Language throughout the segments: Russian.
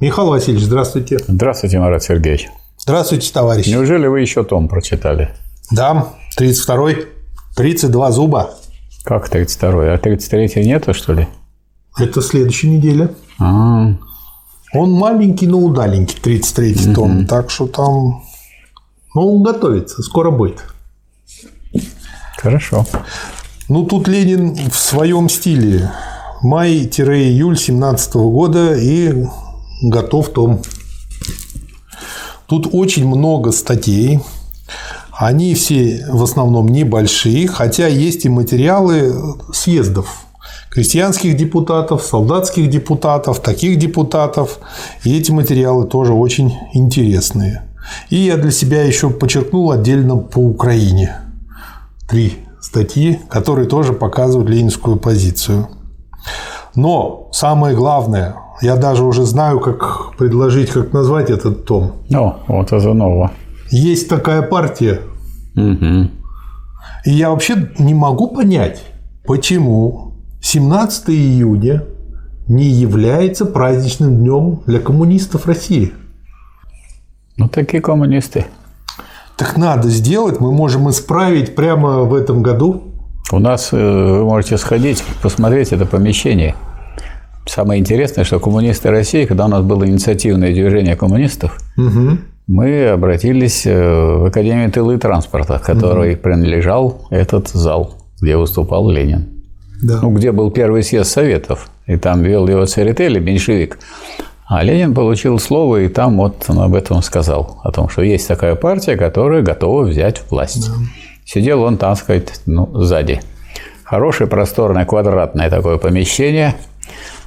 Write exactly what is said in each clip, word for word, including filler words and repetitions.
Михаил Васильевич, здравствуйте. Здравствуйте, Марат Сергеевич. Здравствуйте, товарищ. Неужели вы еще том прочитали? Да, тридцать второй. тридцать два зуба. Как тридцать второй? А тридцать третий нету, что ли? Это следующая неделя. А-а-а. Он маленький, но удаленький, тридцать третий том. Так что там... Ну, он готовится, скоро будет. Хорошо. Ну, тут Ленин в своем стиле. Май-июль семнадцатого года и готов том. Тут очень много статей. Они все в основном небольшие, хотя есть и материалы съездов. Крестьянских депутатов, солдатских депутатов, таких депутатов. И эти материалы тоже очень интересные. И я для себя еще подчеркнул отдельно по Украине. Три статьи, которые тоже показывают ленинскую позицию. Но самое главное, я даже уже знаю, как предложить, как назвать этот том. О, вот это ново. Есть такая партия. Угу. И я вообще не могу понять, почему... семнадцатое июня не является праздничным днем для коммунистов России. Ну, такие коммунисты. Так надо сделать, мы можем исправить прямо в этом году. У нас, вы можете сходить, посмотреть это помещение. Самое интересное, что коммунисты России, когда у нас было инициативное движение коммунистов, угу. мы обратились в Академию тыла и транспорта, которой угу. принадлежал этот зал, где выступал Ленин. Да. Ну, где был первый съезд Советов, и там вел его Церетели, меньшевик. А Ленин получил слово, и там вот он об этом сказал, о том, что есть такая партия, которая готова взять власть. Да. Сидел он там, так сказать, ну, сзади. Хорошее, просторное, квадратное такое помещение.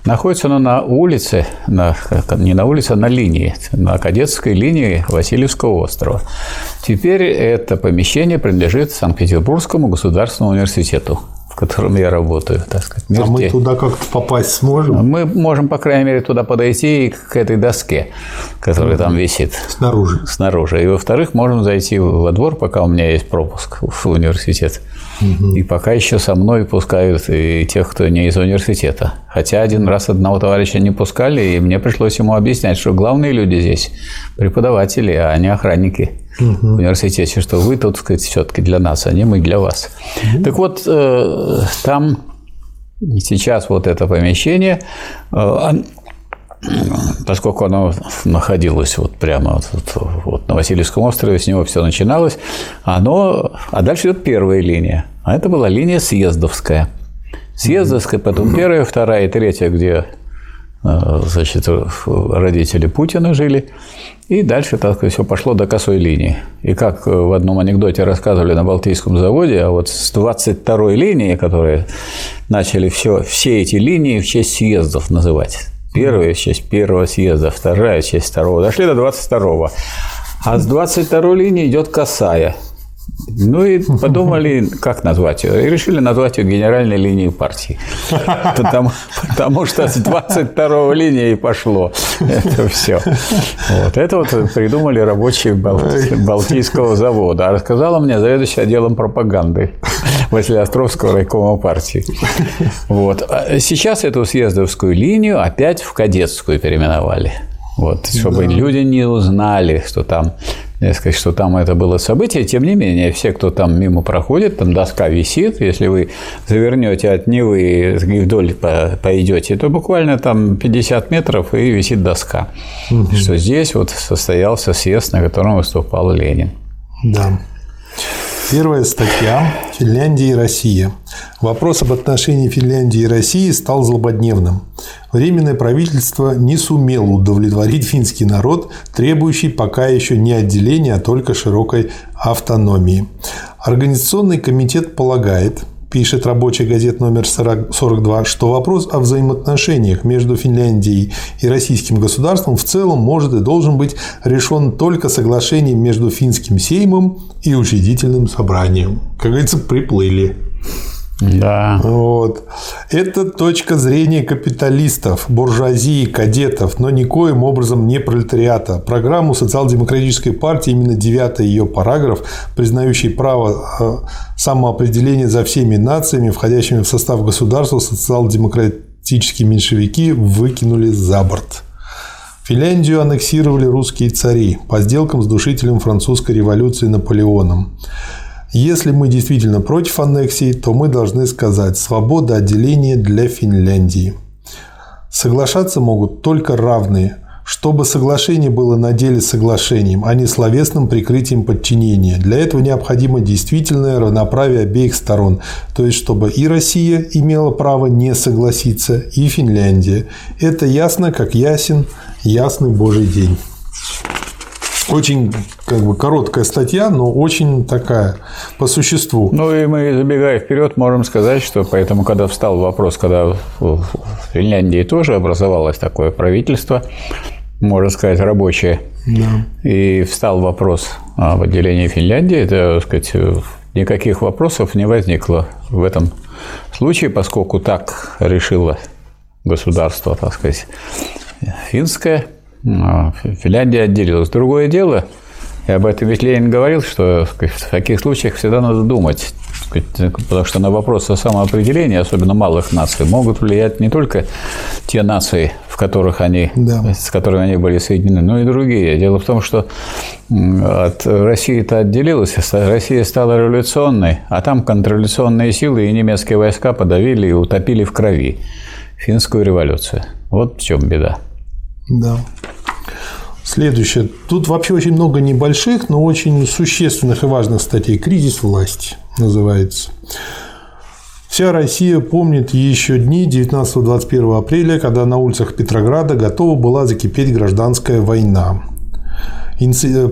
Находится оно на улице, на, не на улице, а на линии, на кадетской линии Васильевского острова. Теперь это помещение принадлежит Санкт-Петербургскому государственному университету, в котором я работаю, так сказать. А мы туда как-то попасть сможем? Мы можем, по крайней мере, туда подойти и к этой доске, которая там висит. Снаружи. Снаружи. И, во-вторых, можем зайти во двор, пока у меня есть пропуск в университет. Угу. И пока еще со мной пускают и тех, кто не из университета. Хотя один раз одного товарища не пускали, и мне пришлось ему объяснять, что главные люди здесь преподаватели, а не охранники. Угу. В университете, что вы тут, так сказать, все-таки для нас, а не мы для вас. Угу. Так вот, э, там сейчас вот это помещение, э, он, поскольку оно находилось вот прямо вот, вот на Васильевском острове, с него все начиналось, оно, а дальше идет первая линия, а это была линия съездовская. Съездовская, угу. потом первая, вторая и третья, где... Значит, родители Путина жили, и дальше так все пошло до косой линии. И как в одном анекдоте рассказывали на Балтийском заводе, а вот с двадцать второй линии, которые начали все, все эти линии в честь съездов называть. Первая в честь первого съезда, вторая в честь второго, дошли до двадцать второго. А с двадцать второй линии идет косая. Ну и подумали, как назвать ее. И решили назвать ее генеральной линией партии. Потому, потому что с двадцать второй линии и пошло это все. Вот. Это вот придумали рабочие Балти... Балтийского завода. А рассказала мне заведующая отделом пропаганды Василеостровского райкома партии. Вот. А сейчас эту съездовскую линию опять в кадетскую переименовали. Вот, чтобы да. люди не узнали, что там, сказать, что там это было событие. Тем не менее, все, кто там мимо проходит, там доска висит. Если вы завернете от Невы и вдоль пойдете, то буквально там пятьдесят метров и висит доска. Угу. Что здесь вот состоялся съезд, на котором выступал Ленин. Да. Первая статья «Финляндия и Россия». Вопрос об отношении Финляндии и России стал злободневным. Временное правительство не сумело удовлетворить финский народ, требующий пока еще не отделения, а только широкой автономии. Организационный комитет полагает, пишет рабочая газета номер сорок два, что вопрос о взаимоотношениях между Финляндией и российским государством в целом может и должен быть решен только соглашением между финским Сеймом и учредительным собранием. Как говорится, приплыли. Да. Вот. Это точка зрения капиталистов, буржуазии, кадетов, но никоим образом не пролетариата. Программу социал-демократической партии, именно девятый ее параграф, признающий право самоопределения за всеми нациями, входящими в состав государства, социал-демократические меньшевики выкинули за борт. Финляндию аннексировали русские цари по сделкам с душителем французской революции Наполеоном. Если мы действительно против аннексии, то мы должны сказать: свобода отделения для Финляндии. Соглашаться могут только равные, чтобы соглашение было на деле соглашением, а не словесным прикрытием подчинения. Для этого необходимо действительное равноправие обеих сторон, то есть чтобы и Россия имела право не согласиться, и Финляндия. Это ясно, как ясен ясный Божий день. Очень как бы короткая статья, но очень такая по существу. Ну и мы, забегая вперед, можем сказать, что поэтому, когда встал вопрос, когда в Финляндии тоже образовалось такое правительство, можно сказать, рабочее, да. И встал вопрос об отделении Финляндии, это, так сказать, никаких вопросов не возникло в этом случае, поскольку так решило государство, так сказать, финское. Финляндия отделилась. Другое дело, и об этом ведь Ленин говорил, что в таких случаях всегда надо думать, потому что на вопросы самоопределения, особенно малых наций, могут влиять не только те нации, в которых они, да. с которыми они были соединены, но и другие. Дело в том, что от России-то отделилась, Россия стала революционной, а там контрреволюционные силы и немецкие войска подавили и утопили в крови финскую революцию. Вот в чем беда. Да. Следующее. Тут вообще очень много небольших, но очень существенных и важных статей. «Кризис власти» называется. Вся Россия помнит еще дни девятнадцатого-двадцать первого апреля, когда на улицах Петрограда готова была закипеть гражданская война.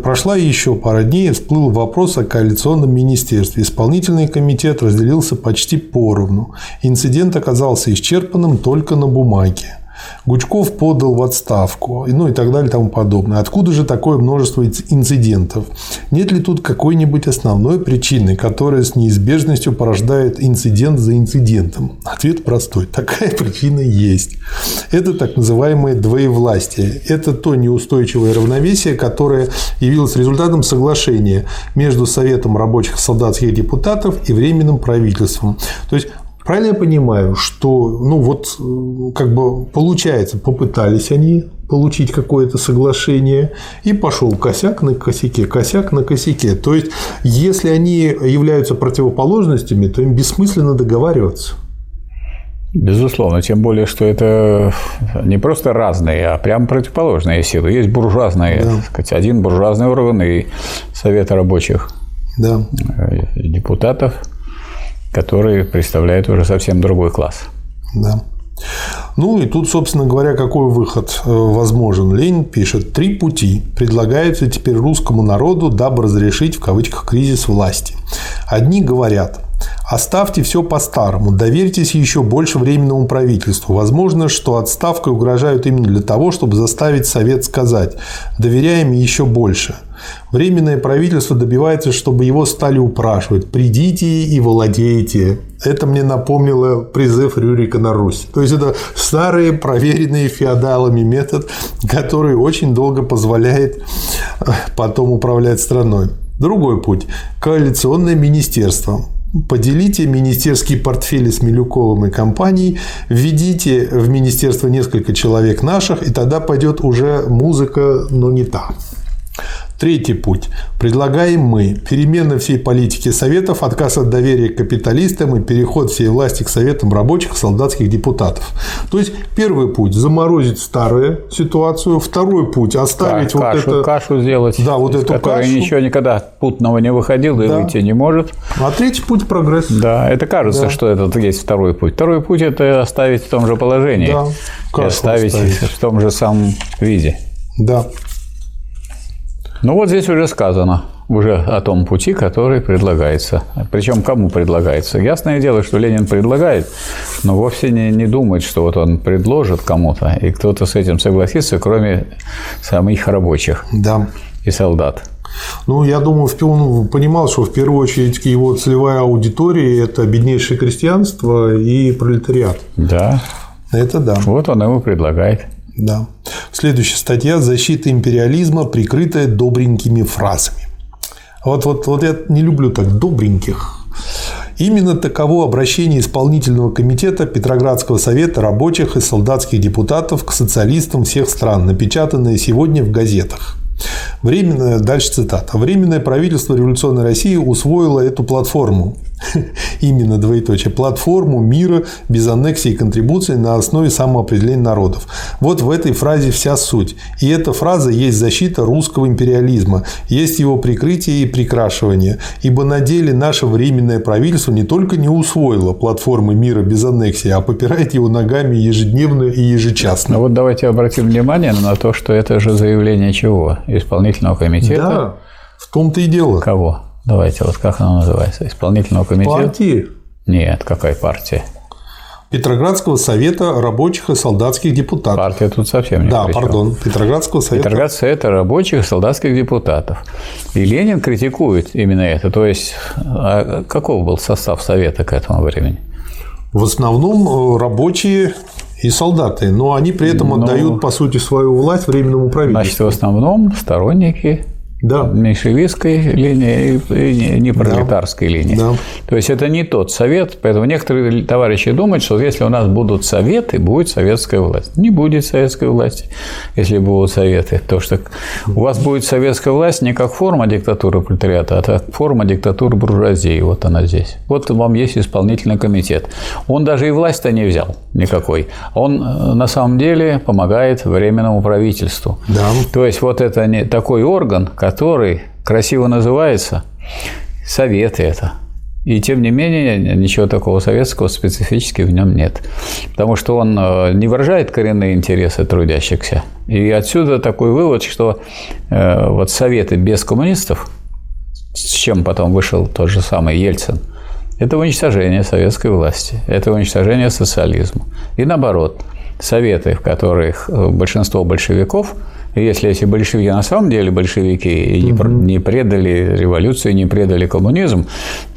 Прошла еще пара дней, и всплыл вопрос о коалиционном министерстве. Исполнительный комитет разделился почти поровну. Инцидент оказался исчерпанным только на бумаге. Гучков подал в отставку, ну и так далее, и тому подобное. Откуда же такое множество инцидентов? Нет ли тут какой-нибудь основной причины, которая с неизбежностью порождает инцидент за инцидентом? Ответ простой. Такая причина есть. Это так называемое двоевластие. Это то неустойчивое равновесие, которое явилось результатом соглашения между Советом рабочих и солдатских депутатов и Временным правительством. То есть, правильно я понимаю, что, ну, вот, как бы, получается, попытались они получить какое-то соглашение, и пошел косяк на косяке, косяк на косяке. То есть, если они являются противоположностями, то им бессмысленно договариваться. Безусловно, тем более, что это не просто разные, а прям противоположные силы. Есть буржуазные, да. так сказать, один буржуазный орган и Совет рабочих да. депутатов, которые представляют уже совсем другой класс. Да. Ну и тут, собственно говоря, какой выход возможен? Ленин пишет: три пути предлагаются теперь русскому народу, дабы разрешить в кавычках кризис власти. Одни говорят: оставьте все по-старому, доверьтесь еще больше Временному правительству. Возможно, что отставкой угрожают именно для того, чтобы заставить Совет сказать: доверяем еще больше. Временное правительство добивается, чтобы его стали упрашивать: придите и владейте. Это мне напомнило призыв Рюрика на Русь. То есть, это старый, проверенный феодалами метод, который очень долго позволяет потом управлять страной. Другой путь – коалиционное министерство. Поделите министерские портфели с Милюковым и компанией, введите в министерство несколько человек наших, и тогда пойдет уже музыка, но не та. Третий путь. Предлагаем мы: перемены всей политики Советов, отказ от доверия к капиталистам и переход всей власти к Советам рабочих и солдатских депутатов. То есть, первый путь – заморозить старую ситуацию. Второй путь – оставить так, вот кашу, это… Кашу сделать, да, вот из эту которой кашу. Ничего никогда путного не выходило и да. выйти не может. А третий путь – прогресс. Да, это кажется, да. что это есть второй путь. Второй путь – это оставить в том же положении. Да, кашу оставить, оставить в том же самом виде. Да. Ну, вот здесь уже сказано уже о том пути, который предлагается. Причем кому предлагается? Ясное дело, что Ленин предлагает, но вовсе не, не думает, что вот он предложит кому-то, и кто-то с этим согласится, кроме самих рабочих да. и солдат. Ну, я думаю, он понимал, что в первую очередь его целевая аудитория – это беднейшее крестьянство и пролетариат. Да. Это да. Вот он ему предлагает. Да. Следующая статья: «Защита империализма, прикрытая добренькими фразами». Вот, вот, вот я не люблю так добреньких. Именно таково обращение исполнительного комитета Петроградского совета рабочих и солдатских депутатов к социалистам всех стран, напечатанное сегодня в газетах. Временное, дальше цитата. Временное правительство революционной России усвоило эту платформу. Именно двоеточие. Платформу мира без аннексии и контрибуций на основе самоопределения народов. Вот в этой фразе вся суть. И эта фраза есть защита русского империализма. Есть его прикрытие и прикрашивание. Ибо на деле наше временное правительство не только не усвоило платформы мира без аннексии, а попирает его ногами ежедневно и ежечасно. Но вот давайте обратим внимание на то, что это же заявление чего? Исполнительного комитета? Да, в том-то и дело. Кого? Давайте, вот как она называется? Исполнительного комитета? Партии? Нет, какая партия? Петроградского совета рабочих и солдатских депутатов. Партия тут совсем не Да, причем. пардон. Петроградского совета. Петроградского совета рабочих и солдатских депутатов. И Ленин критикует именно это. То есть, а каков был состав совета к этому времени? В основном рабочие и солдаты. Но они при этом отдают, но... по сути, свою власть временному правительству. Значит, в основном сторонники... Да. Меньшевистской линии и не пролетарской да. линии. Да. То есть, это не тот совет. Поэтому некоторые товарищи думают, что если у нас будут советы, будет советская власть. Не будет советской власти, если будут советы. Потому что у вас будет советская власть не как форма диктатуры пролетариата, а как форма диктатуры буржуазии. Вот она здесь. Вот вам есть исполнительный комитет. Он даже и власть-то не взял никакой. Он на самом деле помогает временному правительству. Да. То есть, вот это не такой орган, который красиво называется «Советы» это. И, тем не менее, ничего такого советского специфически в нем нет. Потому что он не выражает коренные интересы трудящихся. И отсюда такой вывод, что вот советы без коммунистов, с чем потом вышел тот же самый Ельцин, это уничтожение советской власти, это уничтожение социализма. И наоборот, советы, в которых большинство большевиков, если эти большевики на самом деле большевики и угу. не предали революцию, не предали коммунизм,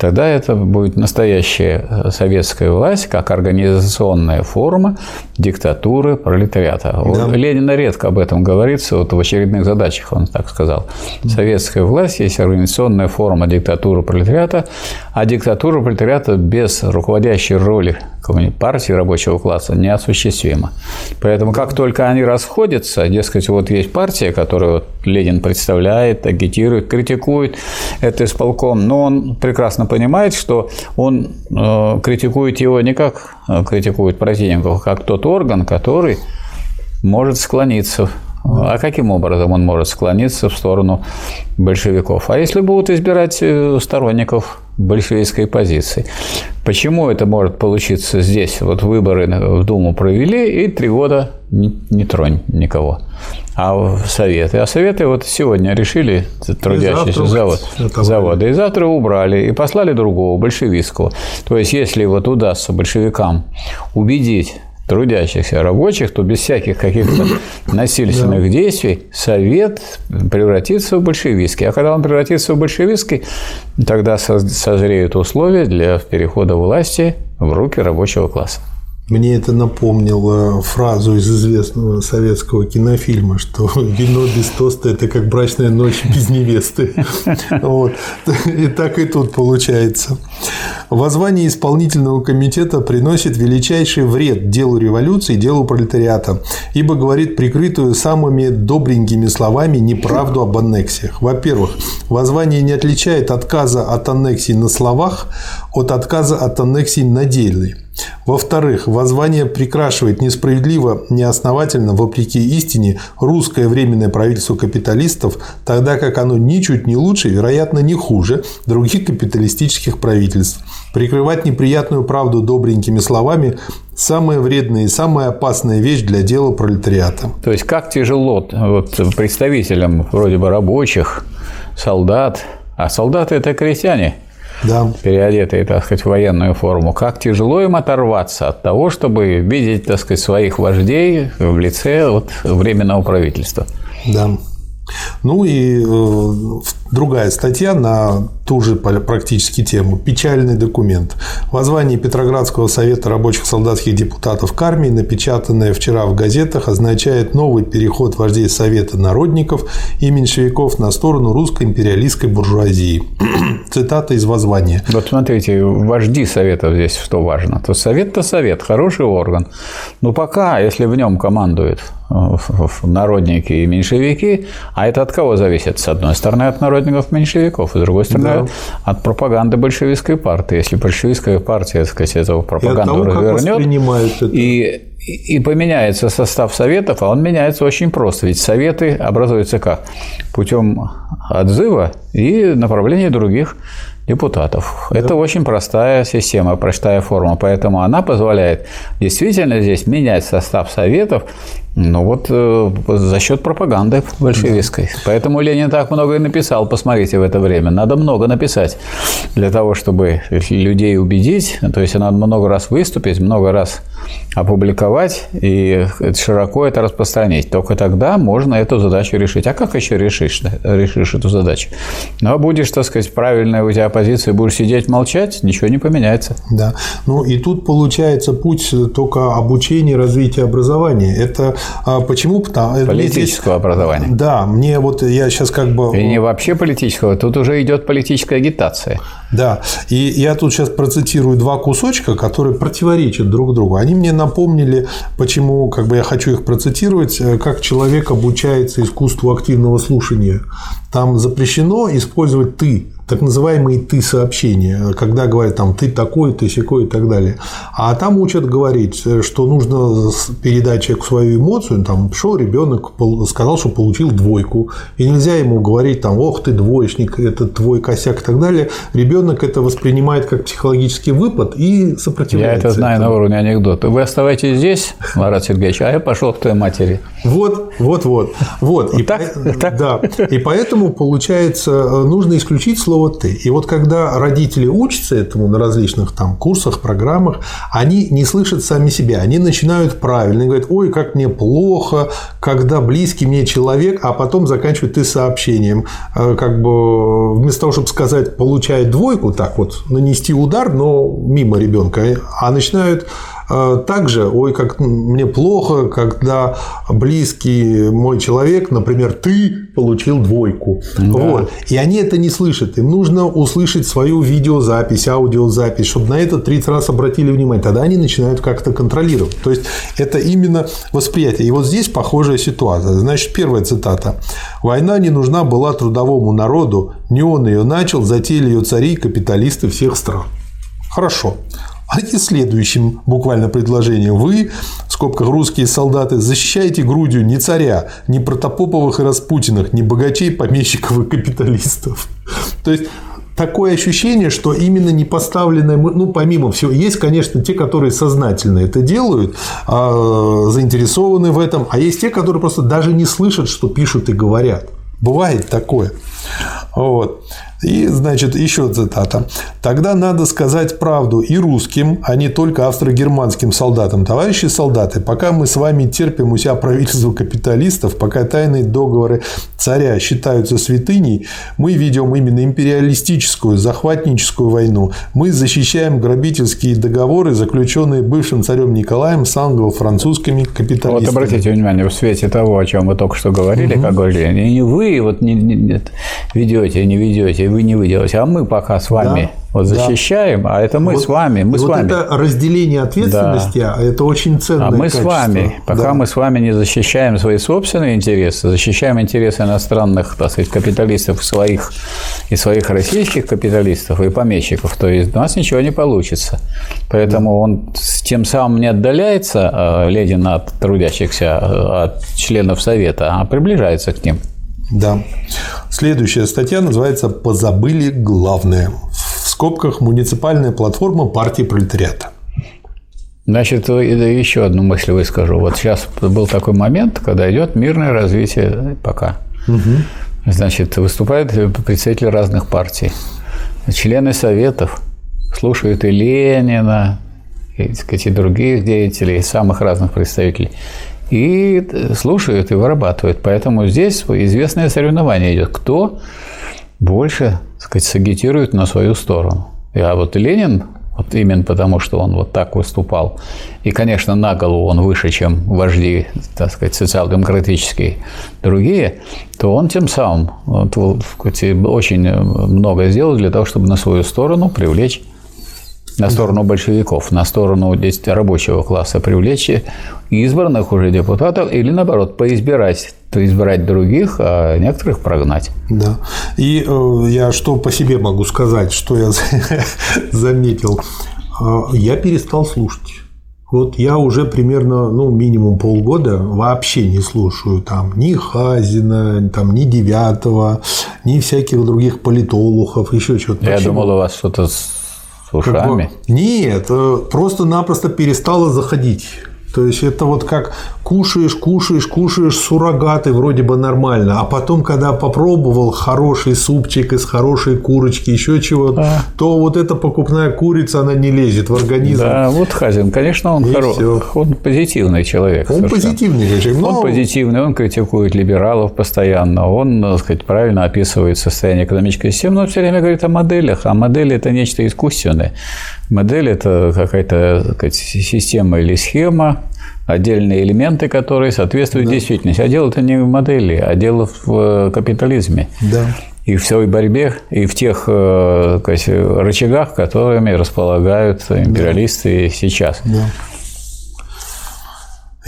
тогда это будет настоящая советская власть как организационная форма диктатуры пролетариата. Да. Вот Ленин редко об этом говорится, вот в очередных задачах он так сказал. Советская власть есть организационная форма диктатуры пролетариата, а диктатура пролетариата без руководящей роли партии рабочего класса неосуществима. Поэтому как только они расходятся, дескать, вот есть партия, которую Ленин представляет, агитирует, критикует, это исполком, но он прекрасно понимает, что он критикует его не как критикует противников, а как тот орган, который может склониться. А каким образом он может склониться в сторону большевиков? А если будут избирать сторонников большевистской позиции? Почему это может получиться здесь? Вот выборы в Думу провели, и три года не тронь никого. А в советы? А советы вот сегодня решили трудящийся завод, завода, и завтра убрали, и послали другого, большевистского. То есть, если вот удастся большевикам убедить трудящихся рабочих, то без всяких каких-то насильственных да. действий совет превратится в большевистский. А когда он превратится в большевистский, тогда созреют условия для перехода власти в руки рабочего класса. Мне это напомнило фразу из известного советского кинофильма, что вино без тоста – это как брачная ночь без невесты. Вот. И так и тут получается. Воззвание исполнительного комитета приносит величайший вред делу революции, делу пролетариата, ибо говорит прикрытую самыми добренькими словами неправду об аннексиях. Во-первых, воззвание не отличает отказа от аннексий на словах от отказа от аннексий на деле. Во-вторых, воззвание прикрашивает несправедливо, неосновательно, вопреки истине, русское временное правительство капиталистов, тогда как оно ничуть не лучше, вероятно, не хуже других капиталистических правительств. Прикрывать неприятную правду добренькими словами – самая вредная и самая опасная вещь для дела пролетариата. То есть, как тяжело вот, представителям вроде бы рабочих, солдат, а солдаты – это крестьяне. Да. Переодетые, так сказать, в военную форму, как тяжело им оторваться от того, чтобы видеть, так сказать, своих вождей в лице вот временного правительства. Да. Ну и в Другая статья на ту же практически тему. Печальный документ. Воззвание Петроградского совета рабочих солдатских депутатов к армии, напечатанное вчера в газетах, означает новый переход вождей Совета народников и меньшевиков на сторону русской империалистской буржуазии. Цитата из воззвания. Вот смотрите, вожди Советов здесь что важно. То Совет-то Совет, хороший орган. Но пока, если в нем командует народники и меньшевики, а это от кого зависит? С одной стороны, от народников-меньшевиков, с другой стороны, да. от пропаганды большевистской партии. Если большевистская партия, так сказать, эту пропаганду развернет и, и поменяется состав советов, а он меняется очень просто, ведь советы образуются как? Путем отзыва и направления других депутатов. Да. Это очень простая система, простая форма, поэтому она позволяет действительно здесь менять состав советов, ну вот э, за счет пропаганды большевистской. Да. Поэтому Ленин так много и написал, посмотрите, в это время. Надо много написать для того, чтобы людей убедить, то есть надо много раз выступить, много раз опубликовать и широко это распространить. Только тогда можно эту задачу решить. А как еще решишь, решишь эту задачу? Ну, а будешь, так сказать, правильная у тебя позиция, будешь сидеть молчать, ничего не поменяется. Да. Ну и тут получается путь только обучения, развития образования. Это почему? Потому... Политического здесь... образования. Да, мне вот я сейчас как бы... И не вообще политического, тут уже идет политическая агитация. Да, и я тут сейчас процитирую два кусочка, которые противоречат друг другу. Они мне напомнили, почему как бы я хочу их процитировать, как человек обучается искусству активного слушания. Там запрещено использовать «ты». Так называемые «ты-сообщения», когда говорят там «ты такой», «ты сякой» и так далее. А там учат говорить, что нужно передать человеку свою эмоцию. Там пришел ребенок, сказал, что получил двойку. И нельзя ему говорить там «ох ты, двоечник», «это твой косяк» и так далее. Ребенок это воспринимает как психологический выпад и сопротивляется. Я это знаю этому. На уровне анекдота. Вы оставайтесь здесь, Марат Сергеевич, а я пошел к твоей матери. Вот, вот, вот. Вот. И, так, по... так? Да. И поэтому, получается, нужно исключить слово «ты». И вот когда родители учатся этому на различных там курсах, программах, они не слышат сами себя, они начинают правильно, говорят, ой, как мне плохо, когда близкий мне человек, а потом заканчивают «ты» сообщением, как бы вместо того, чтобы сказать «получает двойку», так вот нанести удар, но мимо ребенка, а начинают также, ой, как мне плохо, когда близкий мой человек, например, ты получил двойку. Да. Вот. И они это не слышат. Им нужно услышать свою видеозапись, аудиозапись, чтобы на это тридцать раз обратили внимание. Тогда они начинают как-то контролировать. То есть, это именно восприятие. И вот здесь похожая ситуация. Значит, первая цитата. «Война не нужна была трудовому народу. Не он ее начал, затеяли ее цари и капиталисты всех стран». Хорошо. А и следующим буквально предложением. Вы, в скобках русские солдаты, защищаете грудью не царя, не протопоповых и Распутиных, не богачей, помещиков и капиталистов. То есть, такое ощущение, что именно не поставленное, ну, помимо всего, есть, конечно, те, которые сознательно это делают, заинтересованы в этом, а есть те, которые просто даже не слышат, что пишут и говорят. Бывает такое. Вот. И, значит, еще цитата. «Тогда надо сказать правду и русским, а не только австро-германским солдатам. Товарищи солдаты, пока мы с вами терпим у себя правительство капиталистов, пока тайные договоры царя считаются святыней, мы ведем именно империалистическую, захватническую войну. Мы защищаем грабительские договоры, заключенные бывшим царем Николаем с англо-французскими капиталистами». Вот обратите внимание, в свете того, о чем вы только что говорили, угу. как говорили, не вы вот не, не, не, ведете, не ведете, вы не выделаете, а мы пока с вами да, вот защищаем, да. а это мы вот, с вами, мы вот с вами. Это разделение ответственности, да. это очень ценное качество. А мы качество. с вами, пока да. мы с вами не защищаем свои собственные интересы, защищаем интересы иностранных, так сказать, капиталистов своих и своих российских капиталистов и помещиков, то есть у нас ничего не получится. Поэтому он тем самым не отдаляется, Ленин, от трудящихся, от членов Совета, а приближается к ним. Да. Следующая статья называется «Позабыли главное». В скобках «Муниципальная платформа партии пролетариата». Значит, еще одну мысль выскажу. Вот сейчас был такой момент, когда идет мирное развитие пока. Угу. Значит, выступают представители разных партий. Члены Советов слушают и Ленина, и, так сказать, и других деятелей, и самых разных представителей. И слушают и вырабатывают. Поэтому здесь известное соревнование идет. Кто больше, так сказать, сагитируют на свою сторону. А вот Ленин, вот именно потому, что он вот так выступал, и, конечно, на голову он выше, чем вожди, так сказать, социал-демократические другие, то он тем самым вот, очень много сделал для того, чтобы на свою сторону привлечь, на сторону большевиков, на сторону рабочего класса привлечь избранных уже депутатов или, наоборот, поизбирать, то избирать других, а некоторых прогнать. Да. И э, я что по себе могу сказать, что я заметил? Я перестал слушать. Вот я уже примерно, ну, минимум полгода вообще не слушаю там ни Хазина, там, ни Девятого, ни всяких других политологов, еще чего-то. Я Почему? думал, у вас что-то... Как бы, нет, просто-напросто перестало заходить. То есть это вот как кушаешь, кушаешь, кушаешь суррогаты, вроде бы нормально, а потом, когда попробовал хороший супчик из хорошей курочки, еще чего-то, да, то вот эта покупная курица, она не лезет в организм. Да, вот Хазин, конечно, он хороший, он позитивный человек. Он совершенно. позитивный человек. Но... Он позитивный, он критикует либералов постоянно, он, так сказать, правильно описывает состояние экономической системы, но он все время говорит о моделях, а модели – это нечто искусственное. Модель – это какая-то система или схема, отдельные элементы, которые соответствуют, да, действительности. А дело-то не в модели, а дело в капитализме. Да. И в всей борьбе, и в тех сказать, рычагах, которыми располагают империалисты, да, сейчас. Да.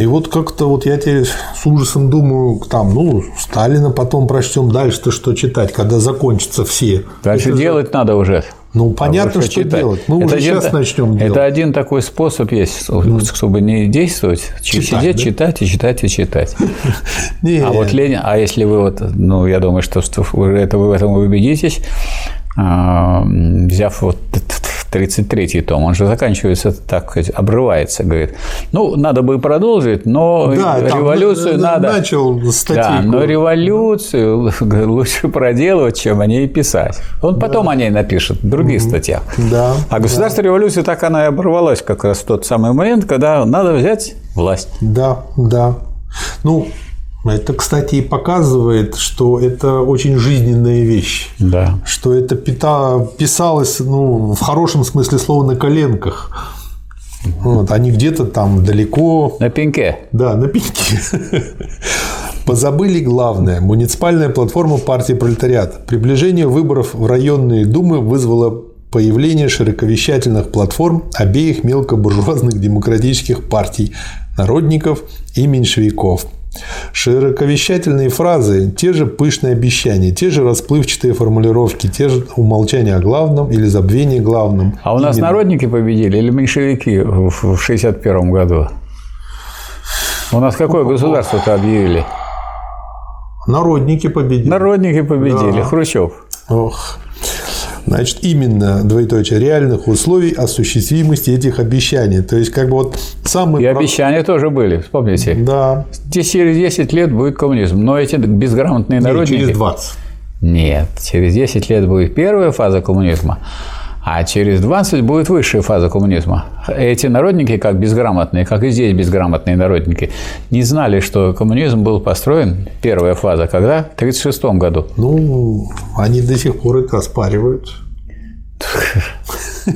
И вот как-то вот я теперь с ужасом думаю, там, ну, Сталина потом прочтем, дальше-то что читать, когда закончатся все. Дальше это делать же... надо уже. Ну, понятно, а что читать. делать. Мы это уже один, сейчас начнем это делать. Это один такой способ есть, чтобы не действовать, читать, сидеть, да? читать и читать и читать. А вот Ленин, а если вы вот, ну, я думаю, что это вы в этом убедитесь, взяв вот тридцать третий том, он же заканчивается, так сказать, обрывается, говорит, ну, надо бы продолжить, но да, революцию там, надо... Начал да, но революцию лучше проделывать, чем о ней писать. Он потом да. о ней напишет в других угу. статьях. Да, а государственная да. революция, так она и оборвалась как раз в тот самый момент, когда надо взять власть. Да, да. Ну... Это, кстати, и показывает, что это очень жизненная вещь, да. что это писалось, ну, в хорошем смысле слова, на коленках, вот, а не где-то там далеко. На пеньке. Да, на пеньке. Позабыли главное. Муниципальная платформа партии пролетариата. Приближение выборов в районные думы вызвало появление широковещательных платформ обеих мелкобуржуазных демократических партий – народников и меньшевиков. Широковещательные фразы, те же пышные обещания, те же расплывчатые формулировки, те же умолчания о главном или забвение главным. А у нас Именно. народники победили или меньшевики в шестьдесят первом году? У нас какое государство-то объявили? Народники победили. Народники победили. Да. Хрущев. Ох. Значит, именно, двоеточие, реальных условий осуществимости этих обещаний. То есть, как бы вот самые... И прав... обещания тоже были, вспомните. Да. Здесь через десять лет будет коммунизм, но эти безграмотные Нет, народники... через двадцать. Нет, через десять лет будет первая фаза коммунизма, а через двадцать будет высшая фаза коммунизма. Эти народники, как безграмотные, как и здесь безграмотные народники, не знали, что коммунизм был построен, первая фаза, когда? В тридцать шестом году. Ну, они до сих пор это оспаривают.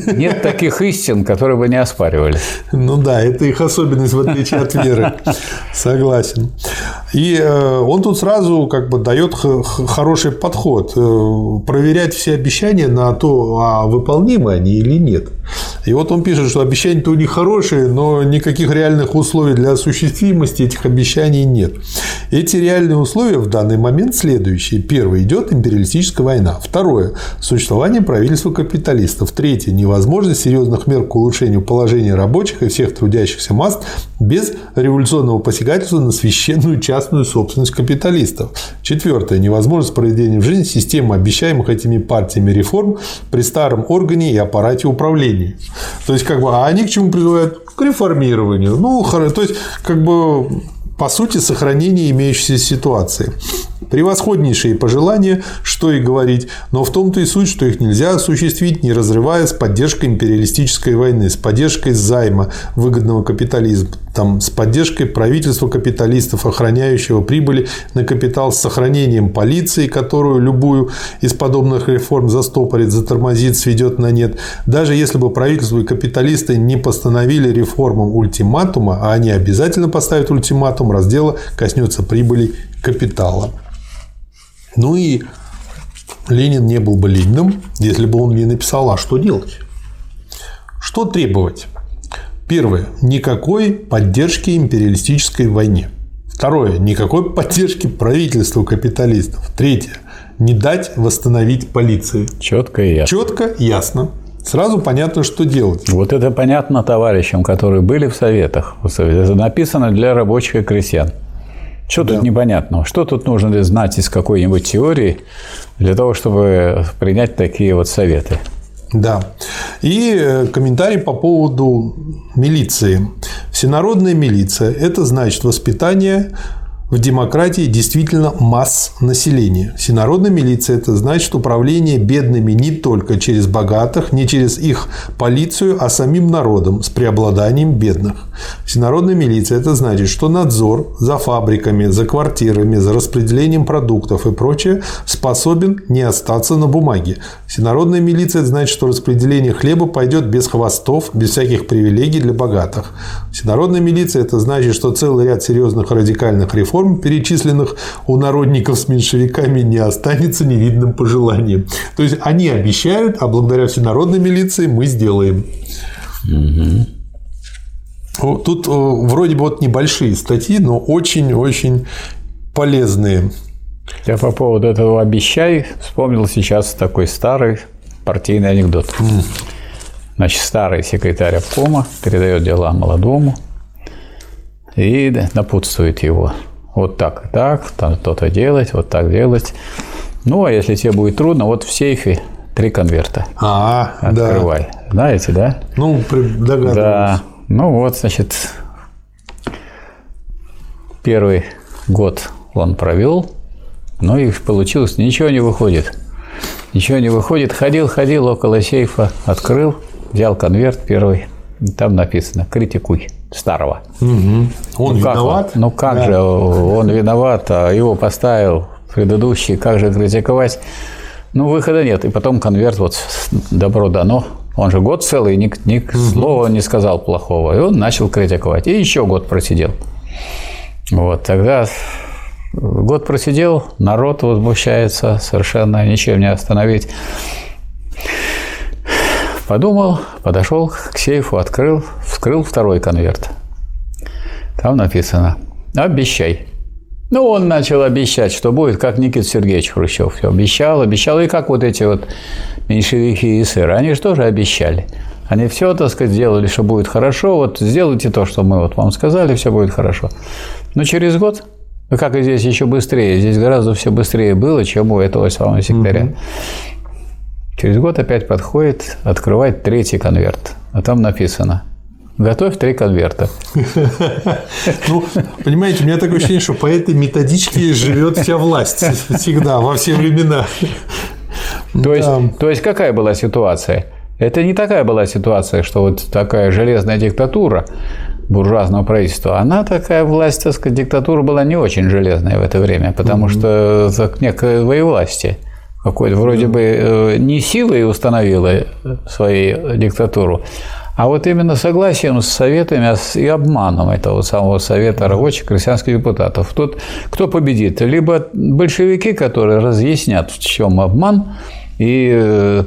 Нет таких истин, которые бы не оспаривали. Ну да, это их особенность, в отличие от веры. Согласен. И он тут сразу как бы дает хороший подход. Проверять все обещания на то, а выполнимы они или нет. И вот он пишет, что обещания-то у них хорошие, но никаких реальных условий для осуществимости этих обещаний нет. Эти реальные условия в данный момент следующие. Первое. Идет империалистическая война. Второе. Существование правительства капиталистов. Третье. Невозможность серьезных мер к улучшению положения рабочих и всех трудящихся масс без революционного посягательства на священную частную собственность капиталистов. Четвертое. Невозможность проведения в жизнь системы обещаемых этими партиями реформ при старом органе и аппарате управления. То есть, как бы, а они к чему призывают? К реформированию. Ну, то есть, как бы, по сути, сохранение имеющейся ситуации. Превосходнейшие пожелания, что и говорить, но в том-то и суть, что их нельзя осуществить, не разрывая с поддержкой империалистической войны, с поддержкой займа выгодного капитализма, там, с поддержкой правительства капиталистов, охраняющего прибыли на капитал, с сохранением полиции, которую любую из подобных реформ застопорит, затормозит, сведет на нет. Даже если бы правительство и капиталисты не постановили реформам ультиматума, а они обязательно поставят ультиматум, раз дело коснется прибыли капитала. Ну и Ленин не был бы Лениным, если бы он не написал, а что делать? Что требовать? Первое. Никакой поддержки империалистической войне. Второе. Никакой поддержки правительству капиталистов. Третье. Не дать восстановить полиции. Четко и ясно. Четко и ясно. Сразу понятно, что делать. Вот это понятно товарищам, которые были в советах. Это написано для рабочих и крестьян. Что да. Тут непонятного? Что тут нужно знать из какой-нибудь теории для того, чтобы принять такие вот советы? Да. И комментарий по поводу милиции. Всенародная милиция – это значит воспитание в демократии действительно масс населения. Всенародная милиция – это значит управление бедными не только через богатых, не через их полицию, а самим народом с преобладанием бедных. Всенародная милиция – это значит, что надзор за фабриками, за квартирами, за распределением продуктов и прочее способен не остаться на бумаге. Всенародная милиция – это значит, что распределение хлеба пойдет без хвостов, без всяких привилегий для богатых. Всенародная милиция – это значит, что целый ряд серьезных радикальных реформ, перечисленных у народников с меньшевиками, не останется невидным пожеланием. То есть они обещают, а благодаря всенародной милиции мы сделаем. Угу. Тут вроде бы вот небольшие статьи, но очень-очень полезные. Я по поводу этого «обещай» вспомнил сейчас такой старый партийный анекдот. Mm. Значит, старый секретарь обкома передает дела молодому и напутствует его. Вот так и так, там что-то делать, вот так делать. Ну, а если тебе будет трудно, вот в сейфе три конверта. А, открывай. Да. Знаете, да? Ну, догадываюсь. Да. Ну, вот, значит, первый год он провел, но и получилось, ничего не выходит. Ничего не выходит. Ходил, ходил около сейфа, открыл, взял конверт первый. Там написано «критикуй старого». Угу. Он ну, виноват? Он? Ну, как да. же он виноват, а его поставил предыдущий, как же критиковать? Ну, выхода нет. И потом конверт, вот добро дано. Он же год целый, ни, ни угу. слова не сказал плохого. И он начал критиковать. И еще год просидел. Вот, тогда год просидел, народ возмущается совершенно, ничем не остановить. Подумал, подошел к сейфу, открыл, вскрыл второй конверт. Там написано «Обещай». Ну, он начал обещать, что будет, как Никита Сергеевич Хрущев. Все обещал, обещал. И как вот эти вот меньшевики и эсеры, они же тоже обещали. Они все, так сказать, делали, что будет хорошо. Вот сделайте то, что мы вот вам сказали, все будет хорошо. Но через год, ну, как и здесь, еще быстрее. Здесь гораздо все быстрее было, чем у этого самого секретаря. Mm-hmm. Через год опять подходит, открывает третий конверт, а там написано «Готовь три конверта». Ну, понимаете, у меня такое ощущение, что по этой методичке живет вся власть всегда, во все времена. То есть, то есть какая была ситуация? Это не такая была ситуация, что вот такая железная диктатура буржуазного правительства. Она такая власть, так сказать, диктатура была не очень железная в это время, потому что некое двоевластие. Какой-то вроде бы не силой установила свою диктатуру, а вот именно согласием с советами и обманом этого самого совета рабочих крестьянских депутатов. Тут кто победит? Либо большевики, которые разъяснят, в чем обман, и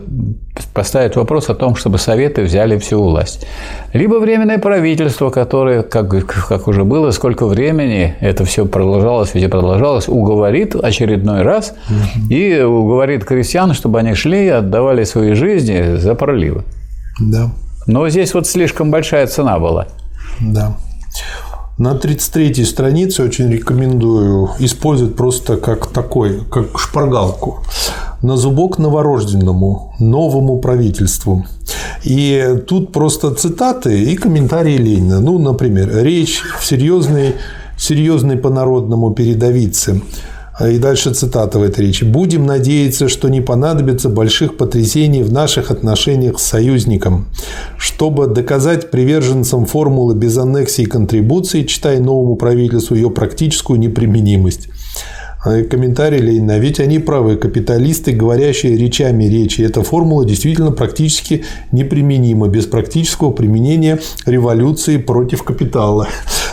поставят вопрос о том, чтобы советы взяли всю власть. Либо временное правительство, которое, как, как уже было, сколько времени это все продолжалось, ведь продолжалось, уговорит очередной раз mm-hmm. и уговорит крестьян, чтобы они шли и отдавали свои жизни за проливы. Да. Но здесь вот слишком большая цена была. Да. На тридцать третьей странице очень рекомендую использовать просто как такой, как шпаргалку. На зубок новорожденному, новому правительству. И тут просто цитаты и комментарии Ленина. Ну, например, речь в серьезной, серьезной по-народному передовице. И дальше цитата в этой речи. «Будем надеяться, что не понадобится больших потрясений в наших отношениях с союзником. Чтобы доказать приверженцам формулы без аннексии и контрибуции, читай новому правительству ее практическую неприменимость». Комментарий Ленина. Ведь они правы, капиталисты, говорящие речами речи. Эта формула действительно практически неприменима. Без практического применения революции против капитала.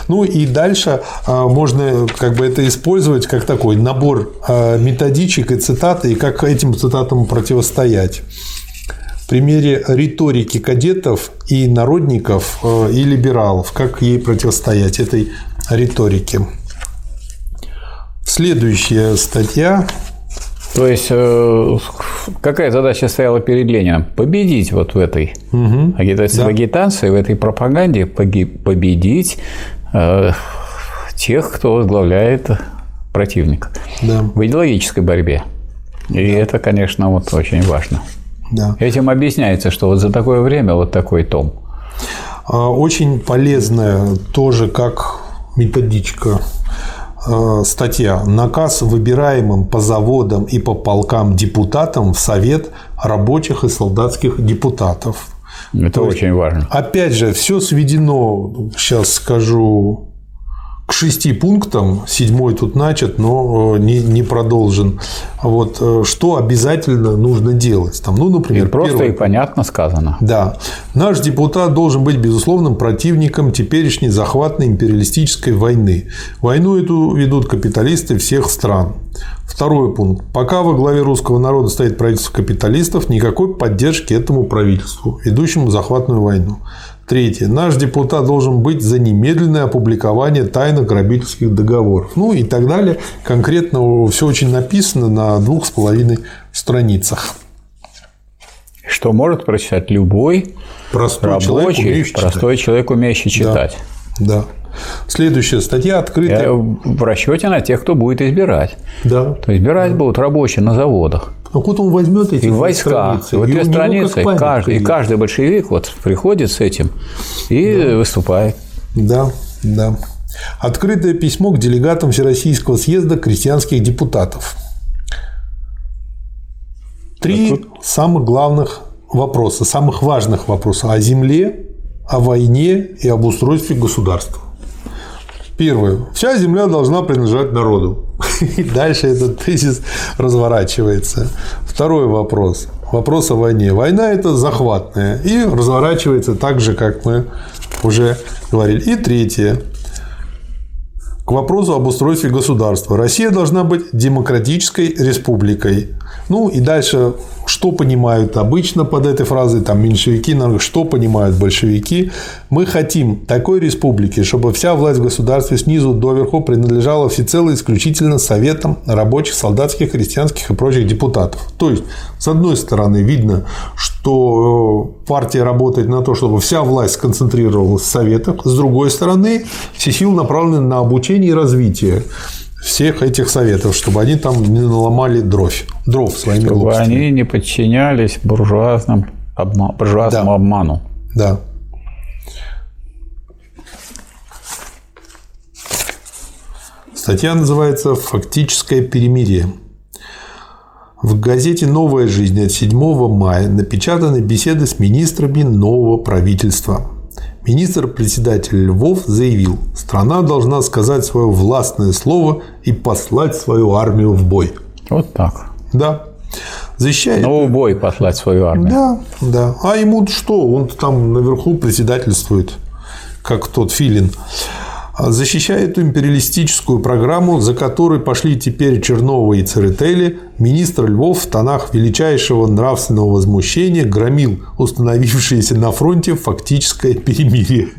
Ну и дальше можно как бы это использовать как такой набор методичек и цитат, и как этим цитатам противостоять. В примере риторики кадетов и народников и либералов, как ей противостоять, этой риторике. Следующая статья. То есть, какая задача стояла перед Лениным? Победить вот в этой угу. агитации, да. в агитации, в этой пропаганде, победить э, тех, кто возглавляет противника. Да. В идеологической борьбе. И да. это, конечно, вот очень важно. Да. Этим объясняется, что вот за такое время вот такой том. Очень полезная тоже как методичка. Статья «Наказ выбираемым по заводам и по полкам депутатам в Совет рабочих и солдатских депутатов». Это То очень есть, важно. Опять же, все сведено, сейчас скажу, к шести пунктам. Седьмой тут начат, но не, не продолжен. Вот, что обязательно нужно делать. Там, ну, например, и просто первый, и понятно сказано. Да. Наш депутат должен быть безусловным противником теперешней захватной империалистической войны. Войну эту ведут капиталисты всех стран. Второй пункт. Пока во главе русского народа стоит правительство капиталистов, никакой поддержки этому правительству, ведущему захватную войну. Третье. Наш депутат должен быть за немедленное опубликование тайных грабительских договоров. Ну и так далее. Конкретно все очень написано на двух с половиной страницах. Что может прочитать любой простой рабочий, человек, умеющий простой читать. человек, умеющий читать. Да. да. Следующая статья открытая. Я в расчете на тех, кто будет избирать. Да. То избирать да. будут рабочие на заводах. А вот он возьмет эти и войска, страницы. Вот и две страницы, каждый, и каждый большевик вот приходит с этим и да. выступает. Да, да. Открытое письмо к делегатам Всероссийского съезда крестьянских депутатов. Три а тут... самых главных вопроса, самых важных вопроса о земле, о войне и об устройстве государства. Первое. Вся земля должна принадлежать народу. И дальше этот тезис разворачивается. Второй вопрос. Вопрос о войне. Война – это захватная. И разворачивается так же, как мы уже говорили. И третье. К вопросу об устройстве государства. Россия должна быть демократической республикой. Ну и дальше, что понимают обычно под этой фразой, там меньшевики, что понимают большевики. Мы хотим такой республики, чтобы вся власть в государстве снизу доверху принадлежала всецело исключительно советам рабочих, солдатских, крестьянских и прочих депутатов. То есть, с одной стороны, видно, что партия работает на то, чтобы вся власть сконцентрировалась в советах. С другой стороны, все силы направлены на обучение и развитие всех этих советов, чтобы они там не наломали дров, дров своими чтобы глупостями. Чтобы они не подчинялись буржуазному обману. Буржуазному да. обману. Да. Статья называется «Фактическое перемирие». В газете «Новая жизнь» от седьмого мая напечатаны беседы с министрами нового правительства. Министр-председатель Львов заявил, страна должна сказать свое властное слово и послать свою армию в бой. Вот так. Да. Защищает... Но в бой послать свою армию. Да, да. А ему-то что? Он там наверху председательствует, как тот Филин. Защищает империалистическую программу, за которой пошли теперь Чернова и Церетели, министр Львов в тонах величайшего нравственного возмущения громил установившееся на фронте фактическое перемирие.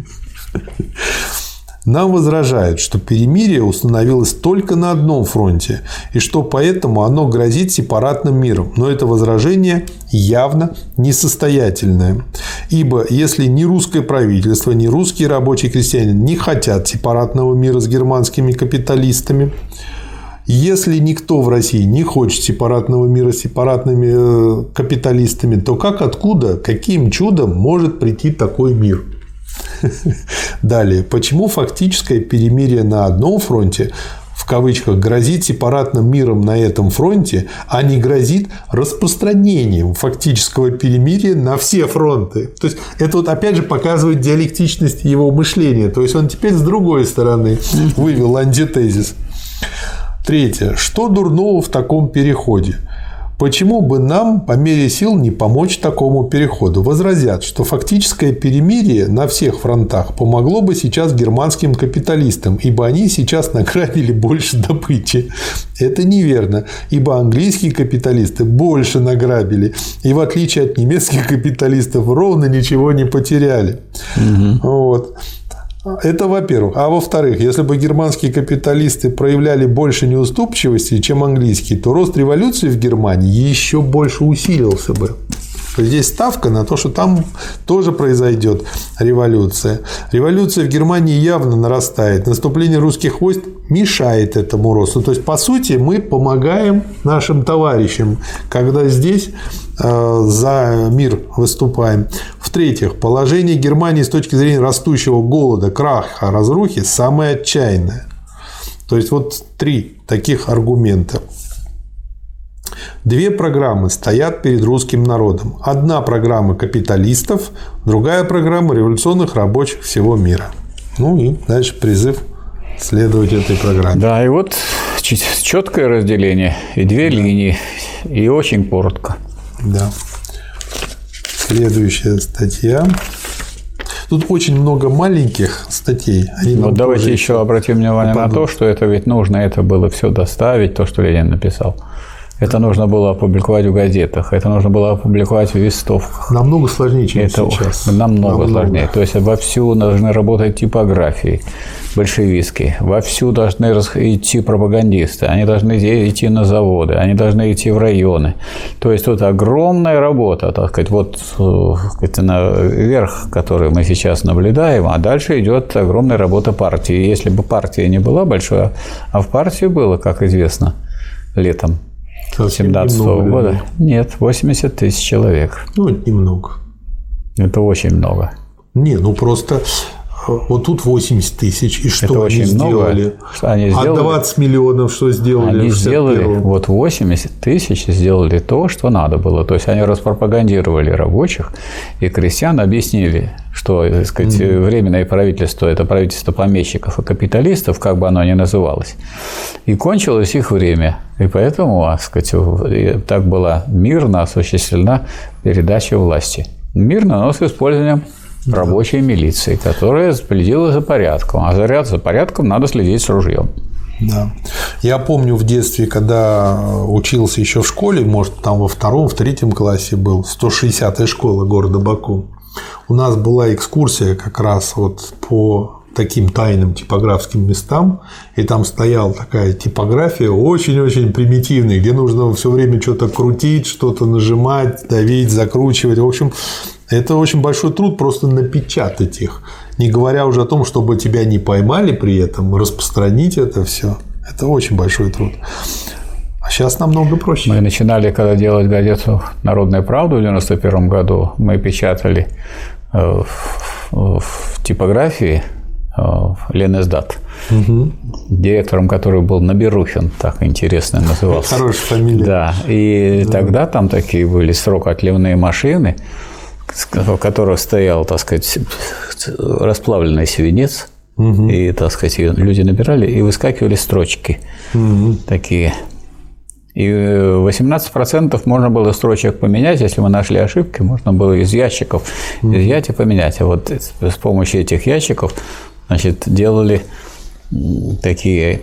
Нам возражают, что перемирие установилось только на одном фронте, и что поэтому оно грозит сепаратным миром. Но это возражение явно несостоятельное. Ибо если ни русское правительство, ни русские рабочие и крестьяне не хотят сепаратного мира с германскими капиталистами, если никто в России не хочет сепаратного мира с сепаратными капиталистами, то как, откуда, каким чудом может прийти такой мир? Далее. Почему фактическое перемирие на одном фронте в кавычках, грозит сепаратным миром на этом фронте, а не грозит распространением фактического перемирия на все фронты. То есть, это вот опять же показывает диалектичность его мышления. То есть, он теперь с другой стороны вывел антитезис. Третье. Что дурного в таком переходе? Почему бы нам по мере сил не помочь такому переходу? Возразят, что фактическое перемирие на всех фронтах помогло бы сейчас германским капиталистам, ибо они сейчас награбили больше добычи. Это неверно, ибо английские капиталисты больше награбили, и в отличие от немецких капиталистов ровно ничего не потеряли. Угу. Вот. Это во-первых. А во-вторых, если бы германские капиталисты проявляли больше неуступчивости, чем английские, то рост революции в Германии еще больше усилился бы. Здесь ставка на то, что там тоже произойдет революция. Революция в Германии явно нарастает. Наступление русских войск мешает этому росту. То есть, по сути, мы помогаем нашим товарищам, когда здесь за мир выступаем. В-третьих, положение Германии с точки зрения растущего голода, краха, разрухи самое отчаянное. То есть, вот три таких аргумента. Две программы стоят перед русским народом. Одна программа капиталистов, другая программа революционных рабочих всего мира. Ну и дальше призыв следовать этой программе. Да, и вот четкое разделение, и две да. линии, и очень коротко. Да. Следующая статья. Тут очень много маленьких статей. Вот давайте тоже... еще обратим внимание Попаду. на то, что это ведь нужно, это было все доставить, то, что Ленин написал. Это нужно было опубликовать в газетах, это нужно было опубликовать в вестовках. Намного сложнее, чем это сейчас. Намного, намного сложнее. То есть, вовсю должны работать типографии большевистские, вовсю должны идти пропагандисты, они должны идти на заводы, они должны идти в районы. То есть, тут огромная работа, так сказать, вот верх, который мы сейчас наблюдаем, а дальше идет огромная работа партии. Если бы партия не была большой, а в партии было, как известно, летом. семнадцатого года? Нет, восемьдесят тысяч человек. Ну, это немного. Это очень много. Не, ну просто вот тут восемьдесят тысяч, и что это они, очень сделали? Много. Они сделали? А двадцать миллионов что сделали? Они сделали, вот восемьдесят тысяч сделали то, что надо было. То есть, они распропагандировали рабочих, и крестьян объяснили, что, так сказать, mm-hmm. временное правительство – это правительство помещиков и капиталистов, как бы оно ни называлось, и кончилось их время. И поэтому, так сказать, так была мирно осуществлена передача власти. Мирно, но с использованием рабочей да. милиции, которая следила за порядком. А за порядком надо следить с ружьем. Да. Я помню в детстве, когда учился еще в школе, может, там во втором, в третьем классе был, сто шестидесятая школа города Баку. У нас была экскурсия как раз вот по таким тайным типографским местам, и там стояла такая типография очень-очень примитивная, где нужно все время что-то крутить, что-то нажимать, давить, закручивать. В общем, это очень большой труд просто напечатать их, не говоря уже о том, чтобы тебя не поймали при этом, распространить это все. Это очень большой труд. А сейчас намного проще. Мы начинали, когда делать газету «Народная правда» в девяносто первом году, мы печатали в, в типографии Ленэздат, угу. директором которого был Наберухин, так интересно назывался. Хорошая фамилия. Да, и да. тогда там такие были срокоотливные машины, в которых стоял, так сказать, расплавленный свинец, угу. и, так сказать, люди набирали, и выскакивали строчки угу. такие. И восемнадцать процентов можно было строчек поменять, если мы нашли ошибки, можно было из ящиков изъять и поменять. А вот с помощью этих ящиков, значит, делали такие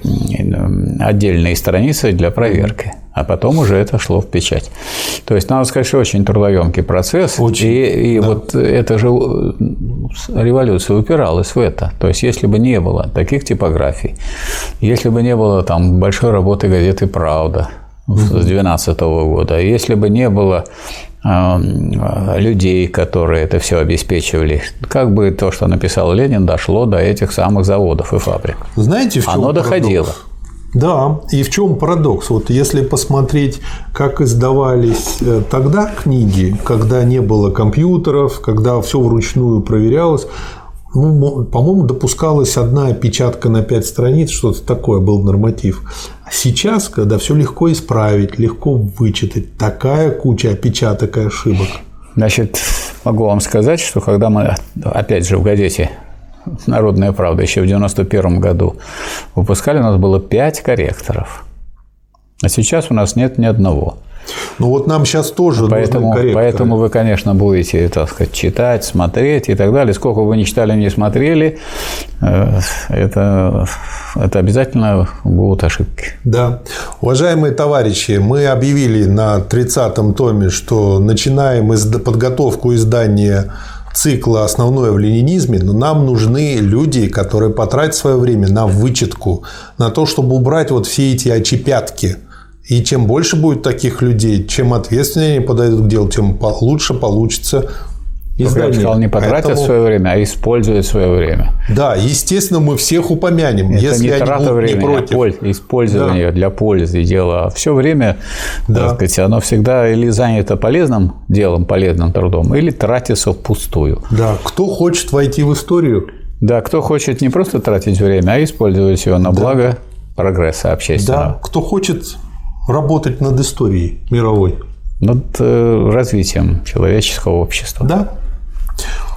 отдельные страницы для проверки, а потом уже это шло в печать. То есть, надо сказать, что очень трудоемкий процесс, очень, и, и да. вот эта же революция упиралась в это. То есть, если бы не было таких типографий, если бы не было там большой работы газеты «Правда» с две тысячи двенадцатого года, если бы не было людей, которые это все обеспечивали, как бы то, что написал Ленин, дошло до этих самых заводов и фабрик. Знаете, в чем оно доходило? Парадокс? Да, и в чем парадокс? Вот если посмотреть, как издавались тогда книги, когда не было компьютеров, когда все вручную проверялось, ну, по-моему, допускалась одна опечатка на пять страниц, что-то такое был норматив. Сейчас, когда все легко исправить, легко вычитать, такая куча опечаток и ошибок. Значит, могу вам сказать, что когда мы, опять же, в газете «Народная правда» еще в девяносто первом году выпускали, у нас было пять корректоров, а сейчас у нас нет ни одного. Ну вот нам сейчас тоже поэтому, нужны корректоры. Поэтому вы, конечно, будете, так сказать, читать, смотреть и так далее. Сколько вы ни читали, ни смотрели, это, это обязательно будут ошибки. Да. Уважаемые товарищи, мы объявили на тридцатом томе, что начинаем подготовку издания цикла «Основное в ленинизме», но нам нужны люди, которые потратят свое время на вычитку, на то, чтобы убрать вот все эти очепятки. И чем больше будет таких людей, чем ответственнее они подойдут к делу, тем лучше получится. Если я сказал, не потратят Поэтому... свое время, а используют свое время. Да, естественно, мы всех упомянем. Это если не они трата времени, не против. А использование да. для пользы дела. Все время, да. так сказать, оно всегда или занято полезным делом, полезным трудом, или тратится впустую. Да, кто хочет войти в историю. Да, кто хочет не просто тратить время, а использовать его на да. благо прогресса общественного. Да, кто хочет работать над историей мировой. Над э, развитием человеческого общества. Да.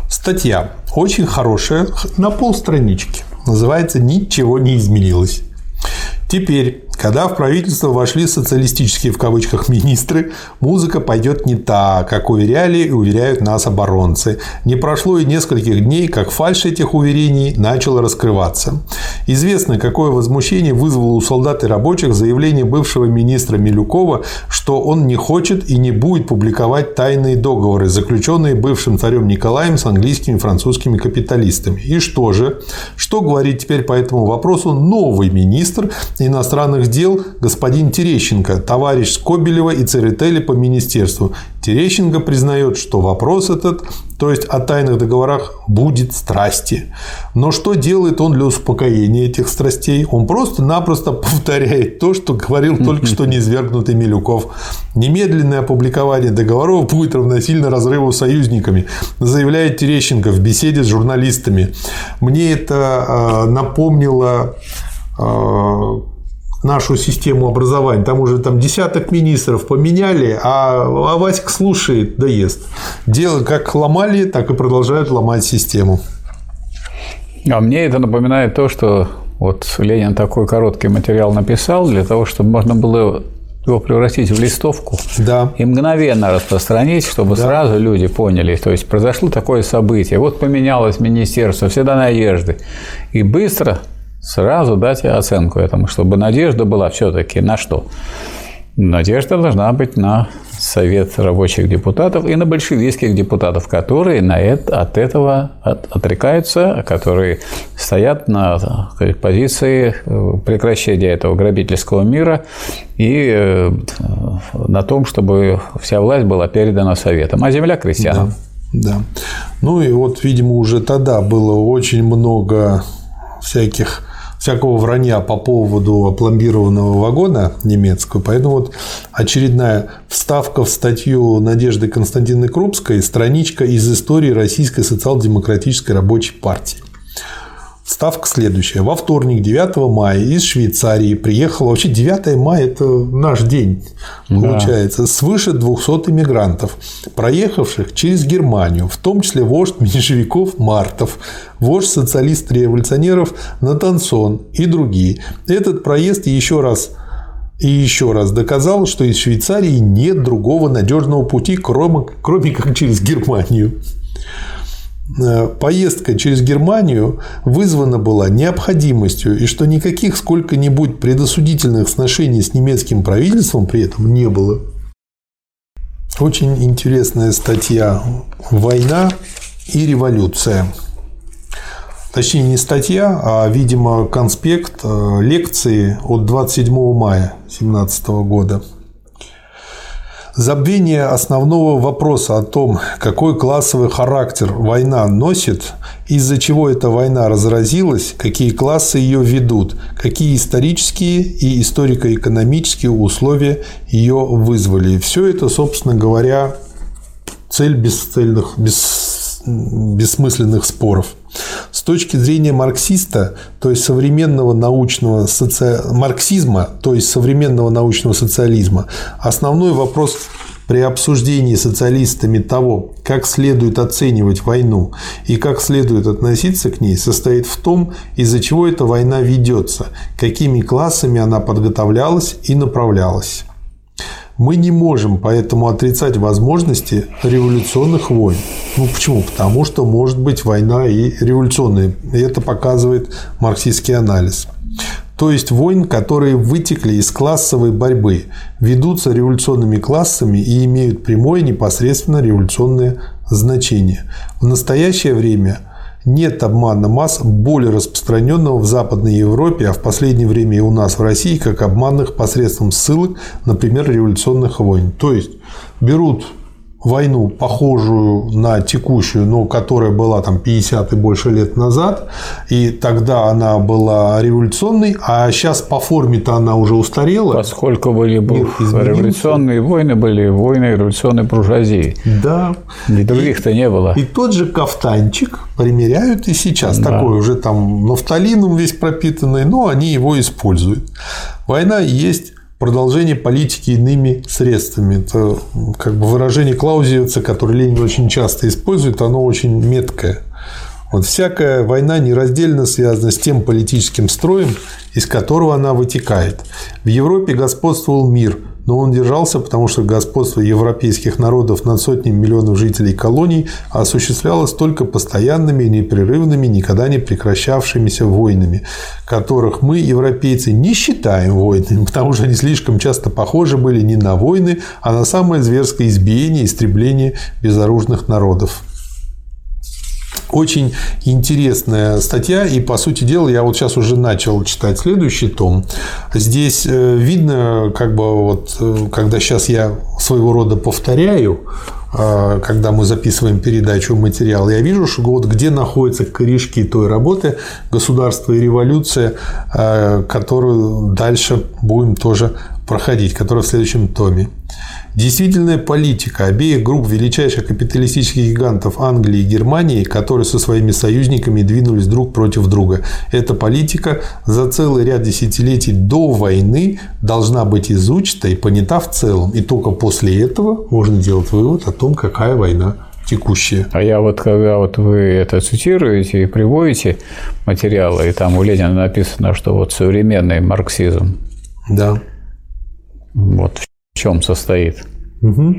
Статья очень хорошая, на полстранички. Называется «Ничего не изменилось». Теперь, когда в правительство вошли социалистические в кавычках министры, музыка пойдет не та, как уверяли и уверяют нас оборонцы. Не прошло и нескольких дней, как фальшь этих уверений начала раскрываться. Известно, какое возмущение вызвало у солдат и рабочих заявление бывшего министра Милюкова, что он не хочет и не будет публиковать тайные договоры, заключенные бывшим царем Николаем с английскими и французскими капиталистами. И что же? Что говорит теперь по этому вопросу новый министр иностранных дел господин Терещенко, товарищ Скобелева и Церетели по министерству? Терещенко признает, что вопрос этот, то есть о тайных договорах, будет страсти. Но что делает он для успокоения этих страстей? Он просто-напросто повторяет то, что говорил только что низвергнутый Милюков. Немедленное опубликование договоров будет равносильно разрыву с союзниками, заявляет Терещенко в беседе с журналистами. Мне это напомнило нашу систему образования. Там уже там десяток министров поменяли, а, а Васька слушает, да ест. Дело как ломали, так и продолжают ломать систему. А мне это напоминает то, что вот Ленин такой короткий материал написал для того, чтобы можно было его превратить в листовку да. и мгновенно распространить, чтобы да. сразу люди поняли. То есть произошло такое событие. Вот поменялось министерство, всегда надежды. И быстро сразу дать оценку этому, чтобы надежда была все-таки на что? Надежда должна быть на Совет рабочих депутатов и на большевистских депутатов, которые на это, от этого от, отрекаются, которые стоят на позиции прекращения этого грабительского мира и на том, чтобы вся власть была передана Советам, а земля крестьянам. Да, да. Ну и вот, видимо, уже тогда было очень много всяких... всякого вранья по поводу опломбированного вагона немецкого. Поэтому вот очередная вставка в статью Надежды Константиновны Крупской, страничка из истории Российской социал-демократической рабочей партии. Вставка следующая. Во вторник, девятого мая, из Швейцарии приехало, вообще девятого мая – это наш день, получается, да. свыше двухсот иммигрантов, проехавших через Германию, в том числе вождь меньшевиков Мартов, вождь социалистов-революционеров Натансон и другие. Этот проезд еще раз и еще раз доказал, что из Швейцарии нет другого надежного пути, кроме, кроме как через Германию. Поездка через Германию вызвана была необходимостью, и что никаких сколько-нибудь предосудительных сношений с немецким правительством при этом не было. Очень интересная статья «Война и революция». Точнее, не статья, а, видимо, конспект лекции от двадцать седьмого мая две тысячи семнадцатого года. Забвение основного вопроса о том, какой классовый характер война носит, из-за чего эта война разразилась, какие классы ее ведут, какие исторические и историко-экономические условия ее вызвали. Все это, собственно говоря, цель бесцельных, бес... бессмысленных споров. С точки зрения марксиста, то есть современного научного соци... марксизма, то есть современного научного социализма, основной вопрос при обсуждении социалистами того, как следует оценивать войну и как следует относиться к ней, состоит в том, из-за чего эта война ведется, какими классами она подготовлялась и направлялась. Мы не можем поэтому отрицать возможности революционных войн. Ну почему? Потому что может быть война и революционная. И это показывает марксистский анализ. То есть войн, которые вытекли из классовой борьбы, ведутся революционными классами и имеют прямое непосредственно революционное значение. В настоящее время нет обмана масс, более распространенного в Западной Европе, а в последнее время и у нас в России, как обманных посредством ссылок, например, революционных войн. То есть берут войну, похожую на текущую, но которая была там пятьдесят и больше лет назад, и тогда она была революционной, а сейчас по форме-то она уже устарела. Поскольку были революционные войны, были войны революционной буржуазии. Да. И других-то не было. И тот же кафтанчик примеряют и сейчас. Да. Такой уже там нафталином весь пропитанный, но они его используют. Война есть продолжение политики иными средствами. Это как бы выражение Клаузевица, которое Ленин очень часто использует, оно очень меткое. Вот всякая война нераздельно связана с тем политическим строем, из которого она вытекает. В Европе господствовал мир, но он держался, потому что господство европейских народов над сотнями миллионов жителей колоний осуществлялось только постоянными, непрерывными, никогда не прекращавшимися войнами, которых мы, европейцы, не считаем войнами, потому что они слишком часто похожи были не на войны, а на самое зверское избиение и истребление безоружных народов. Очень интересная статья, и, по сути дела, я вот сейчас уже начал читать следующий том. Здесь видно, как бы вот, когда сейчас я своего рода повторяю, когда мы записываем передачу материал, я вижу, что вот где находятся корешки той работы «Государство и революция», которую дальше будем тоже проходить, которая в следующем томе. Действительная политика обеих групп величайших капиталистических гигантов Англии и Германии, которые со своими союзниками двинулись друг против друга. Эта политика за целый ряд десятилетий до войны должна быть изучена и понята в целом. И только после этого можно делать вывод о том, какая война текущая. А я вот, когда вот вы это цитируете и приводите материалы, и там у Ленина написано, что вот современный марксизм. Да. Вот в чем состоит. Угу.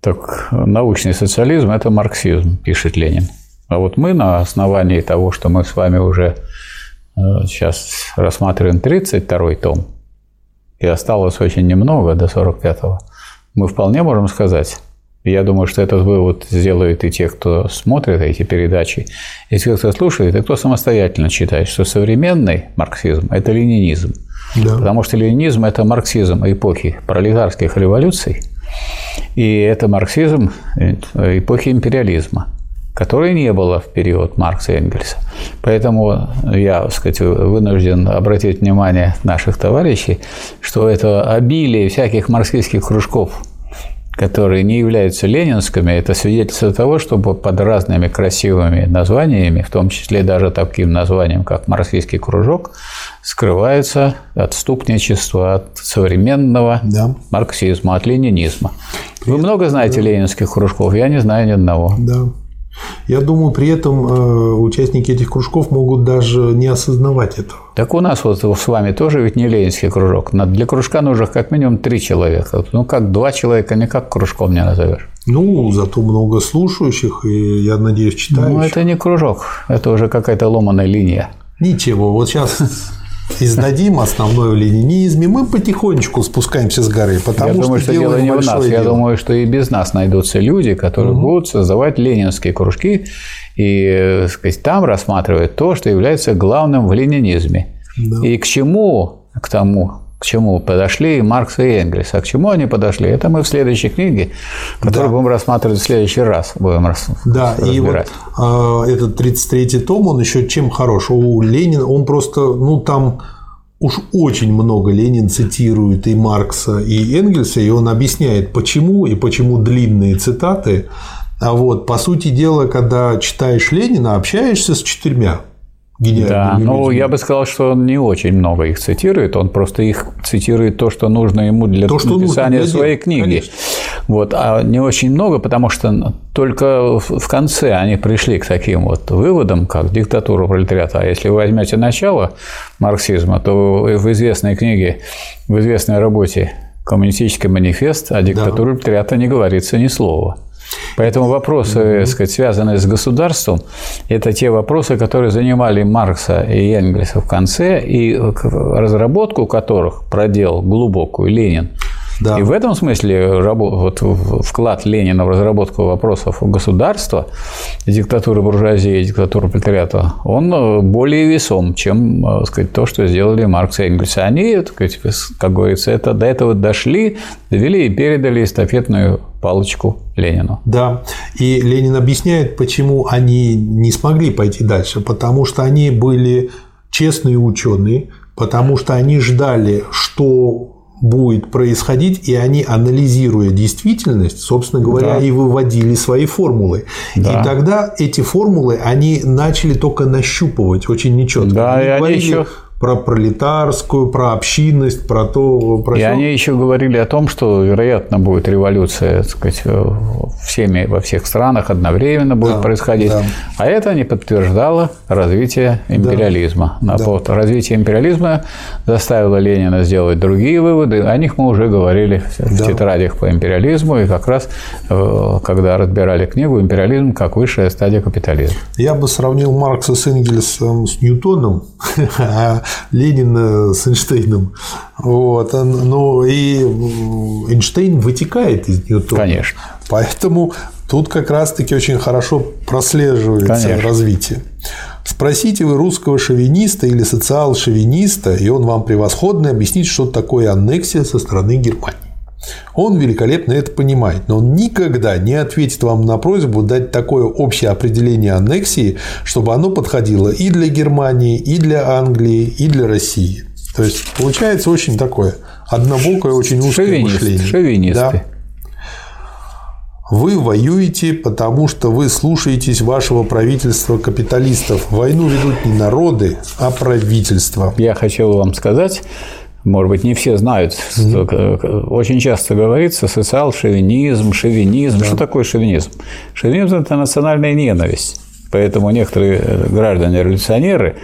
Так научный социализм – это марксизм, пишет Ленин. А вот мы на основании того, что мы с вами уже сейчас рассматриваем тридцать второй том, и осталось очень немного до сорок пятого, мы вполне можем сказать, и я думаю, что этот вывод сделают и те, кто смотрит эти передачи, и те, кто слушает, и кто самостоятельно читает, что современный марксизм – это ленинизм. Да. Потому что ленинизм – это марксизм эпохи пролетарских революций, и это марксизм эпохи империализма, которой не было в период Маркса и Энгельса. Поэтому я, так сказать, вынужден обратить внимание наших товарищей, что это обилие всяких марксистских кружков, которые не являются ленинскими, это свидетельство того, что под разными красивыми названиями, в том числе даже таким названием, как «Марксистский кружок», скрывается отступничество от современного да. марксизма, от ленинизма. При Вы много знаете да. ленинских кружков? Я не знаю ни одного. Да. Я думаю, при этом участники этих кружков могут даже не осознавать этого. Так у нас вот с вами тоже ведь не ленинский кружок. Для кружка нужно как минимум три человека. Ну, как два человека никак кружком не назовешь. Ну, зато много слушающих и, я надеюсь, читающих. Ну, это не кружок. Это уже какая-то ломаная линия. Ничего. Вот сейчас издадим основное в ленинизме. Мы потихонечку спускаемся с горы, потому я что, думаю, что дело не в нас. Я дело. думаю, что и без нас найдутся люди, которые угу. будут создавать ленинские кружки и, так сказать, там рассматривать то, что является главным в ленинизме. Да. И к чему, к тому, к чему подошли Маркс и Энгельс, а к чему они подошли, это мы в следующей книге, которую да. будем рассматривать в следующий раз, будем да, разбирать. И вот э, этот тридцать третий том, он еще чем хорош? У Ленина он просто, ну там уж очень много Ленин цитирует и Маркса, и Энгельса, и он объясняет, почему и почему длинные цитаты. А вот, по сути дела, когда читаешь Ленина, общаешься с четырьмя. гениальными да, людьми. Ну, я бы сказал, что он не очень много их цитирует, он просто их цитирует то, что нужно ему для то, написания нужно, своей книги. Конечно. Вот, а не очень много, потому что только в конце они пришли к таким вот выводам, как диктатура пролетариата. А если вы возьмете начало марксизма, то в известной книге, в известной работе «Коммунистический манифест» о диктатуре да. пролетариата не говорится ни слова. Поэтому вопросы, mm-hmm. сказать, связанные с государством, это те вопросы, которые занимали Маркса и Энгельса в конце, и разработку которых проделал глубокую Ленин. Да. И в этом смысле вот, вклад Ленина в разработку вопросов государства, диктатуры буржуазии, диктатуры пролетариата, он более весом, чем сказать, то, что сделали Маркс и Энгельс. Они, сказать, как говорится, это, до этого дошли, довели и передали эстафетную палочку Ленину. Да, и Ленин объясняет, почему они не смогли пойти дальше, потому что они были честные ученые, потому что они ждали, что будет происходить, и они, анализируя действительность, собственно говоря, да. и выводили свои формулы. Да. И тогда эти формулы они начали только нащупывать очень нечетко. Да, они и говорили они еще про пролетарскую, про общинность, про то, про и все. Они еще говорили о том, что, вероятно, будет революция, так сказать, всеми, во всех странах одновременно будет да, происходить. Да. А это не подтверждало развитие империализма. Да, вот, да. Развитие империализма заставило Ленина сделать другие выводы. О них мы уже говорили в да. тетрадях по империализму. И как раз, когда разбирали книгу «Империализм как высшая стадия капитализма». Я бы сравнил Маркса с Энгельсом с Ньютоном, а Ленина с Эйнштейном. Вот. Ну, и Эйнштейн вытекает из Ньютона. Конечно. Поэтому тут как раз-таки очень хорошо прослеживается Конечно. развитие. Спросите вы русского шовиниста или социал-шовиниста, и он вам превосходно объяснит, что такое аннексия со стороны Германии. Он великолепно это понимает, но он никогда не ответит вам на просьбу дать такое общее определение аннексии, чтобы оно подходило и для Германии, и для Англии, и для России. То есть получается очень такое однобокое, очень узкое Шовинист, мышление. Шовинисты. Да. Вы воюете, потому что вы слушаетесь вашего правительства капиталистов. Войну ведут не народы, а правительства. Я хотел вам сказать. Может быть, не все знают. Mm-hmm. Очень часто говорится социал-шовинизм, шовинизм. Да. Что такое шовинизм? Шовинизм – это национальная ненависть. Поэтому некоторые граждане-революционеры,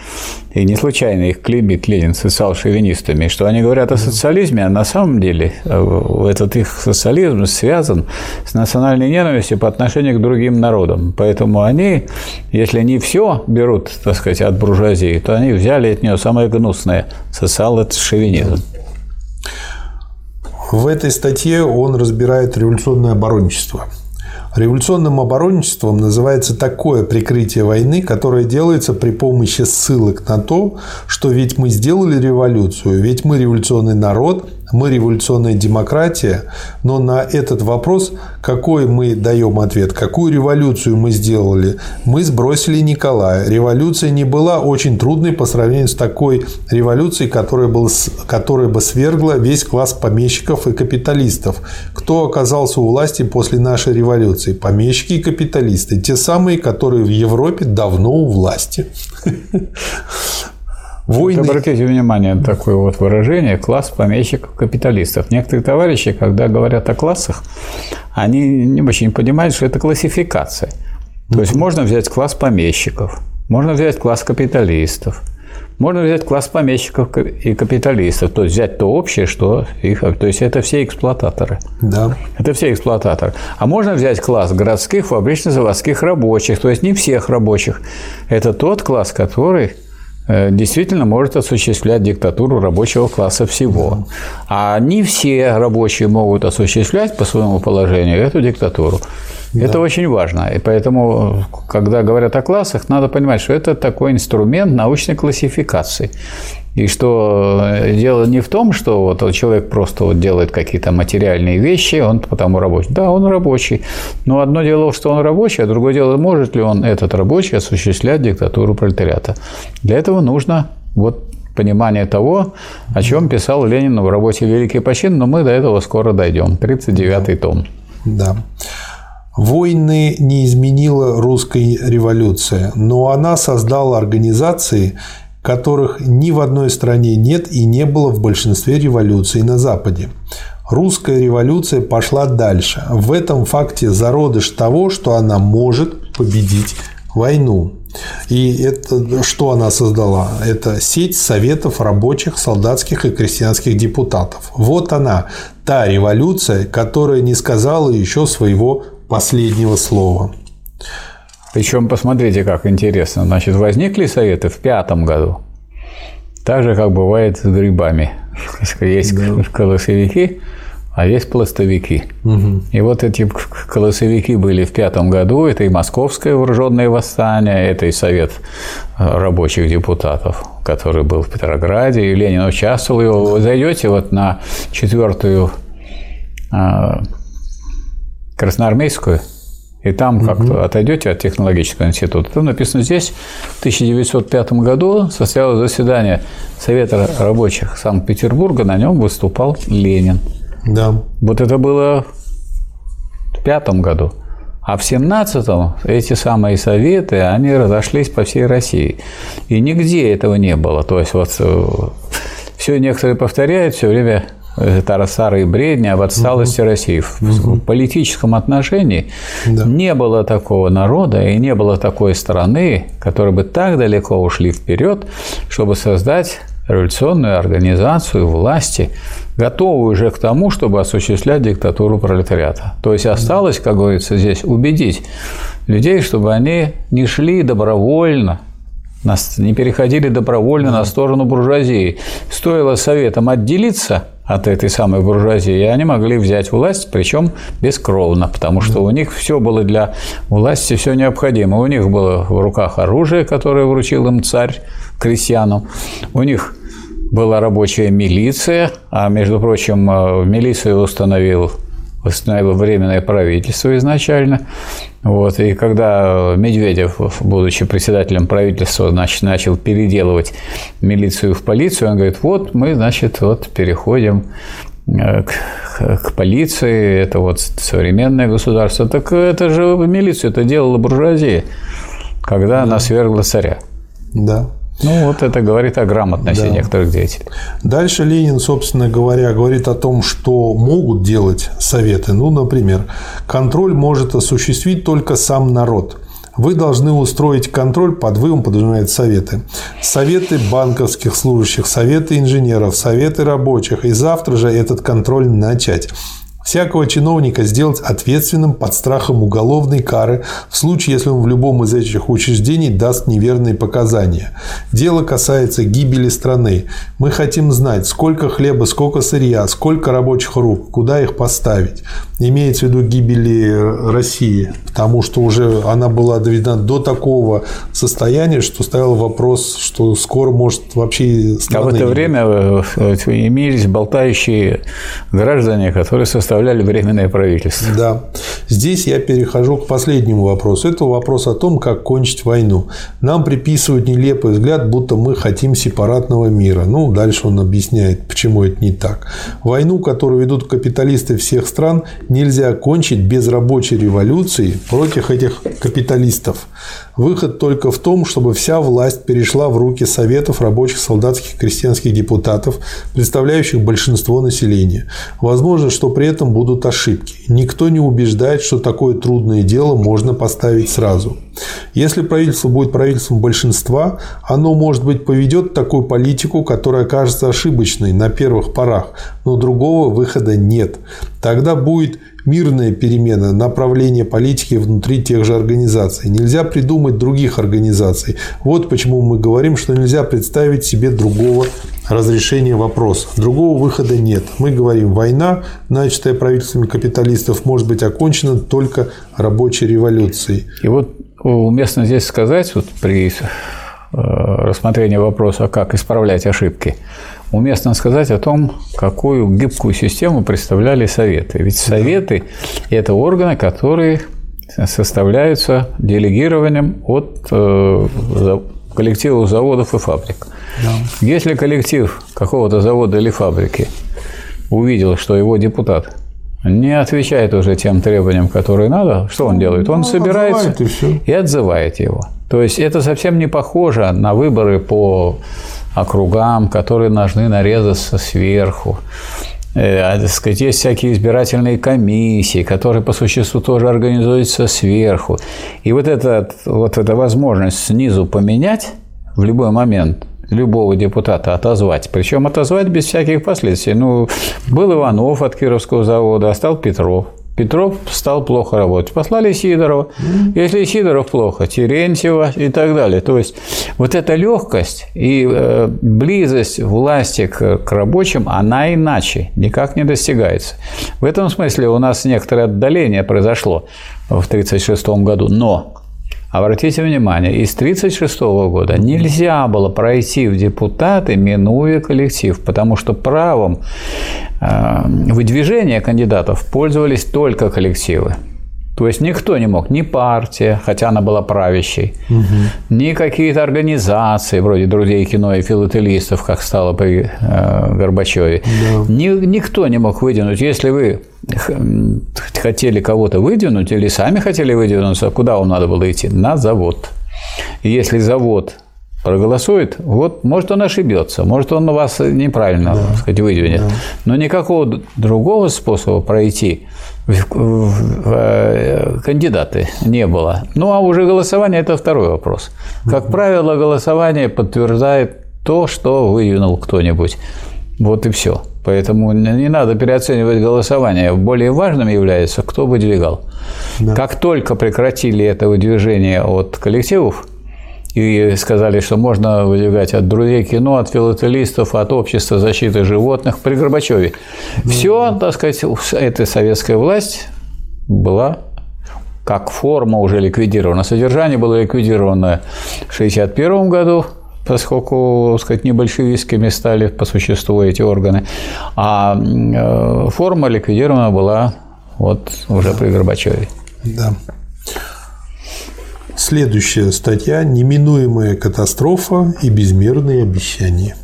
и не случайно их клеймит Ленин социал-шовинистами, что они говорят о социализме, а на самом деле этот их социализм связан с национальной ненавистью по отношению к другим народам. Поэтому они, если не все берут, так сказать, от буржуазии, то они взяли от нее самое гнусное – социал – это шовинизм. В этой статье он разбирает революционное оборонничество. Революционным оборонничеством называется такое прикрытие войны, которое делается при помощи ссылок на то, что ведь мы сделали революцию, ведь мы революционный народ, мы революционная демократия, но на этот вопрос, какой мы даем ответ, какую революцию мы сделали, мы сбросили Николая. Революция не была очень трудной по сравнению с такой революцией, которая, была, которая бы свергла весь класс помещиков и капиталистов. Кто оказался у власти после нашей революции? Помещики и капиталисты, те самые, которые в Европе давно у власти. Войны. Вот обратите внимание на такое вот выражение «класс помещиков-капиталистов». Некоторые товарищи, когда говорят о классах, они не очень понимают, что это классификация. То есть можно взять класс помещиков, можно взять класс капиталистов, можно взять класс помещиков и капиталистов, то есть взять то общее, что их, то есть это все эксплуататоры. Да. Это все эксплуататоры. А можно взять класс городских, фабрично-заводских рабочих, то есть не всех рабочих. Это тот класс, который действительно может осуществлять диктатуру рабочего класса всего. А не все рабочие могут осуществлять по своему положению эту диктатуру. Да. Это очень важно. И поэтому, когда говорят о классах, надо понимать, что это такой инструмент научной классификации. И что дело не в том, что вот человек просто вот делает какие-то материальные вещи, он потому рабочий. Да, он рабочий. Но одно дело, что он рабочий, а другое дело, может ли он, этот рабочий, осуществлять диктатуру пролетариата. Для этого нужно вот понимание того, о чем писал Ленин в работе «Великий почин», но мы до этого скоро дойдем. тридцать девятый том. Да. Войны не изменила русская революция, но она создала организации, которых ни в одной стране нет и не было в большинстве революций на Западе. Русская революция пошла дальше. В этом факте зародыш того, что она может победить войну. И это, что она создала? Это сеть советов рабочих, солдатских и крестьянских депутатов. Вот она, та революция, которая не сказала еще своего последнего слова. Причем, посмотрите, как интересно. Значит, возникли советы в пятом году. Так же, как бывает с грибами. Есть да. колосовики, а есть пластовики. Угу. И вот эти колосовики были в пятом году. Это и Московское вооруженное восстание, это и Совет рабочих депутатов, который был в Петрограде, и Ленин участвовал. И вы зайдете вот на четвертую Красноармейскую, и там угу. как-то отойдете от технологического института. Там написано здесь, в тысяча девятьсот пятом году состоялось заседание Совета рабочих Санкт-Петербурга, на нем выступал Ленин. Да. Вот это было в пятом году. А в семнадцатом эти самые советы, они разошлись по всей России. И нигде этого не было. То есть, вот все некоторые повторяют все время это старые бредни об отсталости угу. России. В угу. политическом отношении да. не было такого народа и не было такой страны, которые бы так далеко ушли вперед, чтобы создать революционную организацию власти, готовую уже к тому, чтобы осуществлять диктатуру пролетариата. То есть осталось, как говорится, здесь убедить людей, чтобы они не шли добровольно, не переходили добровольно да. на сторону буржуазии. Стоило советам отделиться от этой самой буржуазии, и они могли взять власть, причем бескровно, потому что да. у них все было для власти, все необходимо. У них было в руках оружие, которое вручил им царь крестьянам, у них была рабочая милиция, а, между прочим, милицию установил установило временное правительство изначально. Вот. И когда Медведев, будучи председателем правительства, значит, начал переделывать милицию в полицию, он говорит, вот мы, значит, вот переходим к, к полиции, это вот современное государство. Так это же милицию это делала буржуазия, когда да. она свергла царя. Да. Ну, вот это говорит о грамотности да. некоторых деятелей. Дальше Ленин, собственно говоря, говорит о том, что могут делать советы. Ну, например, контроль может осуществить только сам народ. Вы должны устроить контроль, под «вы» он подразумевает советы. Советы банковских служащих, советы инженеров, советы рабочих. И завтра же этот контроль начать. Всякого чиновника сделать ответственным под страхом уголовной кары в случае, если он в любом из этих учреждений даст неверные показания. Дело касается гибели страны. Мы хотим знать, сколько хлеба, сколько сырья, сколько рабочих рук, куда их поставить. Имеется в виду гибели России, потому что уже она была доведена до такого состояния, что стоял вопрос, что скоро может вообще страны... А в это время имелись болтающие граждане, которые составляли временное правительство. Да. Здесь я перехожу к последнему вопросу. Это вопрос о том, как кончить войну. Нам приписывают нелепый взгляд, будто мы хотим сепаратного мира. Ну, дальше он объясняет, почему это не так. Войну, которую ведут капиталисты всех стран, нельзя кончить без рабочей революции против этих капиталистов. Выход только в том, чтобы вся власть перешла в руки советов рабочих, солдатских, крестьянских депутатов, представляющих большинство населения. Возможно, что при этом будут ошибки. Никто не убеждает, что такое трудное дело можно поставить сразу. Если правительство будет правительством большинства, оно, может быть, поведет такую политику, которая кажется ошибочной на первых порах, но другого выхода нет. Тогда будет мирная перемена направления политики внутри тех же организаций. Нельзя придумать других организаций. Вот почему мы говорим, что нельзя представить себе другого разрешения вопроса. Другого выхода нет. Мы говорим, война, начатая правительствами капиталистов, может быть окончена только рабочей революцией. И вот уместно здесь сказать, вот при рассмотрении вопроса, как исправлять ошибки, уместно сказать о том, какую гибкую систему представляли советы. Ведь советы – это органы, которые составляются делегированием от коллективов заводов и фабрик. Да. Если коллектив какого-то завода или фабрики увидел, что его депутат не отвечает уже тем требованиям, которые надо, что он делает? Он ну, собирается отзывает и, и отзывает его. То есть это совсем не похоже на выборы по округам, которые должны нарезаться сверху. Есть всякие избирательные комиссии, которые по существу тоже организуются сверху. И вот, это, вот эта возможность снизу поменять в любой момент, любого депутата отозвать, причем отозвать без всяких последствий. Ну, был Иванов от Кировского завода, а стал Петров. Петров стал плохо работать. Послали Сидорова. Если Сидоров плохо, Терентьева и так далее. То есть вот эта легкость и близость власти к рабочим, она иначе никак не достигается. В этом смысле у нас некоторое отдаление произошло в тысяча девятьсот тридцать шестом году. Но обратите внимание, из тысяча девятьсот тридцать шестого года нельзя было пройти в депутаты, минуя коллектив, потому что правом выдвижения кандидатов пользовались только коллективы. То есть никто не мог, ни партия, хотя она была правящей, угу. ни какие-то организации, вроде друзей кино и филателистов, как стало при э, Горбачеве. Да. Ни, никто не мог выдвинуть. Если вы хотели кого-то выдвинуть или сами хотели выдвинуться, куда вам надо было идти? На завод. И если завод проголосует, вот, может, он ошибется, может, он вас неправильно, да. так сказать, выдвинет. Да. Но никакого другого способа пройти в, в, в кандидаты не было. Ну, а уже голосование – это второй вопрос. Как правило, голосование подтверждает то, что выдвинул кто-нибудь. Вот и все. Поэтому не надо переоценивать голосование. Более важным является, кто выдвигал. Да. Как только прекратили это выдвижение от коллективов, и сказали, что можно выдвигать от друзей кино, от филателистов, от общества защиты животных при Горбачеве. Все, так сказать, эта советская власть была как форма уже ликвидирована. Содержание было ликвидировано в шестьдесят первом году, поскольку, так сказать, не большевистскими стали по существу эти органы, а форма ликвидирована была вот уже при Горбачеве. Да. Следующая статья – «Неминуемая катастрофа и безмерные обещания».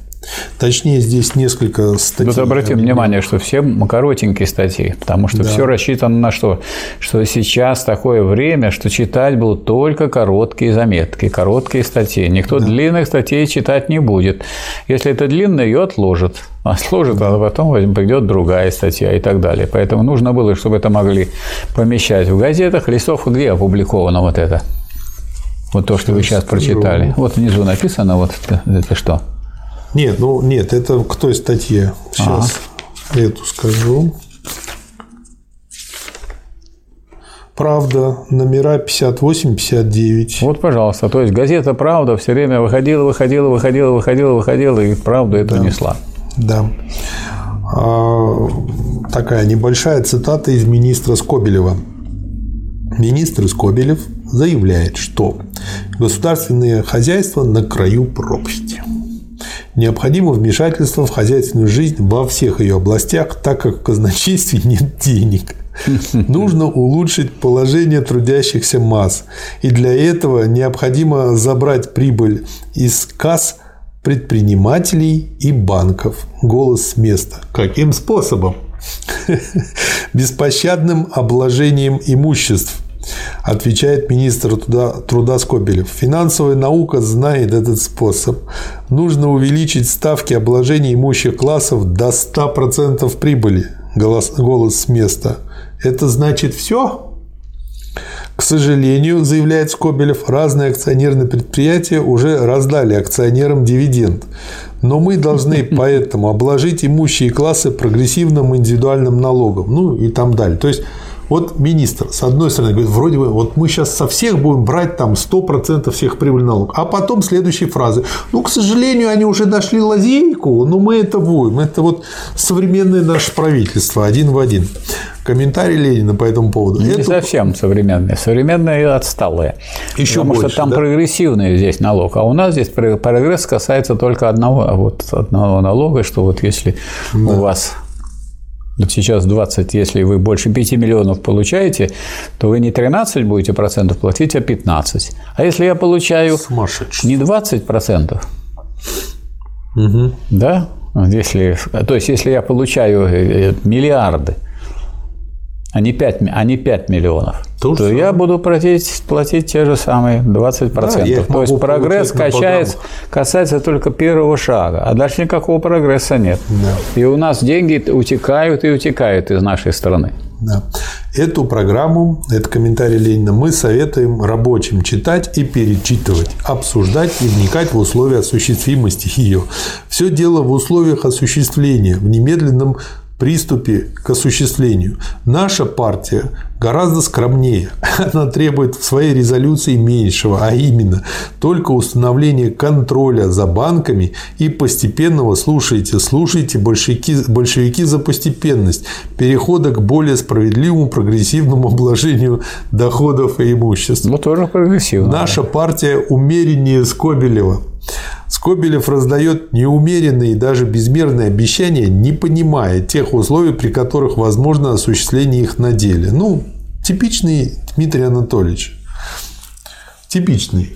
Точнее, здесь несколько статей. Вот обратим внимание, что все коротенькие статьи, потому что да. все рассчитано на что? Что сейчас такое время, что читать будут только короткие заметки, короткие статьи. Никто да. длинных статей читать не будет. Если это длинная, ее отложат. Отложат, да. а потом придет другая статья и так далее. Поэтому нужно было, чтобы это могли помещать в газетах. Листовка где опубликована вот это? Вот то, что вы сейчас прочитали. Вот внизу написано, вот это, это что? Нет, ну нет, это к той статье. Сейчас ага. эту скажу. «Правда», номера пятьдесят восемь пятьдесят девять. Вот, пожалуйста. То есть газета «Правда» все время выходила, выходила, выходила, выходила, выходила, и «Правду» эту да. несла. Да. А, такая небольшая цитата из министра Скобелева. Министр Скобелев заявляет, что государственное хозяйство на краю пропасти. Необходимо вмешательство в хозяйственную жизнь во всех ее областях, так как в казначействе нет денег. Нужно улучшить положение трудящихся масс. И для этого необходимо забрать прибыль из касс предпринимателей и банков. Голос с места. Каким способом? Беспощадным обложением имуществ. Отвечает министр труда, труда Скобелев. Финансовая наука знает этот способ. Нужно увеличить ставки обложения имущих классов до ста процентов прибыли. Голос, голос с места. Это значит все? К сожалению, заявляет Скобелев, разные акционерные предприятия уже раздали акционерам дивиденд. Но мы должны поэтому обложить имущие классы прогрессивным индивидуальным налогом. Ну и там далее. То есть вот министр, с одной стороны, говорит, вроде бы, вот мы сейчас со всех будем брать там сто процентов всех прибыли налог. А потом следующие фразы. Ну, к сожалению, они уже дошли лазейку, но мы это будем. Это вот современное наше правительство, один в один. Комментарий Ленина по этому поводу. Не это... совсем современные. Современные и отсталые. Еще Потому больше, что там да? прогрессивный здесь налог. А у нас здесь прогресс касается только одного, вот, одного налога, что вот если да. у вас... Вот сейчас двадцать, если вы больше пяти миллионов получаете, то вы не тринадцать будете процентов платить, а пятнадцать. А если я получаю не двадцать процентов, угу. да? Если, то есть, если я получаю миллиарды, а не пять, а не пять миллионов, то, то я буду платить, платить те же самые двадцать процентов. Да, то есть прогресс качается, касается только первого шага, а дальше никакого прогресса нет. Да. И у нас деньги утекают и утекают из нашей страны. Да. Эту программу, это комментарий Ленина, мы советуем рабочим читать и перечитывать, обсуждать и вникать в условия осуществимости ее. Все дело в условиях осуществления, в немедленном приступе к осуществлению. Наша партия гораздо скромнее. Она требует в своей резолюции меньшего, а именно только установления контроля за банками и постепенного, слушайте, слушайте, большевики, большевики за постепенность, перехода к более справедливому прогрессивному обложению доходов и имуществ. Ну, тоже прогрессивно. Наша партия умереннее Скобелева. Скобелев раздает неумеренные и даже безмерные обещания, не понимая тех условий, при которых возможно осуществление их на деле. Ну, типичный Дмитрий Анатольевич. Типичный.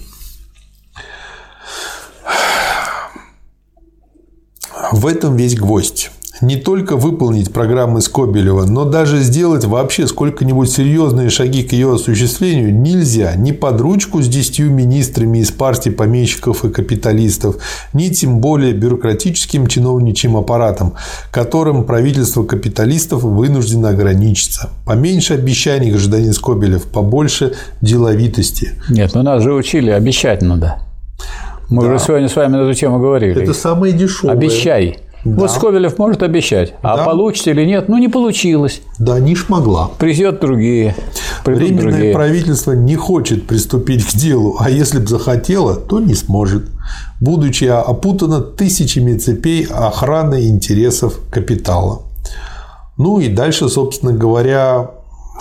В этом весь гвоздь. Не только выполнить программы Скобелева, но даже сделать вообще сколько-нибудь серьезные шаги к ее осуществлению нельзя. Ни под ручку с десятью министрами из партии помещиков и капиталистов, ни тем более бюрократическим чиновничьим аппаратом, которым правительство капиталистов вынуждено ограничиться. Поменьше обещаний, гражданин Скобелев, побольше деловитости. Нет, ну нас же учили, обещать надо. Мы да. уже сегодня с вами на эту тему говорили. Это самое дешевое. Обещай. Да. Вот Скобелев может обещать, а да. получится или нет, ну не получилось. Да, не шмогла. Придет другие. Временное другие. правительство не хочет приступить к делу, а если бы захотело, то не сможет, будучи опутано тысячами цепей охраны интересов капитала. Ну и дальше, собственно говоря,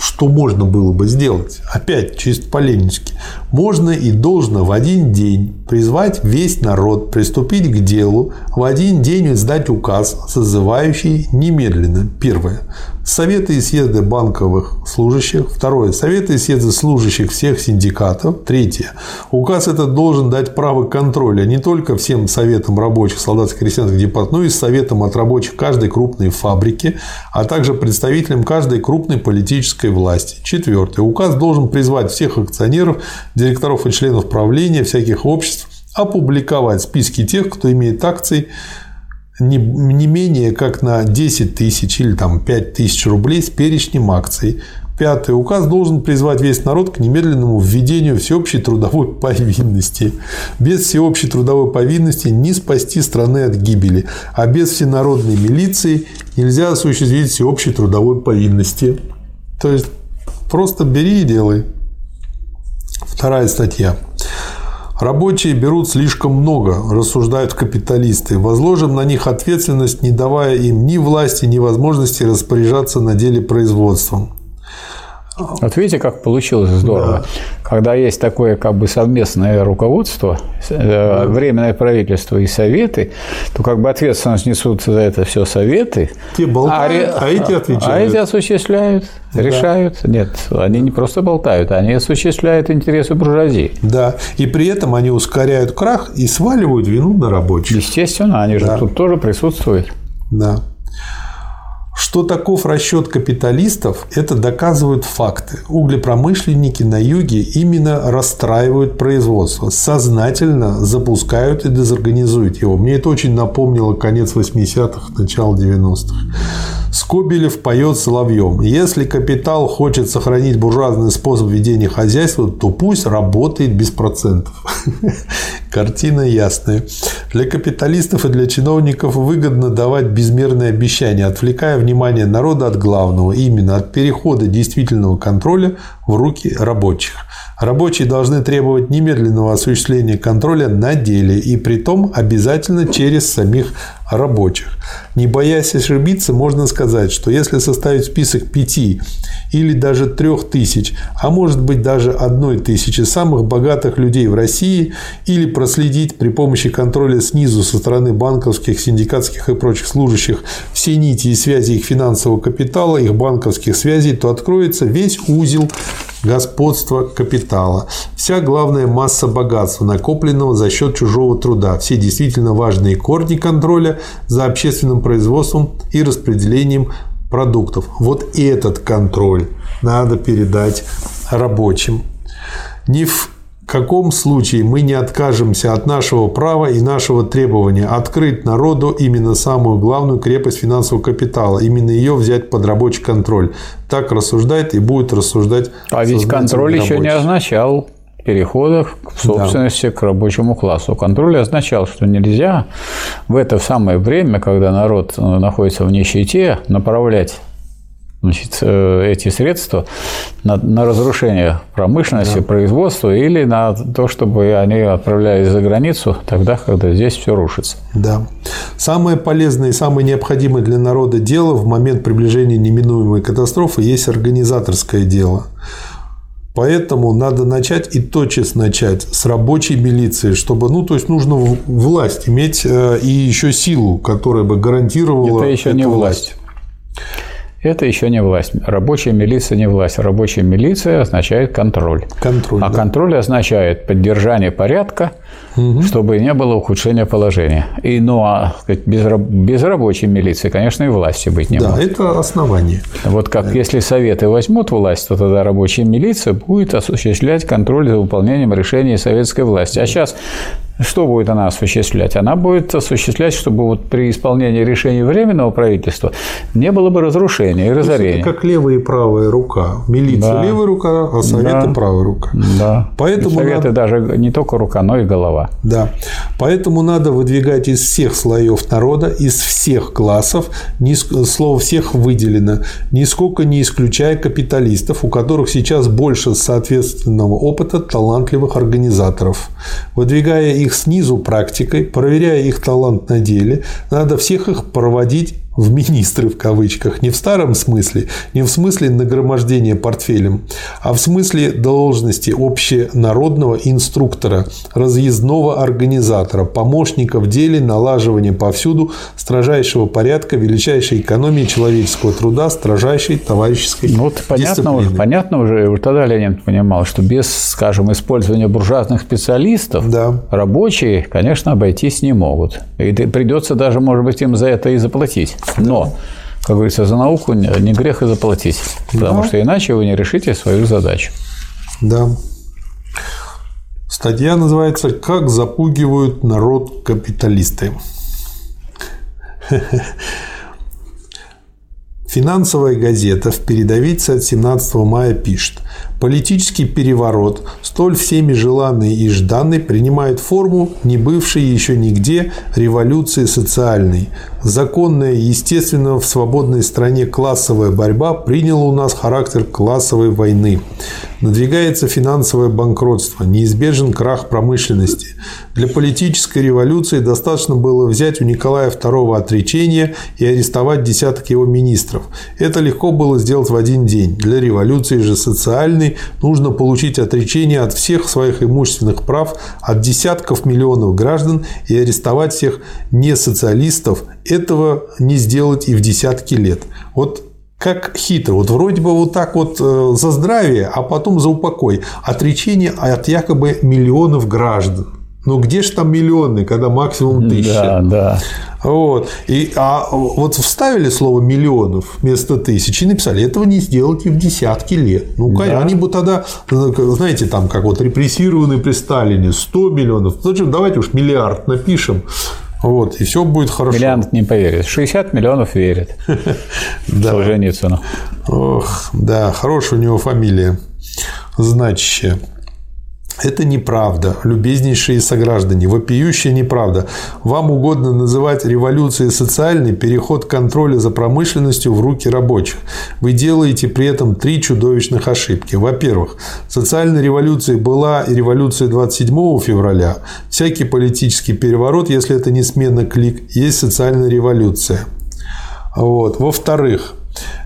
что можно было бы сделать? Опять чисто по-ленински. Можно и должно в один день призвать весь народ приступить к делу, в один день издать указ, созывающий немедленно. Первое. Советы и съезды банковых служащих. Второе. Советы и съезды служащих всех синдикатов. Третье. Указ этот должен дать право контроля не только всем советам рабочих, солдатских, крестьянских департаментов, но и советам от рабочих каждой крупной фабрики, а также представителям каждой крупной политической власти. Четвертое. Указ должен призвать всех акционеров, директоров и членов правления, всяких обществ опубликовать списки тех, кто имеет акции не, не менее как на десять тысяч или там, пять тысяч рублей с перечнем акций. Пятый. Указ должен призвать весь народ к немедленному введению всеобщей трудовой повинности. Без всеобщей трудовой повинности не спасти страны от гибели, а без всенародной милиции нельзя осуществить всеобщей трудовой повинности. То есть просто бери и делай. Вторая статья. Рабочие берут слишком много, рассуждают капиталисты. Возложим на них ответственность, не давая им ни власти, ни возможности распоряжаться на деле производством. Вот видите, как получилось здорово. Да. Когда есть такое как бы совместное руководство, да. временное правительство и советы, то как бы ответственность несут за это все советы. Те болтают, а, а эти отвечают. А эти осуществляют, да. решают. Нет, они не просто болтают, они осуществляют интересы буржуазии. Да, и при этом они ускоряют крах и сваливают вину на рабочих. Естественно, они да. же тут тоже присутствуют. Да. Что таков расчет капиталистов, это доказывают факты. Углепромышленники на юге именно расстраивают производство, сознательно запускают и дезорганизуют его. Мне это очень напомнило конец восьмидесятых, начало девяностых. Скобелев поет соловьем. Если капитал хочет сохранить буржуазный способ ведения хозяйства, то пусть работает без процентов. Картина ясная. Для капиталистов и для чиновников выгодно давать безмерные обещания, отвлекая внимание народа от главного, именно от перехода действительного контроля в руки рабочих. Рабочие должны требовать немедленного осуществления контроля на деле, и притом обязательно через самих рабочих. Не боясь ошибиться, можно сказать, что если составить список пяти или даже трех тысяч, а может быть даже одной тысячи самых богатых людей в России, или проследить при помощи контроля снизу со стороны банковских, синдикатских и прочих служащих все нити и связи их финансового капитала, их банковских связей, то откроется весь узел господства капитала, вся главная масса богатства, накопленного за счет чужого труда, все действительно важные корни контроля за общественным производством и распределением продуктов. Вот этот контроль надо передать рабочим. Ни в каком случае мы не откажемся от нашего права и нашего требования открыть народу именно самую главную крепость финансового капитала, именно ее взять под рабочий контроль. Так рассуждает и будет рассуждать. А ведь контроль еще не означал переходов в собственности, да, к рабочему классу. Контроль означал, что нельзя в это самое время, когда народ находится в нищете, направлять, значит, эти средства на, на разрушение промышленности, да, производства или на то, чтобы они отправлялись за границу тогда, когда здесь все рушится. Да. Самое полезное и самое необходимое для народа дело в момент приближения неминуемой катастрофы есть организаторское дело. Поэтому надо начать и тотчас начать с рабочей милиции, чтобы, ну, то есть нужно власть иметь и еще силу, которая бы гарантировала. Это еще не власть. Это еще не власть. Рабочая милиция не власть. Рабочая милиция означает контроль. Контроль, а да. контроль означает поддержание порядка, угу. чтобы не было ухудшения положения. И, ну, а без, без рабочей милиции, конечно, и власти быть не да, может. Да, это основание. Вот как это. Если советы возьмут власть, то тогда рабочая милиция будет осуществлять контроль за выполнением решений советской власти. А сейчас что будет она осуществлять? Она будет осуществлять, чтобы вот при исполнении решений Временного правительства не было бы разрушения и разорения. Это как левая и правая рука. Милиция да. левая рука, а советы да. правая рука. Да. Поэтому советы надо... даже не только рука, но и голова. Да. Поэтому надо выдвигать из всех слоев народа, из всех классов, слово «всех» выделено, нисколько не исключая капиталистов, у которых сейчас больше соответственного опыта талантливых организаторов. Выдвигая их их снизу практикой, проверяя их талант на деле, надо всех их проводить в министры, в кавычках, не в старом смысле, не в смысле нагромождения портфелем, а в смысле должности общенародного инструктора, разъездного организатора, помощника в деле налаживания повсюду строжайшего порядка, величайшей экономии человеческого труда, строжайшей товарищеской ну, вот дисциплины. Понятно, понятно уже, вот тогда Ленин понимал, что без, скажем, использования буржуазных специалистов да. рабочие, конечно, обойтись не могут. И придется даже, может быть, им за это и заплатить. Но, как говорится, за науку не грех и заплатить, потому да. что иначе вы не решите свою задачу. Да. Статья называется «Как запугивают народ капиталисты». Финансовая газета в передовице от семнадцатого мая пишет: «Политический переворот, столь всеми желанный и жданный, принимает форму, не бывшей еще нигде, революции социальной. Законная, естественно, в свободной стране классовая борьба приняла у нас характер классовой войны. Надвигается финансовое банкротство, неизбежен крах промышленности. Для политической революции достаточно было взять у Николая Второго отречение и арестовать десяток его министров. Это легко было сделать в один день. Для революции же социальной нужно получить отречение от всех своих имущественных прав, от десятков миллионов граждан и арестовать всех несоциалистов. Этого не сделать и в десятки лет». Вот как хитро. Вот вроде бы вот так вот за здравие, а потом за упокой. Отречение от якобы миллионов граждан. Ну, где же там миллионы, когда максимум тысяча? Да, да. Вот. И, а вот вставили слово «миллионов» вместо тысяч и написали: этого не сделать и в десятки лет. Ну, конечно, да. они бы тогда, знаете, там, как вот репрессированные при Сталине, сто миллионов. Зачем? Давайте уж миллиард напишем. Вот, и все будет хорошо. Миллиард не поверит. шестьдесят миллионов верит. Солженицыну. Ох, да, хорошая у него фамилия. Значище. Это неправда, любезнейшие сограждане, вопиющая неправда. Вам угодно называть революцией социальной переход контроля за промышленностью в руки рабочих. Вы делаете при этом три чудовищных ошибки. Во-первых, социальной революцией была и революция двадцать седьмого февраля. Всякий политический переворот, если это не смена клик, есть социальная революция. Вот. Во-вторых,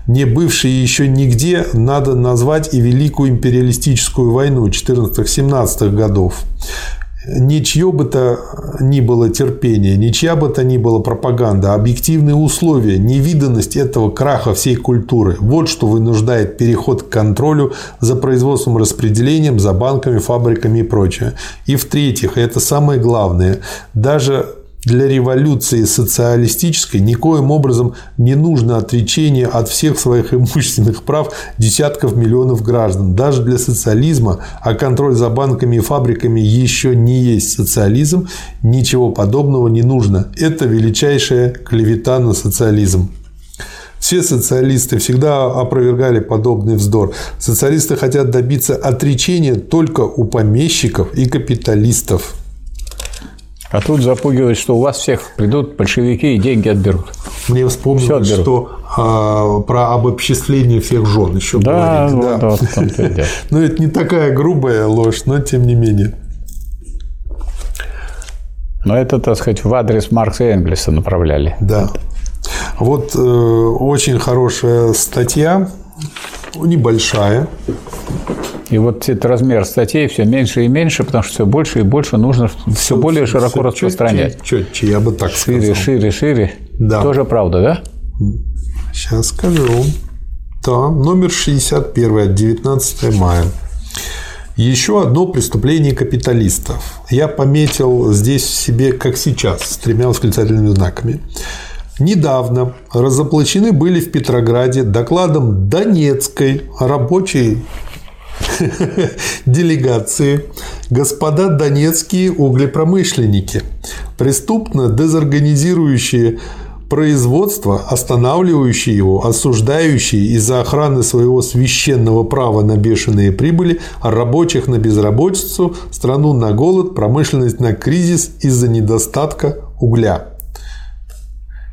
не бывшие еще нигде надо назвать и Великую империалистическую войну четырнадцатого-семнадцатого годов. Ничье бы то ни было терпение, ничья бы то ни была пропаганда, объективные условия, невиданность этого краха всей культуры. Вот что вынуждает переход к контролю за производством, распределением, за банками, фабриками и прочее. И в-третьих, и это самое главное, даже Для революции социалистической никоим образом не нужно отречение от всех своих имущественных прав десятков миллионов граждан. Даже для социализма, а контроль за банками и фабриками еще не есть социализм, ничего подобного не нужно. Это величайшая клевета на социализм. Все социалисты всегда опровергали подобный вздор. Социалисты хотят добиться отречения только у помещиков и капиталистов. А тут запугивают, что у вас всех придут большевики и деньги отберут. Мне вспомнилось, что а, про обобществление всех жен еще да, говорили. Вот, да, вот в том-то и дело. Но это не такая грубая ложь, но тем не менее. Но это, так сказать, в адрес Маркса и Энгельса направляли. Да. Вот э, очень хорошая статья, небольшая. И вот этот размер статей все меньше и меньше, потому что все больше и больше нужно все, все более все, широко все распространять. Четче, четче, я бы так шире, сказал. Шире, шире, шире. Да. Тоже правда, да? Сейчас скажу. Да, номер шестьдесят один от девятнадцатого мая. Еще одно преступление капиталистов. Я пометил здесь в себе, как сейчас, с тремя восклицательными знаками. Недавно разоблачены были в Петрограде докладом Донецкой рабочей делегации господа донецкие углепромышленники, преступно дезорганизирующие производство, останавливающие его, осуждающие из-за охраны своего священного права на бешеные прибыли, рабочих на безработицу, страну на голод, промышленность на кризис из-за недостатка угля.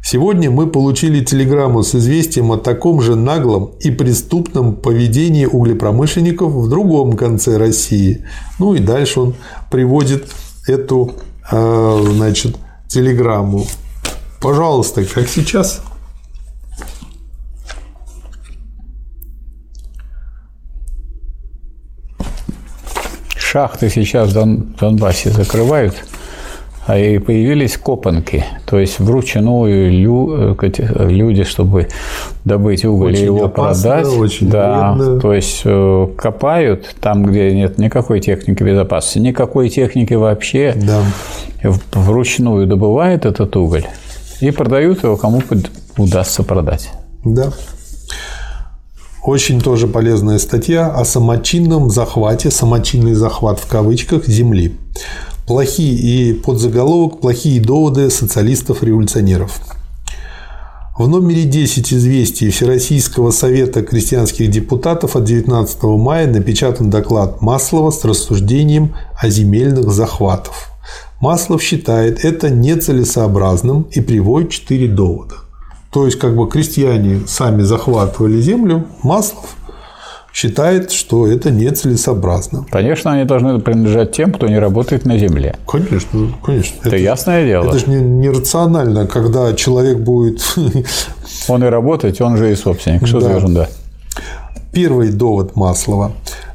Сегодня мы получили телеграмму с известием о таком же наглом и преступном поведении углепромышленников в другом конце России. Ну и дальше он приводит эту, значит, телеграмму. Пожалуйста, как сейчас. Шахты сейчас в Донбассе закрывают. И появились копанки, то есть вручную люди, чтобы добыть уголь очень и его опасно, продать, очень да, вредно. То есть копают там, где нет никакой техники безопасности, никакой техники вообще, да. Вручную добывают этот уголь и продают его, кому удастся продать. Да. Очень тоже полезная статья о самочинном захвате, самочинный захват в кавычках земли. Плохие и подзаголовок «Плохие доводы социалистов-революционеров». В номере десять известий Всероссийского совета крестьянских депутатов от девятнадцатого мая напечатан доклад Маслова с рассуждением о земельных захватах. Маслов считает это нецелесообразным и приводит четыре довода. То есть, как бы крестьяне сами захватывали землю, Маслов считает, что это нецелесообразно. Конечно, они должны принадлежать тем, кто не работает на земле. Конечно, конечно. Это, это ясное дело. Это же нерационально, когда человек будет... Он и работать, он же и собственник. Что да. за ерунда? Первый довод Маслова.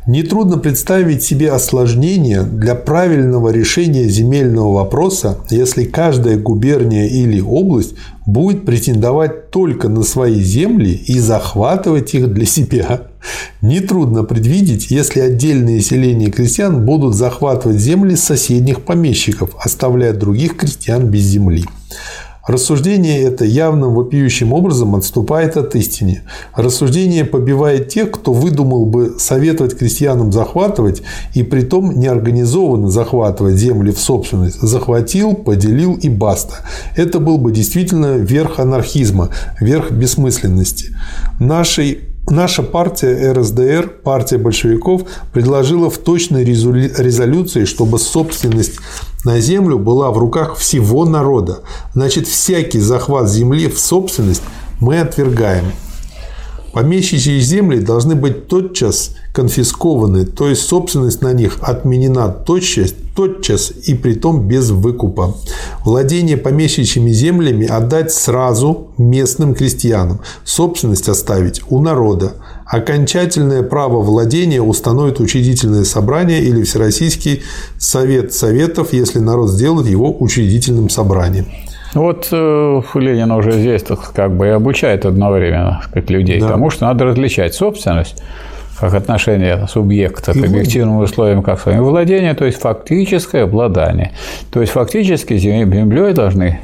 Нетрудно представить себе осложнение для правильного решения земельного вопроса, если каждая губерния или область будет претендовать только на свои земли и захватывать их для себя. Нетрудно предвидеть, если отдельные селения крестьян будут захватывать земли соседних помещиков, оставляя других крестьян без земли. Рассуждение это явным вопиющим образом отступает от истины. Рассуждение побивает тех, кто выдумал бы советовать крестьянам захватывать и притом неорганизованно захватывать земли в собственность. Захватил, поделил и баста. Это был бы действительно верх анархизма, верх бессмысленности. Нашей Наша партия эр эс дэ эр, партия большевиков, предложила в точной резолюции, чтобы собственность на землю была в руках всего народа. Значит, всякий захват земли в собственность мы отвергаем. Помещичьи земли должны быть тотчас конфискованы, то есть собственность на них отменена тотчас, тотчас и притом без выкупа. Владение помещичьими землями отдать сразу местным крестьянам, собственность оставить у народа. Окончательное право владения установит учредительное собрание или Всероссийский совет советов, если народ сделает его учредительным собранием. Вот Ленин уже здесь как бы и обучает одновременно людей да. тому, что надо различать собственность как отношение субъекта к объективным условиям, как своему владению, то есть фактическое обладание. То есть фактически землей должны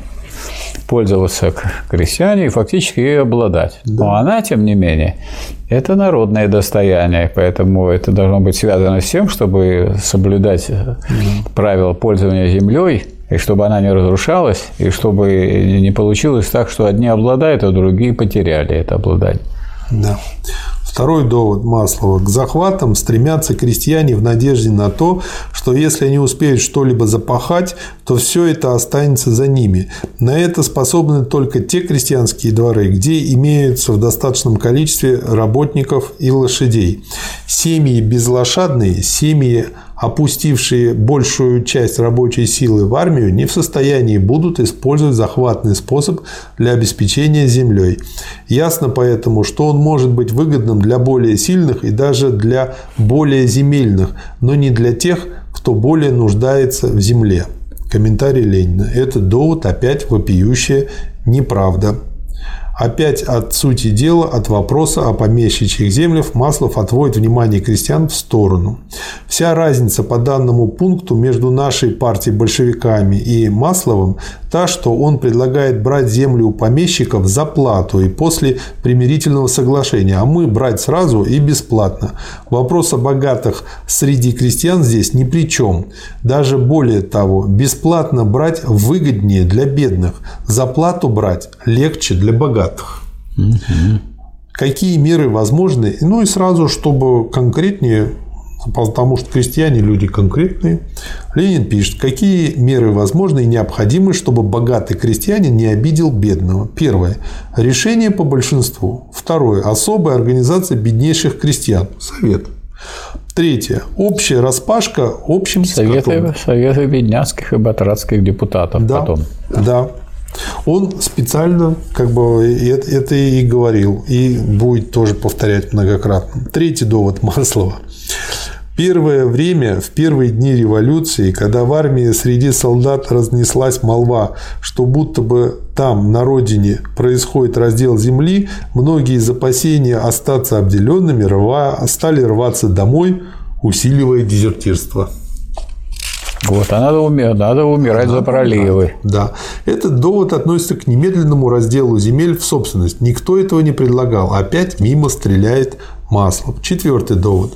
пользоваться крестьяне и фактически ее обладать. Да. Но она, тем не менее, это народное достояние, поэтому это должно быть связано с тем, чтобы соблюдать угу. правила пользования землей, и чтобы она не разрушалась, и чтобы не получилось так, что одни обладают, а другие потеряли это обладание. Да. Второй довод Маслова. К захватам стремятся крестьяне в надежде на то, что если они успеют что-либо запахать, то все это останется за ними. На это способны только те крестьянские дворы, где имеются в достаточном количестве работников и лошадей. Семьи безлошадные, семьи, опустившие большую часть рабочей силы в армию, не в состоянии будут использовать захватный способ для обеспечения землей. Ясно поэтому, что он может быть выгодным для более сильных и даже для более земельных, но не для тех, кто более нуждается в земле. Комментарий Ленина. Этот довод опять вопиющая неправда. Опять от сути дела, от вопроса о помещичьих землях Маслов отводит внимание крестьян в сторону. Вся разница по данному пункту между нашей партией большевиками и Масловым та, что он предлагает брать землю у помещиков за плату и после примирительного соглашения, а мы брать сразу и бесплатно. Вопрос о богатых среди крестьян здесь ни при чем. Даже более того, бесплатно брать выгоднее для бедных, за плату брать легче для богатых. Угу. Какие меры возможны? Ну и сразу, чтобы конкретнее, потому что крестьяне люди конкретные, Ленин пишет, какие меры возможны и необходимы, чтобы богатый крестьянин не обидел бедного. Первое. Решение по большинству. Второе. Особая организация беднейших крестьян. Совет. Третье. Общая распашка общим советом. Советы бедняцких и батрацких депутатов. Да. Потом. Да. Он специально как бы это и говорил, и будет тоже повторять многократно. Третий довод Маслова. Первое время, в первые дни революции, когда в армии среди солдат разнеслась молва, что будто бы там, на родине, происходит раздел земли, многие из опасения остаться обделенными рва... стали рваться домой, усиливая дезертирство. Вот, а надо, уми... надо умирать надо, за проливы. Да, да. Этот довод относится к немедленному разделу земель в собственность. Никто этого не предлагал. Опять мимо стреляет Маслов. Четвертый довод.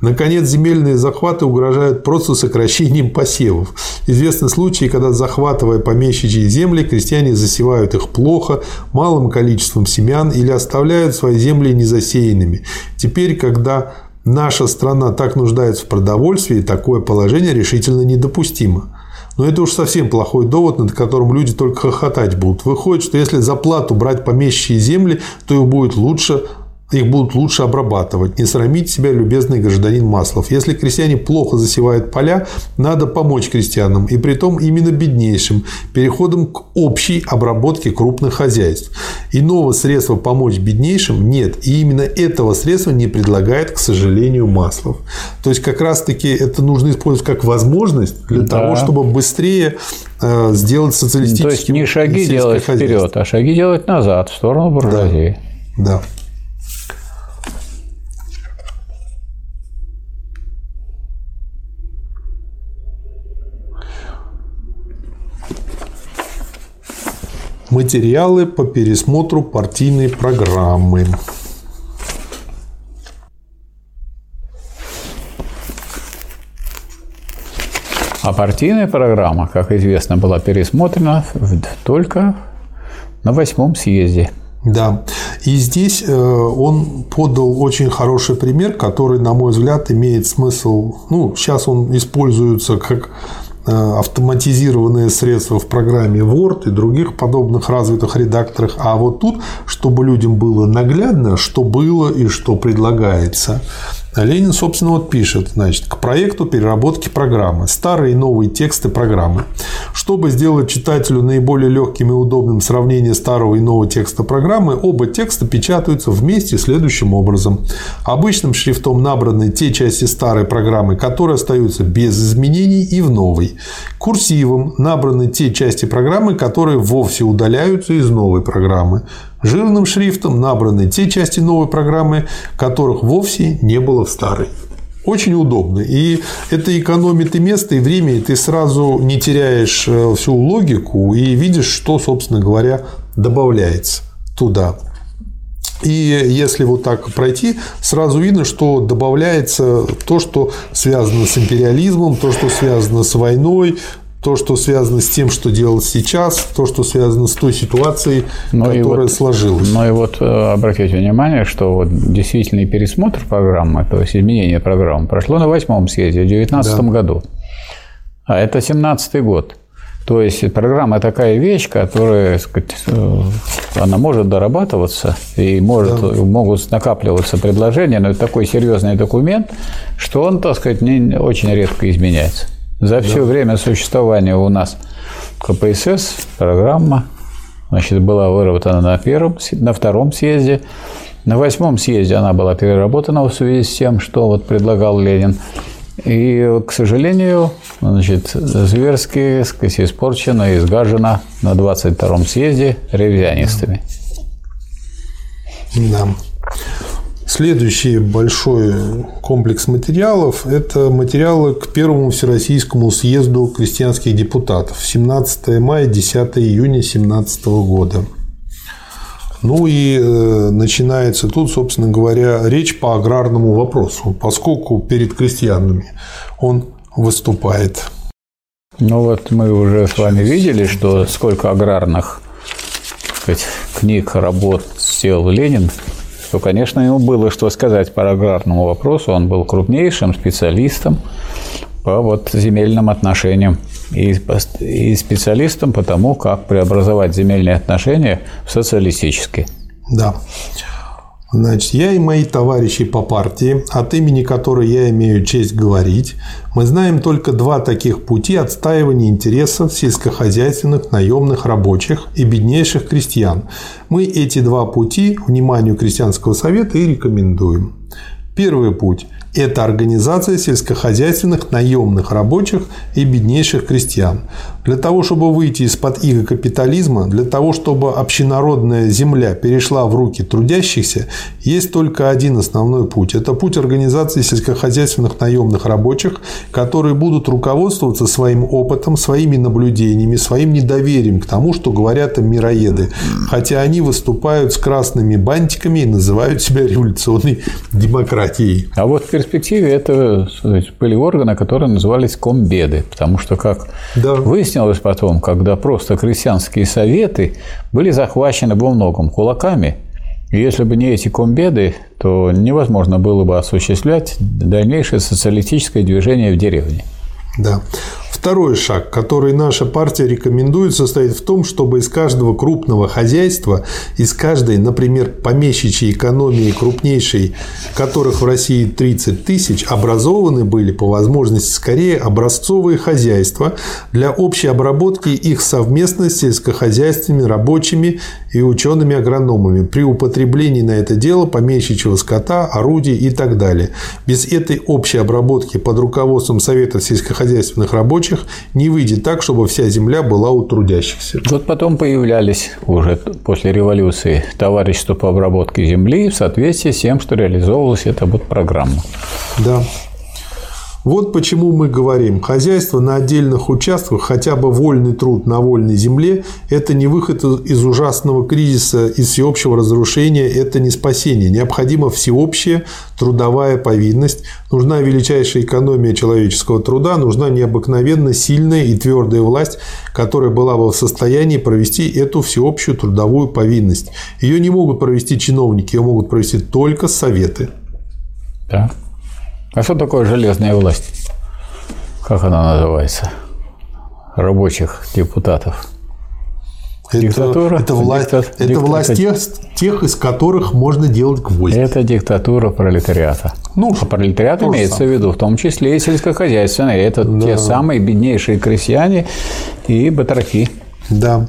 Наконец, земельные захваты угрожают просто сокращением посевов. Известны случаи, когда, захватывая помещичьи земли, крестьяне засевают их плохо, малым количеством семян или оставляют свои земли незасеянными. Теперь, когда наша страна так нуждается в продовольствии, и такое положение решительно недопустимо. Но это уж совсем плохой довод, над которым люди только хохотать будут. Выходит, что если за плату брать помещичьи земли, то их будет лучше... Их будут лучше обрабатывать. Не срамите себя, любезный гражданин Маслов. Если крестьяне плохо засевают поля, надо помочь крестьянам, и притом именно беднейшим, переходом к общей обработке крупных хозяйств. Иного средства помочь беднейшим нет, и именно этого средства не предлагает, к сожалению, Маслов. То есть, как раз-таки это нужно использовать как возможность для да. того, чтобы быстрее сделать социалистическим. То есть, не шаги делать вперед, а шаги делать назад, в сторону буржуазии. Да. да. Материалы по пересмотру партийной программы. А партийная программа, как известно, была пересмотрена только на восьмом съезде. Да. И здесь он подал очень хороший пример, который, на мой взгляд, имеет смысл. Ну, сейчас он используется как автоматизированные средства в программе Word и других подобных развитых редакторах. А вот тут, чтобы людям было наглядно, что было и что предлагается. Ленин, собственно, вот пишет, значит, к проекту переработки программы. Старые и новые тексты программы. Чтобы сделать читателю наиболее легким и удобным сравнение старого и нового текста программы, оба текста печатаются вместе следующим образом. Обычным шрифтом набраны те части старой программы, которые остаются без изменений и в новой. Курсивом набраны те части программы, которые вовсе удаляются из новой программы. жирным шрифтом набраны те части новой программы, которых вовсе не было в старой. Очень удобно. И это экономит и место, и время, и ты сразу не теряешь всю логику и видишь, что, собственно говоря, добавляется туда. И если вот так пройти, сразу видно, что добавляется то, что связано с империализмом, то, что связано с войной, то, что связано с тем, что делал сейчас, то, что связано с той ситуацией, но которая вот, сложилась. Ну и вот обратите внимание, что вот действительный пересмотр программы, то есть изменение программы, прошло на восьмом съезде в две тысячи девятнадцатом да. году. А это семнадцатый год. То есть программа такая вещь, которая, так сказать, она может дорабатываться и может, да. могут накапливаться предложения, но это такой серьезный документ, что он, так сказать, не, очень редко изменяется. За все да. время существования у нас ка пэ эс эс программа, значит, была выработана на, первом, на втором съезде. На восьмом съезде она была переработана в связи с тем, что вот предлагал Ленин. И, к сожалению, значит, зверски, сказать, испорчена и сгажена на двадцать втором съезде ревизионистами. Да. Следующий большой комплекс материалов – это материалы к Первому Всероссийскому съезду крестьянских депутатов семнадцатого мая - десятого июня две тысячи семнадцатого года. Ну и начинается тут, собственно говоря, речь по аграрному вопросу, поскольку перед крестьянами он выступает. Ну вот мы уже с вами видели, что сколько аграрных, так сказать, книг, работ сделал Ленин. То, конечно, ему было что сказать по аграрному вопросу. Он был крупнейшим специалистом по вот земельным отношениям и специалистом по тому, как преобразовать земельные отношения в социалистические. Да. Значит, я и мои товарищи по партии, от имени которой я имею честь говорить, мы знаем только два таких пути отстаивания интересов сельскохозяйственных, наемных рабочих и беднейших крестьян. Мы эти два пути вниманию Крестьянского совета и рекомендуем. Первый путь – это организация сельскохозяйственных, наемных рабочих и беднейших крестьян. Для того, чтобы выйти из-под иго капитализма, для того, чтобы общенародная земля перешла в руки трудящихся, есть только один основной путь. Это путь организации сельскохозяйственных, наемных рабочих, которые будут руководствоваться своим опытом, своими наблюдениями, своим недоверием к тому, что говорят им мироеды. Хотя они выступают с красными бантиками и называют себя революционной демократией. А вот в перспективе это были органы, которые назывались комбеды, потому что, как да. выяснилось потом, когда просто крестьянские советы были захвачены во многом кулаками, и если бы не эти комбеды, то невозможно было бы осуществлять дальнейшее социалистическое движение в деревне. Да. Второй шаг, который наша партия рекомендует, состоит в том, чтобы из каждого крупного хозяйства, из каждой, например, помещичьей экономии крупнейшей, которых в России тридцать тысяч, образованы были по возможности скорее образцовые хозяйства для общей обработки их совместно с сельскохозяйственными рабочими и учеными-агрономами при употреблении на это дело помещичьего скота, орудий и так далее. Без этой общей обработки под руководством Советов сельскохозяйственных рабочих не выйдет так, чтобы вся земля была у трудящихся. Вот потом появлялись уже после революции товарищества по обработке земли в соответствии с тем, что реализовывалась эта вот программа. Да. Вот почему мы говорим, хозяйство на отдельных участках, хотя бы вольный труд на вольной земле – это не выход из ужасного кризиса, из всеобщего разрушения, это не спасение. Необходима всеобщая трудовая повинность, нужна величайшая экономия человеческого труда, нужна необыкновенно сильная и твердая власть, которая была бы в состоянии провести эту всеобщую трудовую повинность. Ее не могут провести чиновники, ее могут провести только советы. Да. А что такое железная власть? Как она называется? Рабочих депутатов. Это, диктатура? Это власть, Диктат... это Диктат... власть тех, тех, из которых можно делать гвозди. Это диктатура пролетариата. Ну, а пролетариат имеется сам. в виду, в том числе и сельскохозяйственные. Это да. те самые беднейшие крестьяне и батраки. Да.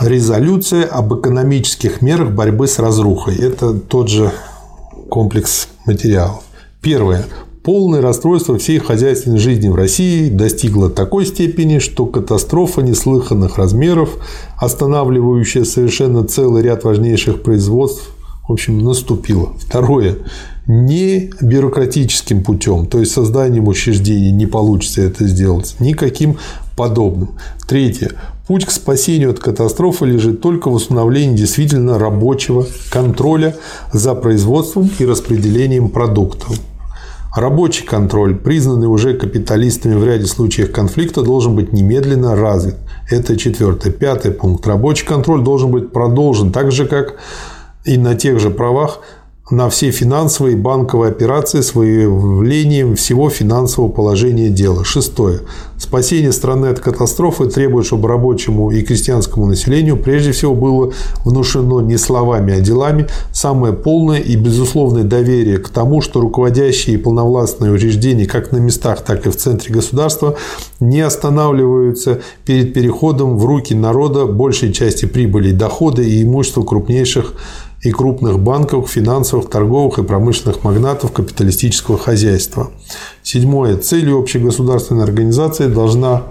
Резолюция об экономических мерах борьбы с разрухой. Это тот же комплекс материалов. Первое. Полное расстройство всей хозяйственной жизни в России достигло такой степени, что катастрофа неслыханных размеров, останавливающая совершенно целый ряд важнейших производств, в общем, наступила. Второе. Не бюрократическим путем, то есть созданием учреждений не получится это сделать, никаким подобным. Третье. Путь к спасению от катастрофы лежит только в установлении действительно рабочего контроля за производством и распределением продуктов. Рабочий контроль, признанный уже капиталистами в ряде случаев конфликта, должен быть немедленно развит. Это четвертое. Пятый пункт. Рабочий контроль должен быть продолжен так же, как и на тех же правах на все финансовые и банковые операции с выявлением всего финансового положения дела. Шестое. Спасение страны от катастрофы требует, чтобы рабочему и крестьянскому населению прежде всего было внушено не словами, а делами самое полное и безусловное доверие к тому, что руководящие и полновластные учреждения как на местах, так и в центре государства не останавливаются перед переходом в руки народа большей части прибыли, дохода и имущества крупнейших и крупных банков, финансовых, торговых и промышленных магнатов капиталистического хозяйства. Седьмое. Целью общегосударственной организации должна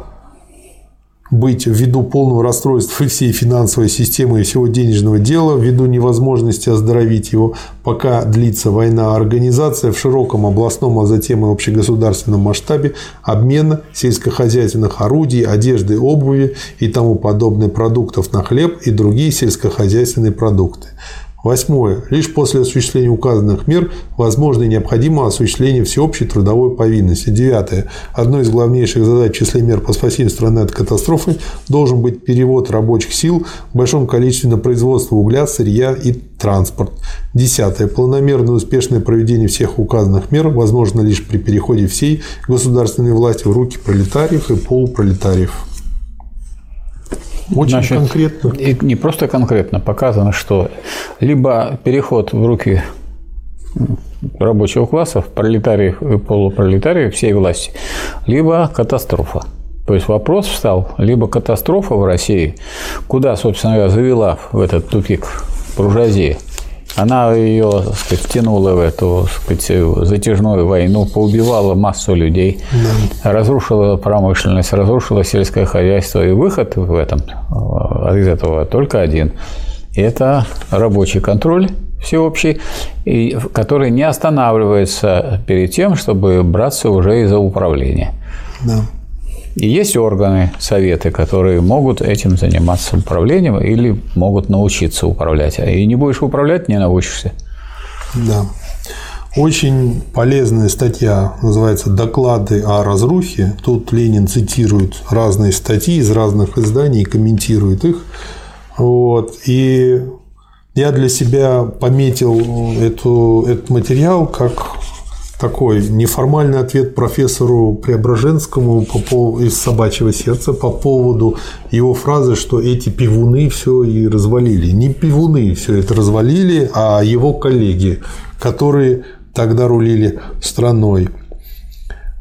быть, ввиду полного расстройства всей финансовой системы и всего денежного дела, ввиду невозможности оздоровить его, пока длится война, организация в широком областном, а затем и общегосударственном масштабе обмена сельскохозяйственных орудий, одежды, обуви и тому подобных продуктов на хлеб и другие сельскохозяйственные продукты. Восьмое. Лишь после осуществления указанных мер возможно и необходимо осуществление всеобщей трудовой повинности. Девятое. Одной из главнейших задач в числе мер по спасению страны от катастрофы должен быть перевод рабочих сил в большом количестве на производство угля, сырья и транспорт. Десятое. Планомерное успешное проведение всех указанных мер возможно лишь при переходе всей государственной власти в руки пролетариев и полупролетариев. Очень Значит, конкретно. И не просто конкретно показано, что либо переход в руки рабочего класса, пролетариев и полупролетариев, всей власти, либо катастрофа. То есть вопрос встал, либо катастрофа в России, куда, собственно говоря, завела в этот тупик буржуазия. Она ее, так сказать, втянула в эту, так сказать, затяжную войну, поубивала массу людей, да. разрушила промышленность, разрушила сельское хозяйство. И выход в этом, из этого только один – это рабочий контроль всеобщий, и, который не останавливается перед тем, чтобы браться уже и за управление. Да. И есть органы, советы, которые могут этим заниматься управлением или могут научиться управлять. И не будешь управлять, не научишься. Да. Очень полезная статья, называется «Доклады о разрухе». Тут Ленин цитирует разные статьи из разных изданий и комментирует их. Вот. И я для себя пометил эту, этот материал как такой неформальный ответ профессору Преображенскому по поводу, из «Собачьего сердца» по поводу его фразы, что эти пивуны все и развалили. Не пивуны все это развалили, а его коллеги, которые тогда рулили страной.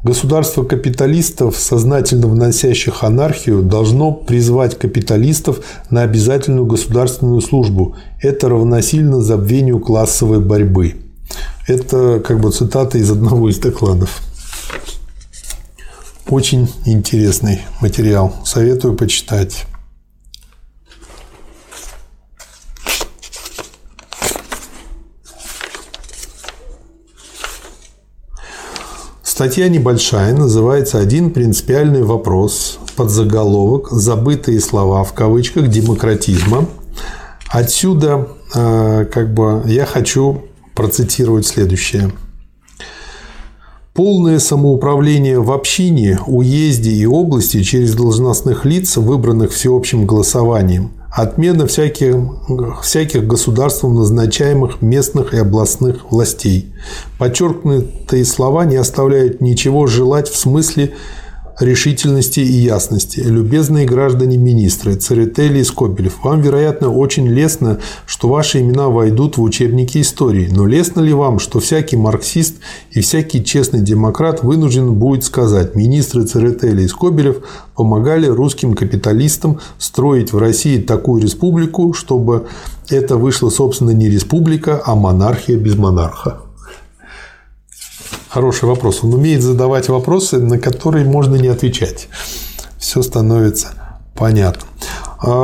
Государство капиталистов, сознательно вносящих анархию, должно призвать капиталистов на обязательную государственную службу. Это равносильно забвению классовой борьбы. Это как бы цитата из одного из докладов. Очень интересный материал. Советую почитать. Статья небольшая, называется «Один принципиальный вопрос», подзаголовок «Забытые слова» в кавычках демократизма. Отсюда как бы я хочу процитировать следующее. Полное самоуправление в общине, уезде и области через должностных лиц, выбранных всеобщим голосованием. Отмена всяких, всяких государством назначаемых местных и областных властей. Подчеркнутые слова не оставляют ничего желать в смысле решительности и ясности. Любезные граждане министры, Церетели и Скобелев, вам, вероятно, очень лестно, что ваши имена войдут в учебники истории, но лестно ли вам, что всякий марксист и всякий честный демократ вынужден будет сказать: министры Церетели и Скобелев помогали русским капиталистам строить в России такую республику, чтобы это вышло, собственно, не республика, а монархия без монарха. Хороший вопрос. Он умеет задавать вопросы, на которые можно не отвечать. Все становится понятно.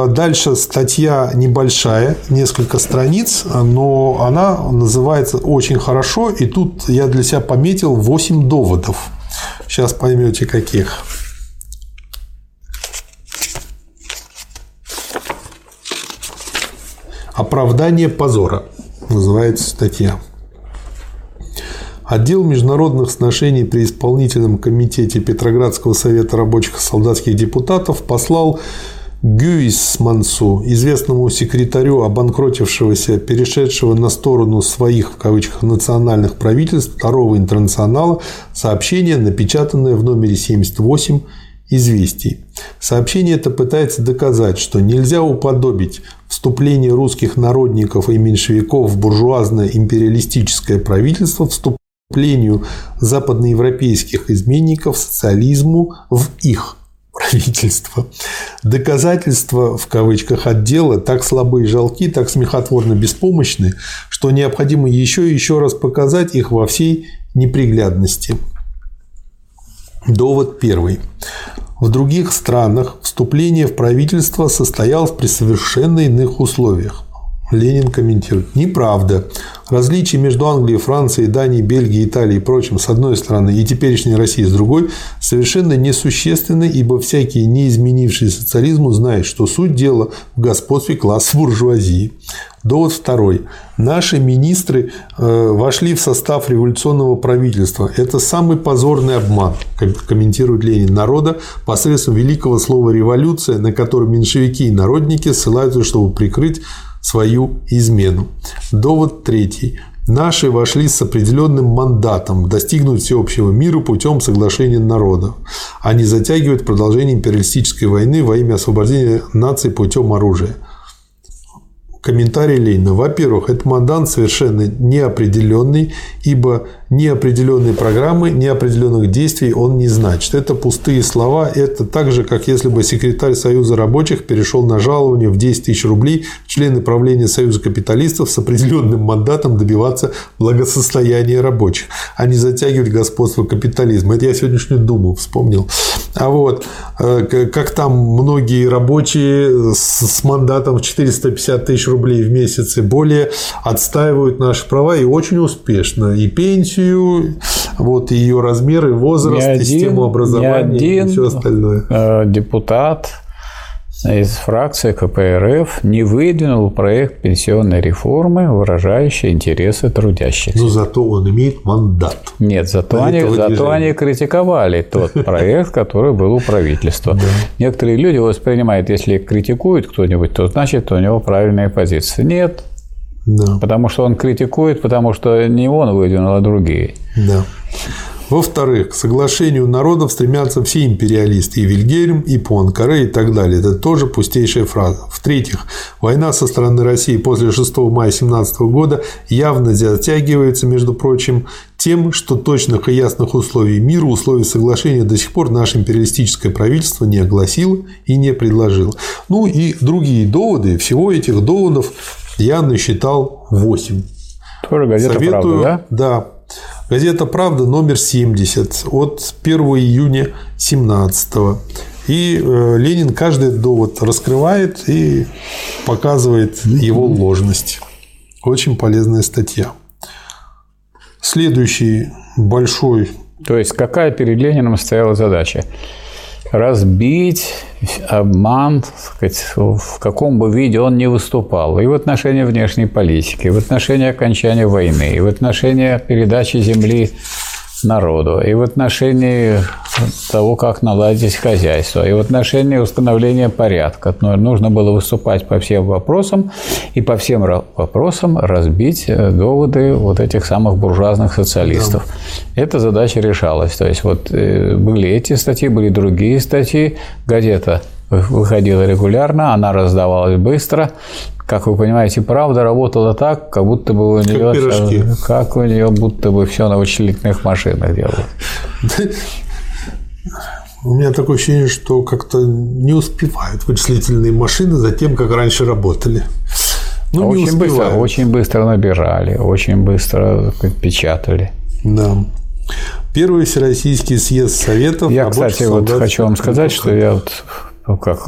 Дальше статья небольшая, несколько страниц, но она называется очень хорошо. И тут я для себя пометил восемь доводов. Сейчас поймете, каких. «Оправдание позора» называется статья. Отдел международных сношений при исполнительном комитете Петроградского совета рабочих и солдатских депутатов послал Гюйсмансу, известному секретарю обанкротившегося, перешедшего на сторону своих, в кавычках, национальных правительств Второго интернационала, сообщение, напечатанное в номере семьдесят восемь «Известий». Сообщение это пытается доказать, что нельзя уподобить вступление русских народников и меньшевиков в буржуазно-империалистическое правительство вступление западноевропейских изменников социализму в их правительство. Доказательства, в кавычках, отдела так слабы и жалки, так смехотворно беспомощны, что необходимо еще и еще раз показать их во всей неприглядности. Довод первый. В других странах вступление в правительство состоялось при совершенно иных условиях. Ленин комментирует. Неправда. Различия между Англией, Францией, Данией, Бельгией, Италией и прочим с одной стороны и теперешней Россией с другой совершенно несущественны, ибо всякий неизменивший социализм знает, что суть дела в господстве класса буржуазии. Довод второй. Наши министры вошли в состав революционного правительства. Это самый позорный обман, комментирует Ленин, народа посредством великого слова «революция», на которое меньшевики и народники ссылаются, чтобы прикрыть свою измену. Довод третий. Наши вошли с определенным мандатом достигнуть всеобщего мира путем соглашения народов, а не затягивать продолжение империалистической войны во имя освобождения наций путем оружия. Комментарий Ленина. Во-первых, этот мандат совершенно неопределенный, ибо неопределенной программы, неопределенных действий он не значит. Это пустые слова. Это так же, как если бы секретарь Союза рабочих перешел на жалование в десять тысяч рублей, члены правления Союза капиталистов с определенным мандатом добиваться благосостояния рабочих, а не затягивать господство капитализма. Это я сегодняшнюю Думу вспомнил. А вот как там многие рабочие с мандатом в четыреста пятьдесят тысяч рублей в месяц и более отстаивают наши права и очень успешно. И пенсию, вот, и ее размеры, возраст, и систему образования, и все остальное. Депутат из фракции ка пэ эр эф не выдвинул проект пенсионной реформы, выражающий интересы трудящихся. Но зато он имеет мандат. Нет, зато, они, зато они критиковали тот проект, который был у правительства. Некоторые люди воспринимают, если критикует кто-нибудь, то значит у него правильная позиция. Нет, потому что он критикует, потому что не он выдвинул, а другие. Да. Во-вторых, к соглашению народов стремятся все империалисты – и Вильгельм, и Пуанкаре, и так далее. Это тоже пустейшая фраза. В-третьих, война со стороны России после шестого мая тысяча девятьсот семнадцатого года явно затягивается, между прочим, тем, что точных и ясных условий мира, условий соглашения до сих пор наше империалистическое правительство не огласило и не предложило. Ну и другие доводы. Всего этих доводов я насчитал восемь. Тоже газета «Правда», да? Да. Газета «Правда», номер семьдесят, от первого июня семнадцатого. И Ленин каждый довод раскрывает и показывает его ложность. Очень полезная статья. Следующий большой... То есть, какая перед Лениным стояла задача? Разбить обман, так сказать, в каком бы виде он ни выступал, и в отношении внешней политики, и в отношении окончания войны, и в отношении передачи земли народу, и в отношении того, как наладить хозяйство, и в отношении установления порядка. Но нужно было выступать по всем вопросам, и по всем вопросам разбить доводы вот этих самых буржуазных социалистов. Да. Эта задача решалась. То есть, вот были эти статьи, были другие статьи. Газета выходила регулярно, она раздавалась быстро. Как вы понимаете, «Правда» работала так, как будто бы у нее, как как у нее будто бы все на вычислительных машинах делают. У меня такое ощущение, что как-то не успевают вычислительные машины за тем, как раньше работали. Ну, а не очень быстро, очень быстро набирали, очень быстро печатали. Да. Первый Всероссийский съезд Советов. Я, кстати, вот хочу вам сказать, что я вот, ну, как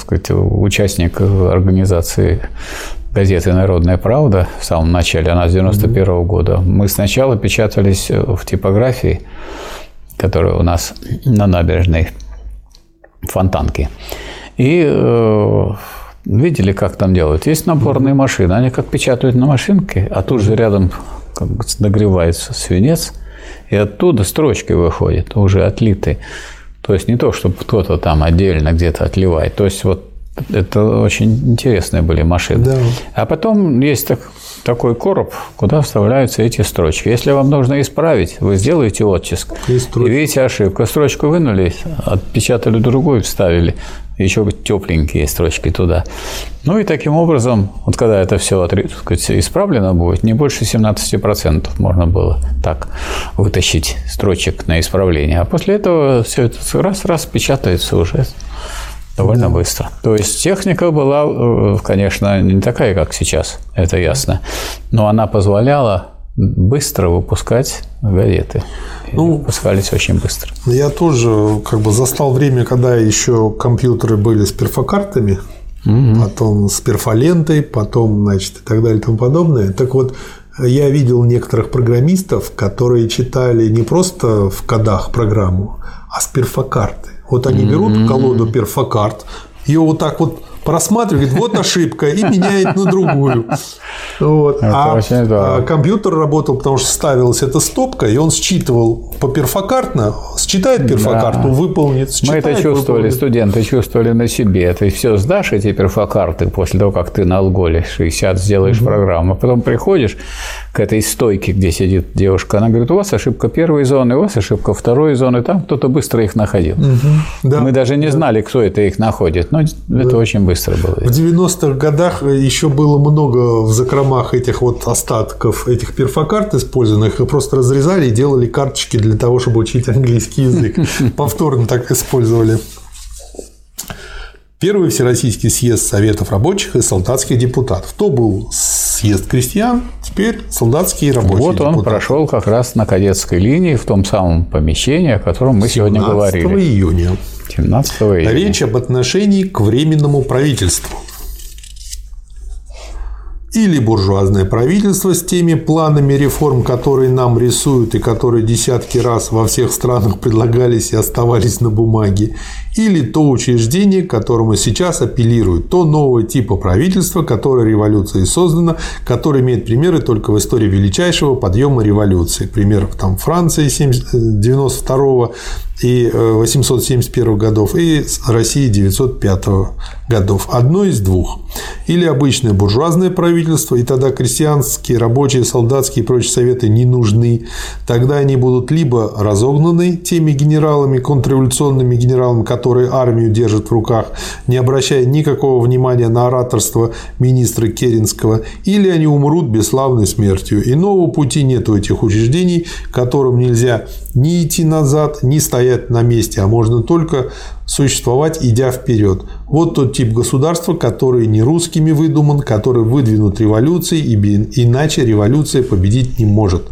сказать, участник организации газеты «Народная правда» в самом начале, она с девяносто первого года, мы сначала печатались в типографии, которая у нас на набережной Фонтанки. И э, видели, как там делают. Есть наборные машины, они как печатают на машинке, а тут же рядом как бы нагревается свинец, и оттуда строчки выходят, уже отлитые. То есть не то, чтобы кто-то там отдельно где-то отливает. То есть вот это очень интересные были машины. Да. А потом есть так, такой короб, куда вставляются эти строчки. Если вам нужно исправить, вы сделаете оттиск. И, и видите ошибку. Строчку вынули, отпечатали другую, вставили. Еще тепленькие строчки туда. Ну и таким образом, вот когда это все, так сказать, исправлено будет, не больше семнадцати процентов можно было так вытащить строчек на исправление. А после этого все это раз-раз печатается уже довольно да. быстро. То есть техника была, конечно, не такая, как сейчас, это ясно, но она позволяла быстро выпускать газеты. Ну, выпускались очень быстро. Я тоже как бы застал время, когда еще компьютеры были с перфокартами, угу. потом с перфолентой, потом, значит, и так далее и тому подобное. Так вот, я видел некоторых программистов, которые читали не просто в кодах программу, а с перфокарты. Вот они берут угу. колоду перфокарт, ее вот так вот просматривает, вот ошибка, и меняет на другую. Вот. А очень, да. компьютер работал, потому что ставилась эта стопка, и он считывал по перфокартно, считает перфокарту, да. выполнит, считает, мы это чувствовали, выполнит. Студенты чувствовали на себе. Ты все сдашь, эти перфокарты, после того, как ты на алголе шестьдесят сделаешь mm-hmm. программу, а потом приходишь к этой стойке, где сидит девушка, она говорит, у вас ошибка первой зоны, у вас ошибка второй зоны, там кто-то быстро их находил. Mm-hmm. Да. Мы даже не да. знали, кто это их находит, но да. это очень быстро. Было. В девяностых годах еще было много в закромах этих вот остатков, этих перфокарт использованных, их просто разрезали и делали карточки для того, чтобы учить английский язык. Повторно так использовали. Первый Всероссийский съезд Советов рабочих и солдатских депутатов. То был съезд крестьян, теперь солдатские и рабочие вот депутаты. Вот он прошел как раз на Кадетской линии, в том самом помещении, о котором мы сегодня говорили. семнадцатого июня. семнадцатого июня. Речь об отношении к Временному правительству. Или буржуазное правительство с теми планами реформ, которые нам рисуют и которые десятки раз во всех странах предлагались и оставались на бумаге. Или то учреждение, к которому сейчас апеллируют. То новое типа правительства, которое революцией создано, которое имеет примеры только в истории величайшего подъема революции. Пример там Франции девяносто второго и восемьсот семьдесят первого годов, и России девятьсот пятого годов. Одно из двух. Или обычное буржуазное правительство, и тогда крестьянские, рабочие, солдатские и прочие советы не нужны. Тогда они будут либо разогнаны теми генералами, контрреволюционными генералами, которые армию держат в руках, не обращая никакого внимания на ораторство министра Керенского, или они умрут бесславной смертью. Иного пути нет у этих учреждений, которым нельзя ни идти назад, ни стоять на месте, а можно только существовать, идя вперед. Вот тот тип государства, который не русскими выдуман, который выдвинут революцией, и иначе революция победить не может.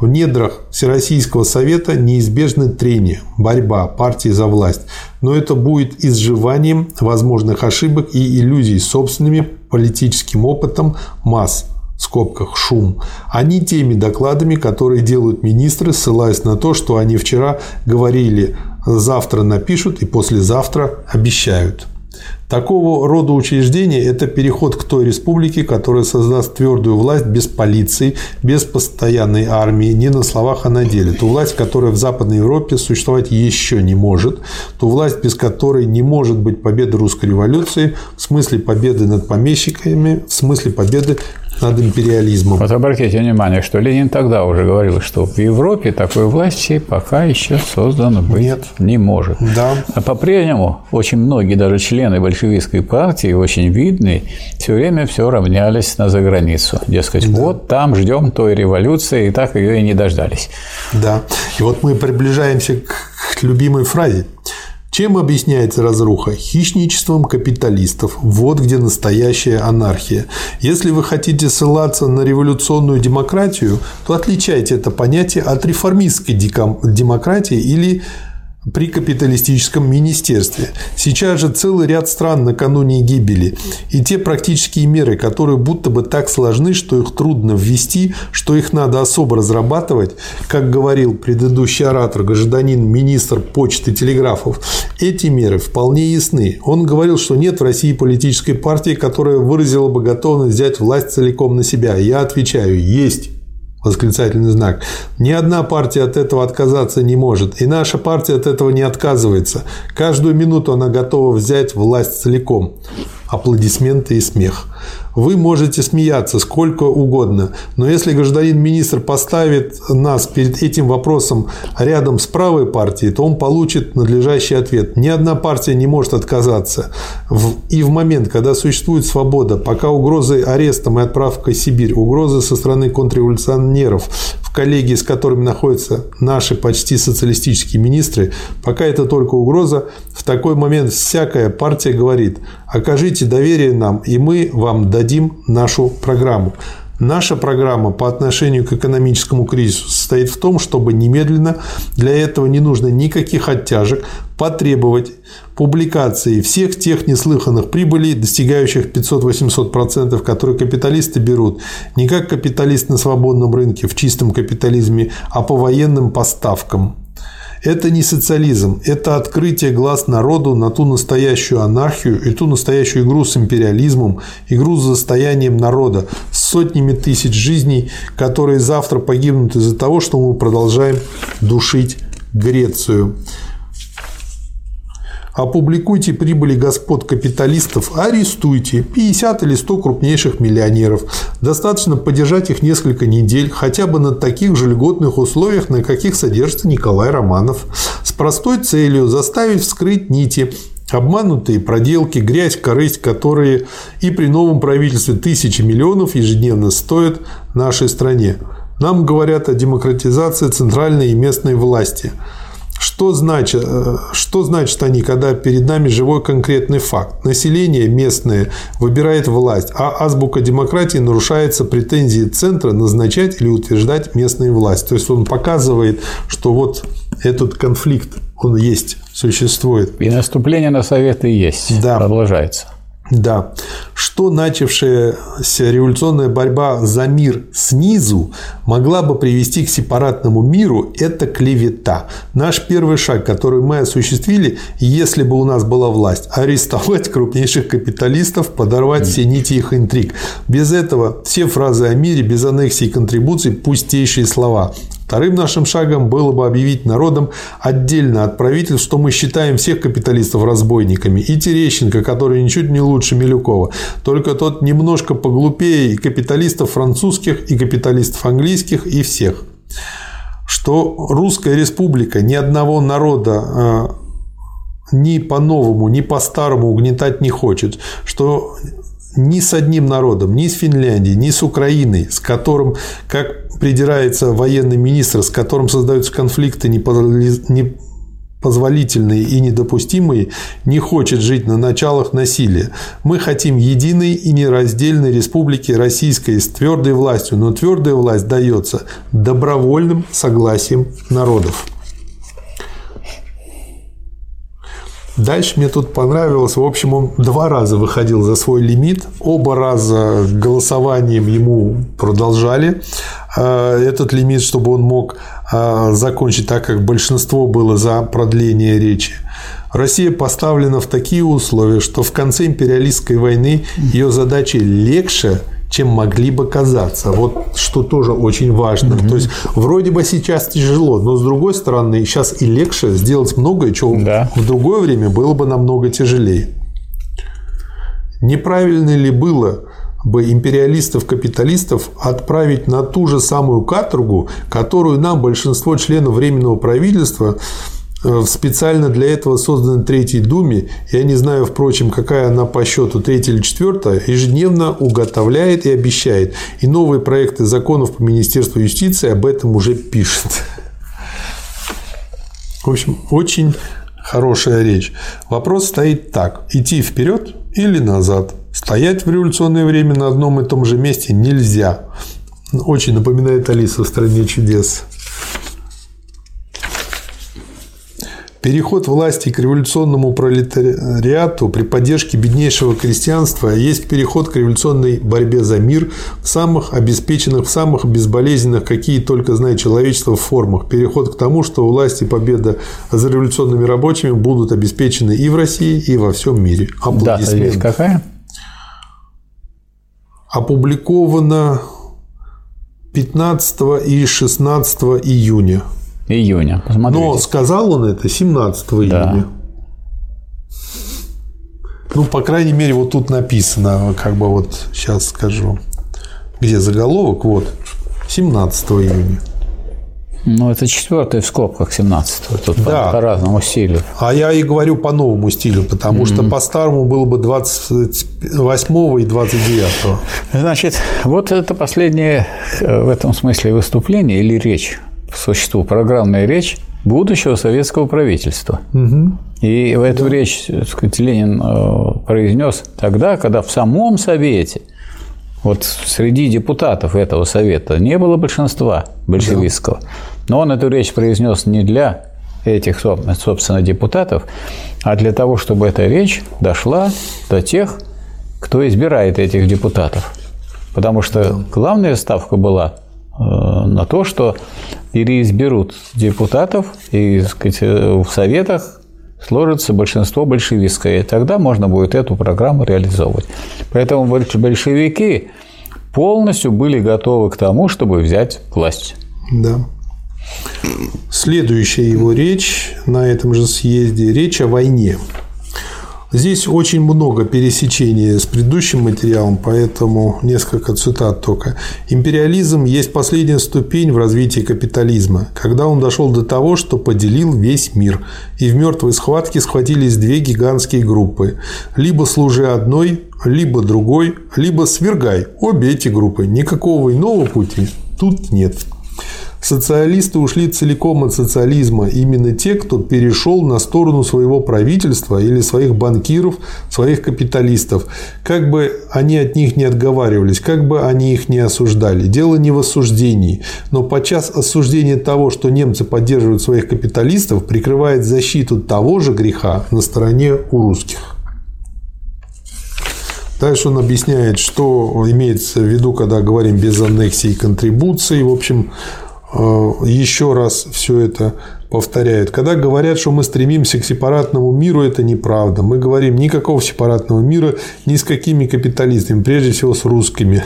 В недрах Всероссийского совета неизбежны трения, борьба партии за власть, но это будет изживанием возможных ошибок и иллюзий собственными политическим опытом масс. В скобках шум, а не теми докладами, которые делают министры, ссылаясь на то, что они вчера говорили, завтра напишут и послезавтра обещают. Такого рода учреждения – это переход к той республике, которая создаст твердую власть без полиции, без постоянной армии, не на словах, а на деле. Ту власть, которая в Западной Европе существовать еще не может. Ту власть, без которой не может быть победы русской революции, в смысле победы над помещиками, в смысле победы над империализмом. Вот обратите внимание, что Ленин тогда уже говорил, что в Европе такой власти пока еще создано быть Нет. не может. Да. А по-прежнему очень многие, даже члены большинства, большевистской партии, очень видный, все время все равнялись на заграницу. Дескать, да. вот там ждем той революции, и так ее и не дождались. Да. И вот мы приближаемся к любимой фразе. Чем объясняется разруха? Хищничеством капиталистов. Вот где настоящая анархия. Если вы хотите ссылаться на революционную демократию, то отличайте это понятие от реформистской демократии или при капиталистическом министерстве. Сейчас же целый ряд стран накануне гибели. И те практические меры, которые будто бы так сложны, что их трудно ввести, что их надо особо разрабатывать, как говорил предыдущий оратор, гражданин министр почты и телеграфов, эти меры вполне ясны. Он говорил, что нет в России политической партии, которая выразила бы готовность взять власть целиком на себя. Я отвечаю: есть. Восклицательный знак. Ни одна партия от этого отказаться не может. И наша партия от этого не отказывается. Каждую минуту она готова взять власть целиком. Аплодисменты и смех. Вы можете смеяться сколько угодно, но если гражданин министр поставит нас перед этим вопросом рядом с правой партией, то он получит надлежащий ответ. Ни одна партия не может отказаться. И в момент, когда существует свобода, пока угрозы арестом и отправкой в Сибирь, угрозы со стороны контрреволюционеров, в коллегии с которыми находятся наши почти социалистические министры, пока это только угроза, в такой момент всякая партия говорит: окажите доверие нам, и мы вам дадим нашу программу. Наша программа по отношению к экономическому кризису состоит в том, чтобы немедленно, для этого не нужно никаких оттяжек, потребовать публикации всех тех неслыханных прибылей, достигающих пятьсот-восемьсот процентов, которые капиталисты берут не как капиталист на свободном рынке, в чистом капитализме, а по военным поставкам. Это не социализм, это открытие глаз народу на ту настоящую анархию и ту настоящую игру с империализмом, игру с состоянием народа, с сотнями тысяч жизней, которые завтра погибнут из-за того, что мы продолжаем душить Грецию. Опубликуйте прибыли господ капиталистов, арестуйте пятьдесят или сто крупнейших миллионеров. Достаточно подержать их несколько недель, хотя бы на таких же льготных условиях, на каких содержится Николай Романов, с простой целью заставить вскрыть нити, обманутые проделки, грязь, корысть, которые и при новом правительстве тысячи миллионов ежедневно стоят нашей стране. Нам говорят о демократизации центральной и местной власти. Что значит, что значит они, когда перед нами живой конкретный факт? Население местное выбирает власть, а азбука демократии нарушается претензии центра назначать или утверждать местную власть. То есть он показывает, что вот этот конфликт, он есть, существует. И наступление на Советы есть, да. Продолжается. Да. Что начавшаяся революционная борьба за мир снизу могла бы привести к сепаратному миру – это клевета. Наш первый шаг, который мы осуществили, если бы у нас была власть – арестовать крупнейших капиталистов, подорвать все нити их интриг. Без этого все фразы о мире, без аннексии и контрибуций – пустейшие слова. Вторым нашим шагом было бы объявить народом отдельно от правительств, что мы считаем всех капиталистов разбойниками. И Терещенко, который ничуть не лучше Милюкова, только тот немножко поглупее и капиталистов французских, и капиталистов английских, и всех. Что русская республика ни одного народа э, ни по-новому, ни по-старому угнетать не хочет. Что ни с одним народом, ни с Финляндией, ни с Украиной, с которым, как придирается военный министр, с которым создаются конфликты непозволительные и недопустимые, не хочет жить на началах насилия. Мы хотим единой и нераздельной республики российской с твердой властью, но твердая власть дается добровольным согласием народов. Дальше мне тут понравилось, в общем, он два раза выходил за свой лимит, оба раза голосованием ему продолжали этот лимит, чтобы он мог закончить, так как большинство было за продление речи. Россия поставлена в такие условия, что в конце империалистской войны ее задачи легче, чем могли бы казаться. Вот что тоже очень важно. Mm-hmm. То есть, вроде бы сейчас тяжело, но с другой стороны, сейчас и легче сделать многое, чего да. в другое время было бы намного тяжелее. Неправильно ли было бы империалистов-капиталистов отправить на ту же самую каторгу, которую нам большинство членов Временного правительства в специально для этого созданной Третьей Думе, я не знаю, впрочем, какая она по счету, третья или четвертая, ежедневно уготовляет и обещает. И новые проекты законов по Министерству юстиции об этом уже пишут. В общем, очень Хорошая речь. Вопрос стоит так. Идти вперед или назад? Стоять в революционное время на одном и том же месте нельзя. Очень напоминает Алису в «Стране чудес». Переход власти к революционному пролетариату при поддержке беднейшего крестьянства есть переход к революционной борьбе за мир в самых обеспеченных, в самых безболезненных, какие только знает человечество, формах. Переход к тому, что власть и победа за революционными рабочими будут обеспечены и в России, и во всем мире. Дата есть какая? Опубликовано пятнадцатого и шестнадцатого июня. Июня. Посмотрите. Но сказал он это семнадцатого июня. Да. Ну, по крайней мере, вот тут написано, как бы вот сейчас скажу, где заголовок, вот, семнадцатого июня. Ну, это четвертый в скобках семнадцатого. Тут да. По разному стилю. А я и говорю по новому стилю, потому mm-hmm. что по-старому было бы двадцать восьмого и двадцать девятого. Значит, вот это последнее в этом смысле выступление или речь. По существу программная речь будущего советского правительства. Угу. И в эту да. речь, так сказать, Ленин произнес тогда, когда в самом Совете, вот среди депутатов этого Совета, не было большинства большевистского. Да. Но он эту речь произнес не для этих, собственно, депутатов, а для того, чтобы эта речь дошла до тех, кто избирает этих депутатов. Потому что да. главная ставка была на то, что переизберут депутатов, и, так сказать, в Советах сложится большинство большевистское, и тогда можно будет эту программу реализовывать. Поэтому большевики полностью были готовы к тому, чтобы взять власть. Да. Следующая его речь на этом же съезде – речь о войне. Здесь очень много пересечений с предыдущим материалом, поэтому несколько цитат только. «Империализм есть последняя ступень в развитии капитализма, когда он дошел до того, что поделил весь мир, и в мертвой схватке схватились две гигантские группы. Либо служи одной, либо другой, либо свергай обе эти группы. Никакого иного пути тут нет». Социалисты ушли целиком от социализма, именно те, кто перешел на сторону своего правительства или своих банкиров, своих капиталистов. Как бы они от них не отговаривались, как бы они их не осуждали. Дело не в осуждении. Но подчас осуждение того, что немцы поддерживают своих капиталистов, прикрывает защиту того же греха на стороне у русских. Дальше он объясняет, что имеется в виду, когда говорим без аннексии и контрибуции. В общем, еще раз все это повторяют. Когда говорят, что мы стремимся к сепаратному миру, это неправда. Мы говорим, никакого сепаратного мира ни с какими капиталистами, прежде всего с русскими.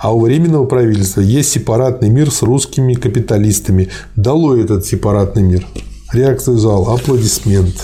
А у Временного правительства есть сепаратный мир с русскими капиталистами. Долой этот сепаратный мир. Реакцию зала, аплодисменты.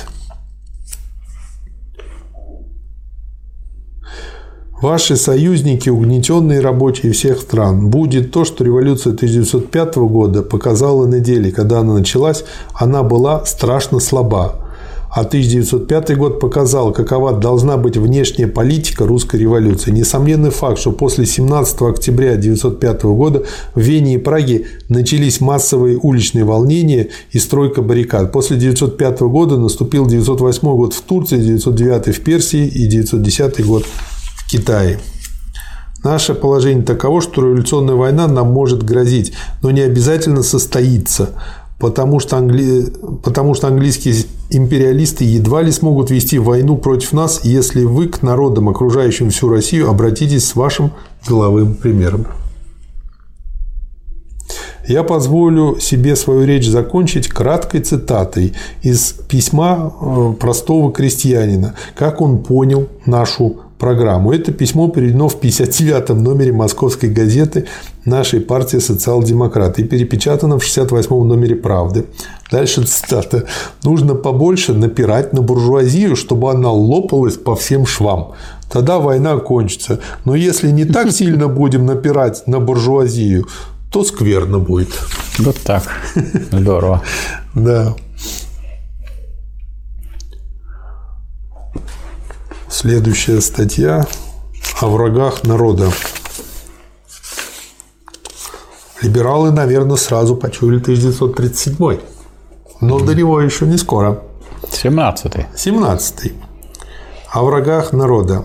Ваши союзники, угнетенные рабочие всех стран, будет то, что революция тысяча девятьсот пятого года показала на деле. Когда она началась, она была страшно слаба. А тысяча девятьсот пятый год показал, какова должна быть внешняя политика русской революции. Несомненный факт, что после семнадцатого октября тысяча девятьсот пятого года в Вене и Праге начались массовые уличные волнения и стройка баррикад. После тысяча девятьсот пятого года наступил тысяча девятьсот восьмой год в Турции, тысяча девятьсот девятый в Персии и тысяча девятьсот десятый год Китае. Наше положение таково, что революционная война нам может грозить, но не обязательно состоится, потому что, англи... потому что английские империалисты едва ли смогут вести войну против нас, если вы к народам, окружающим всю Россию, обратитесь с вашим деловым примером. Я позволю себе свою речь закончить краткой цитатой из письма простого крестьянина, как он понял нашу программу. Это письмо переведено в пятьдесят девятом номере Московской газеты нашей партии «Социал-демократы» и перепечатано в шестьдесят восьмом номере «Правды». Дальше цитата. «Нужно побольше напирать на буржуазию, чтобы она лопалась по всем швам. Тогда война кончится. Но если не так сильно будем напирать на буржуазию, то скверно будет». Вот так. Здорово. Да. Следующая статья о врагах народа. Либералы, наверное, сразу почуяли тысяча девятьсот тридцать седьмой, но mm-hmm. до него еще не скоро. семнадцатый. семнадцатый. О врагах народа.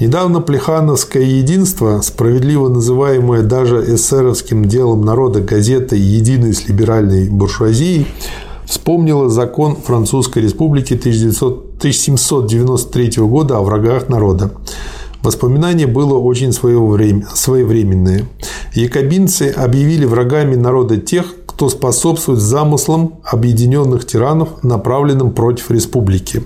Недавно плехановское единство, справедливо называемое даже эсеровским делом народа газетой «Единой с либеральной буржуазией», вспомнила закон Французской Республики тысяча семьсот девяносто третьего года о врагах народа. Воспоминание было очень своевременное. Якобинцы объявили врагами народа тех, кто способствует замыслам объединенных тиранов, направленным против республики.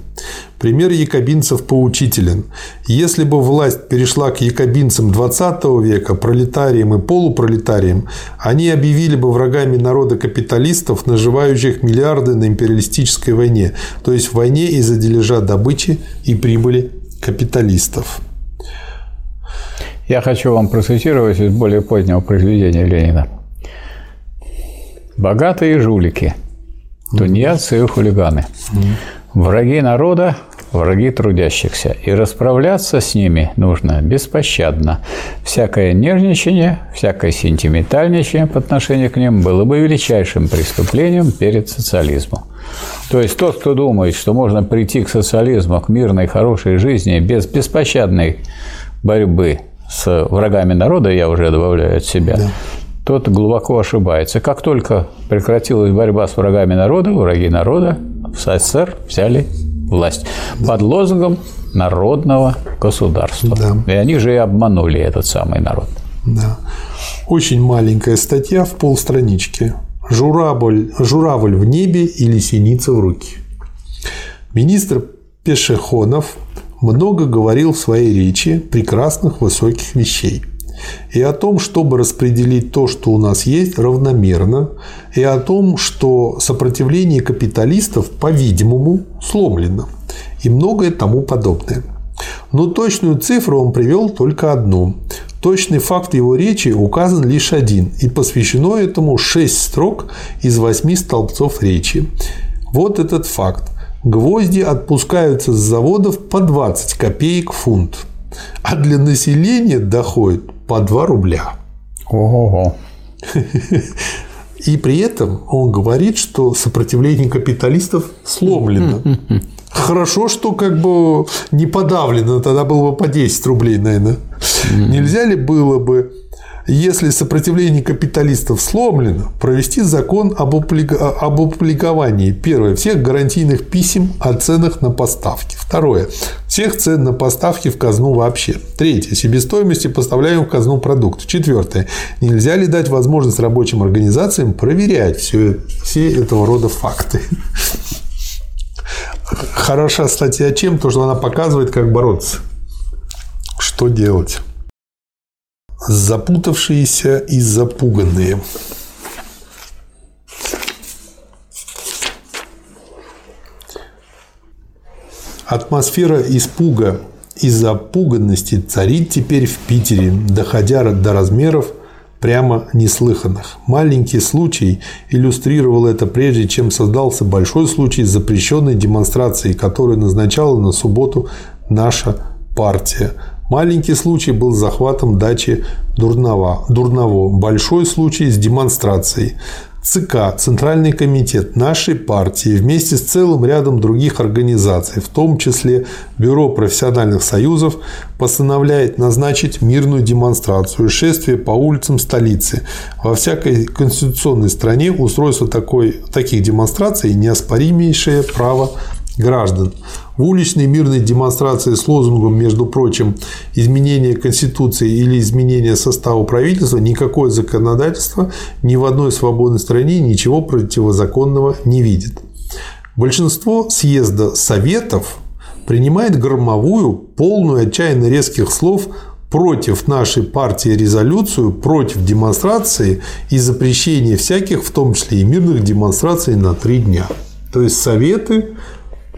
Пример якобинцев поучителен. Если бы власть перешла к якобинцам двадцатого века, пролетариям и полупролетариям, они объявили бы врагами народа капиталистов, наживающих миллиарды на империалистической войне, то есть в войне из-за дележа добычи и прибыли капиталистов. Я хочу вам процитировать из более позднего произведения Ленина. «Богатые жулики, тунеядцы и хулиганы, враги народа, враги трудящихся, и расправляться с ними нужно беспощадно. Всякое нежничание, всякое сентиментальничание по отношению к ним было бы величайшим преступлением перед социализмом». То есть тот, кто думает, что можно прийти к социализму, к мирной, хорошей жизни без беспощадной борьбы с врагами народа, я уже добавляю от себя, да, тот глубоко ошибается. Как только прекратилась борьба с врагами народа, враги народа в СССР взяли власть под лозунгом народного государства. Да. И они же и обманули этот самый народ. Да. Очень маленькая статья в полстранички. «Журавль, журавль в небе или синица в руки». Министр Пешехонов много говорил в своей речи прекрасных высоких вещей. И о том, чтобы распределить то, что у нас есть, равномерно, и о том, что сопротивление капиталистов, по-видимому, сломлено, и многое тому подобное. Но точную цифру он привел только одну. Точный факт его речи указан лишь один, и посвящено этому шесть строк из восьми столбцов речи. Вот этот факт. Гвозди отпускаются с заводов по двадцать копеек фунт, а для населения доходит по два рубля. Ого-го. И при этом он говорит, что сопротивление капиталистов сломлено. Хорошо, что как бы не подавлено, тогда было бы по десять рублей, наверное. Нельзя ли было бы, если сопротивление капиталистов сломлено, провести закон об опубликовании, первое, всех гарантийных писем о ценах на поставки, второе, всех цен на поставки в казну вообще, третье, себестоимости поставляемых в казну продуктов, четвертое, нельзя ли дать возможность рабочим организациям проверять все, все этого рода факты? Хороша статья чем? То, что она показывает, как бороться, что делать. Запутавшиеся и запуганные. Атмосфера испуга и запуганности царит теперь в Питере, доходя до размеров прямо неслыханных. Маленький случай иллюстрировал это прежде, чем создался большой случай запрещенной демонстрации, которую назначала на субботу наша партия. Маленький случай был захватом дачи Дурнова. Дурново. Большой случай с демонстрацией. ЦК, Центральный комитет нашей партии вместе с целым рядом других организаций, в том числе Бюро профессиональных союзов, постановляет назначить мирную демонстрацию, шествие по улицам столицы. Во всякой конституционной стране устройство такой, таких демонстраций – неоспоримейшее право граждан. В уличной мирной демонстрации с лозунгом, между прочим, изменение Конституции или изменение состава правительства никакое законодательство ни в одной свободной стране ничего противозаконного не видит. Большинство съезда Советов принимает громовую, полную отчаянно резких слов против нашей партии резолюцию, против демонстрации и запрещения всяких, в том числе и мирных демонстраций, на три дня. То есть Советы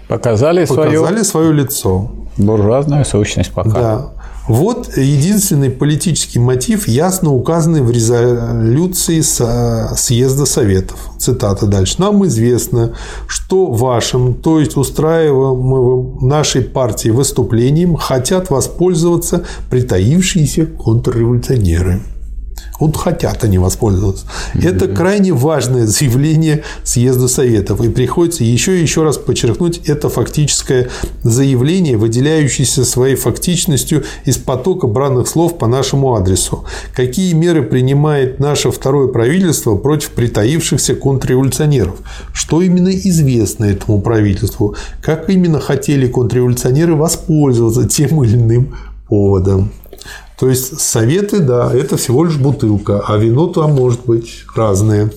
Показали, показали свое, свое лицо. Буржуазную сущность пока. Да. Вот единственный политический мотив, ясно указанный в резолюции съезда Советов. Цитата дальше. «Нам известно, что вашим, то есть устраиваемым нашей партии выступлением, хотят воспользоваться притаившиеся контрреволюционеры». Вот хотят они воспользоваться. Mm-hmm. Это крайне важное заявление съезда Советов. И приходится еще и еще раз подчеркнуть это фактическое заявление, выделяющееся своей фактичностью из потока бранных слов по нашему адресу. Какие меры принимает наше второе правительство против притаившихся контрреволюционеров? Что именно известно этому правительству? Как именно хотели контрреволюционеры воспользоваться тем или иным поводом? То есть советы, да, это всего лишь бутылка, а вино там может быть разное.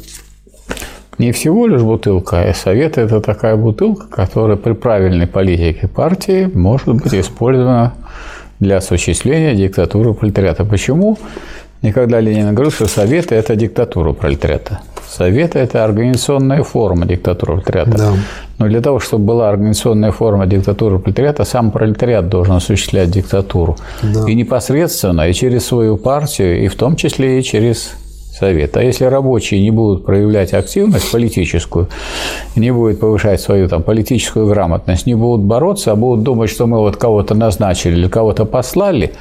Не всего лишь бутылка, а советы – это такая бутылка, которая при правильной политике партии может быть использована для осуществления диктатуры пролетариата. Почему? Никогда Ленин говорил, что советы – это диктатура пролетариата. Советы – это организационная форма диктатуры пролетариата. Да. Но для того, чтобы была организационная форма диктатуры пролетариата, сам пролетариат должен осуществлять диктатуру. Да. И непосредственно, и через свою партию, и в том числе и через совет. А если рабочие не будут проявлять активность политическую, не будут повышать свою там, политическую грамотность, не будут бороться, а будут думать, что мы вот кого-то назначили или кого-то послали,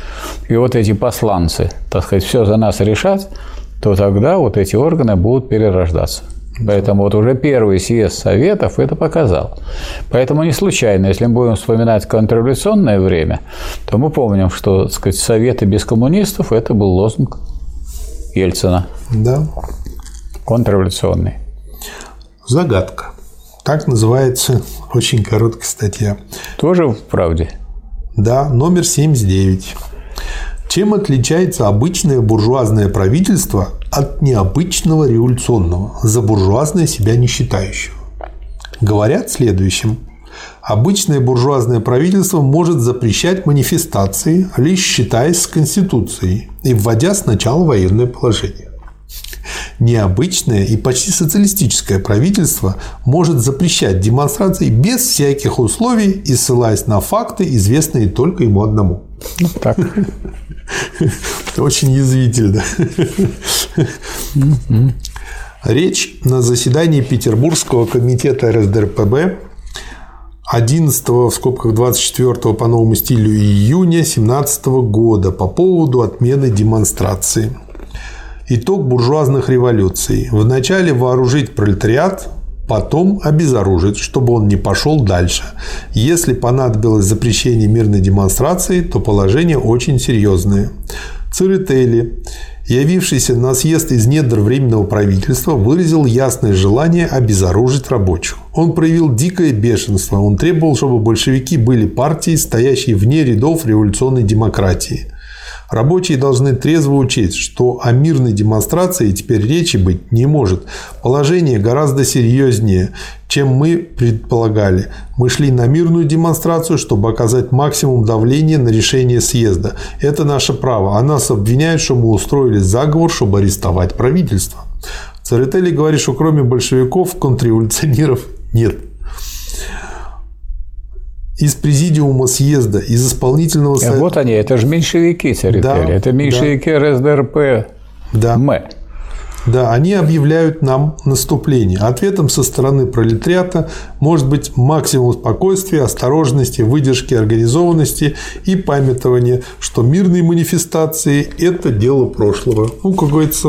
и вот эти посланцы, так сказать, все за нас решат, то тогда вот эти органы будут перерождаться. Поэтому вот уже первый съезд Советов это показал. Поэтому не случайно, если мы будем вспоминать контрреволюционное время, то мы помним, что, так сказать, Советы без коммунистов – это был лозунг Ельцина. Да. Контрреволюционный. Загадка. Так называется очень короткая статья. Тоже в «Правде». Да, номер семьдесят девять. Чем отличается обычное буржуазное правительство от необычного революционного, за буржуазное себя не считающего? Говорят следующим. Обычное буржуазное правительство может запрещать манифестации, лишь считаясь с Конституцией и вводя сначала военное положение. Необычное и почти социалистическое правительство может запрещать демонстрации без всяких условий и ссылаясь на факты, известные только ему одному. Так. Очень язвительно. Речь на заседании Петербургского комитета эр эс дэ эр пэ бэ одиннадцатого в скобках двадцать четвёртого по новому стилю июня две тысячи семнадцатого года по поводу отмены демонстрации. Итог буржуазных революций. Вначале вооружить пролетариат, потом обезоружить, чтобы он не пошел дальше. Если понадобилось запрещение мирной демонстрации, то положение очень серьезное. Церетели, явившийся на съезд из недр Временного правительства, выразил ясное желание обезоружить рабочих. Он проявил дикое бешенство. Он требовал, чтобы большевики были партией, стоящей вне рядов революционной демократии. Рабочие должны трезво учесть, что о мирной демонстрации теперь речи быть не может. Положение гораздо серьезнее, чем мы предполагали. Мы шли на мирную демонстрацию, чтобы оказать максимум давления на решение съезда. Это наше право. А нас обвиняют, что мы устроили заговор, чтобы арестовать правительство. Церетели говорит, что кроме большевиков, контрреволюционеров нет. Из президиума съезда, из исполнительного совета. Вот они, это же меньшевики, Церетели, да, это меньшевики да. эр эс дэ эр пэ эм. Да. Да, они объявляют нам наступление. Ответом со стороны пролетариата может быть максимум спокойствия, осторожности, выдержки, организованности и памятования, что мирные манифестации – это дело прошлого. Ну, как говорится,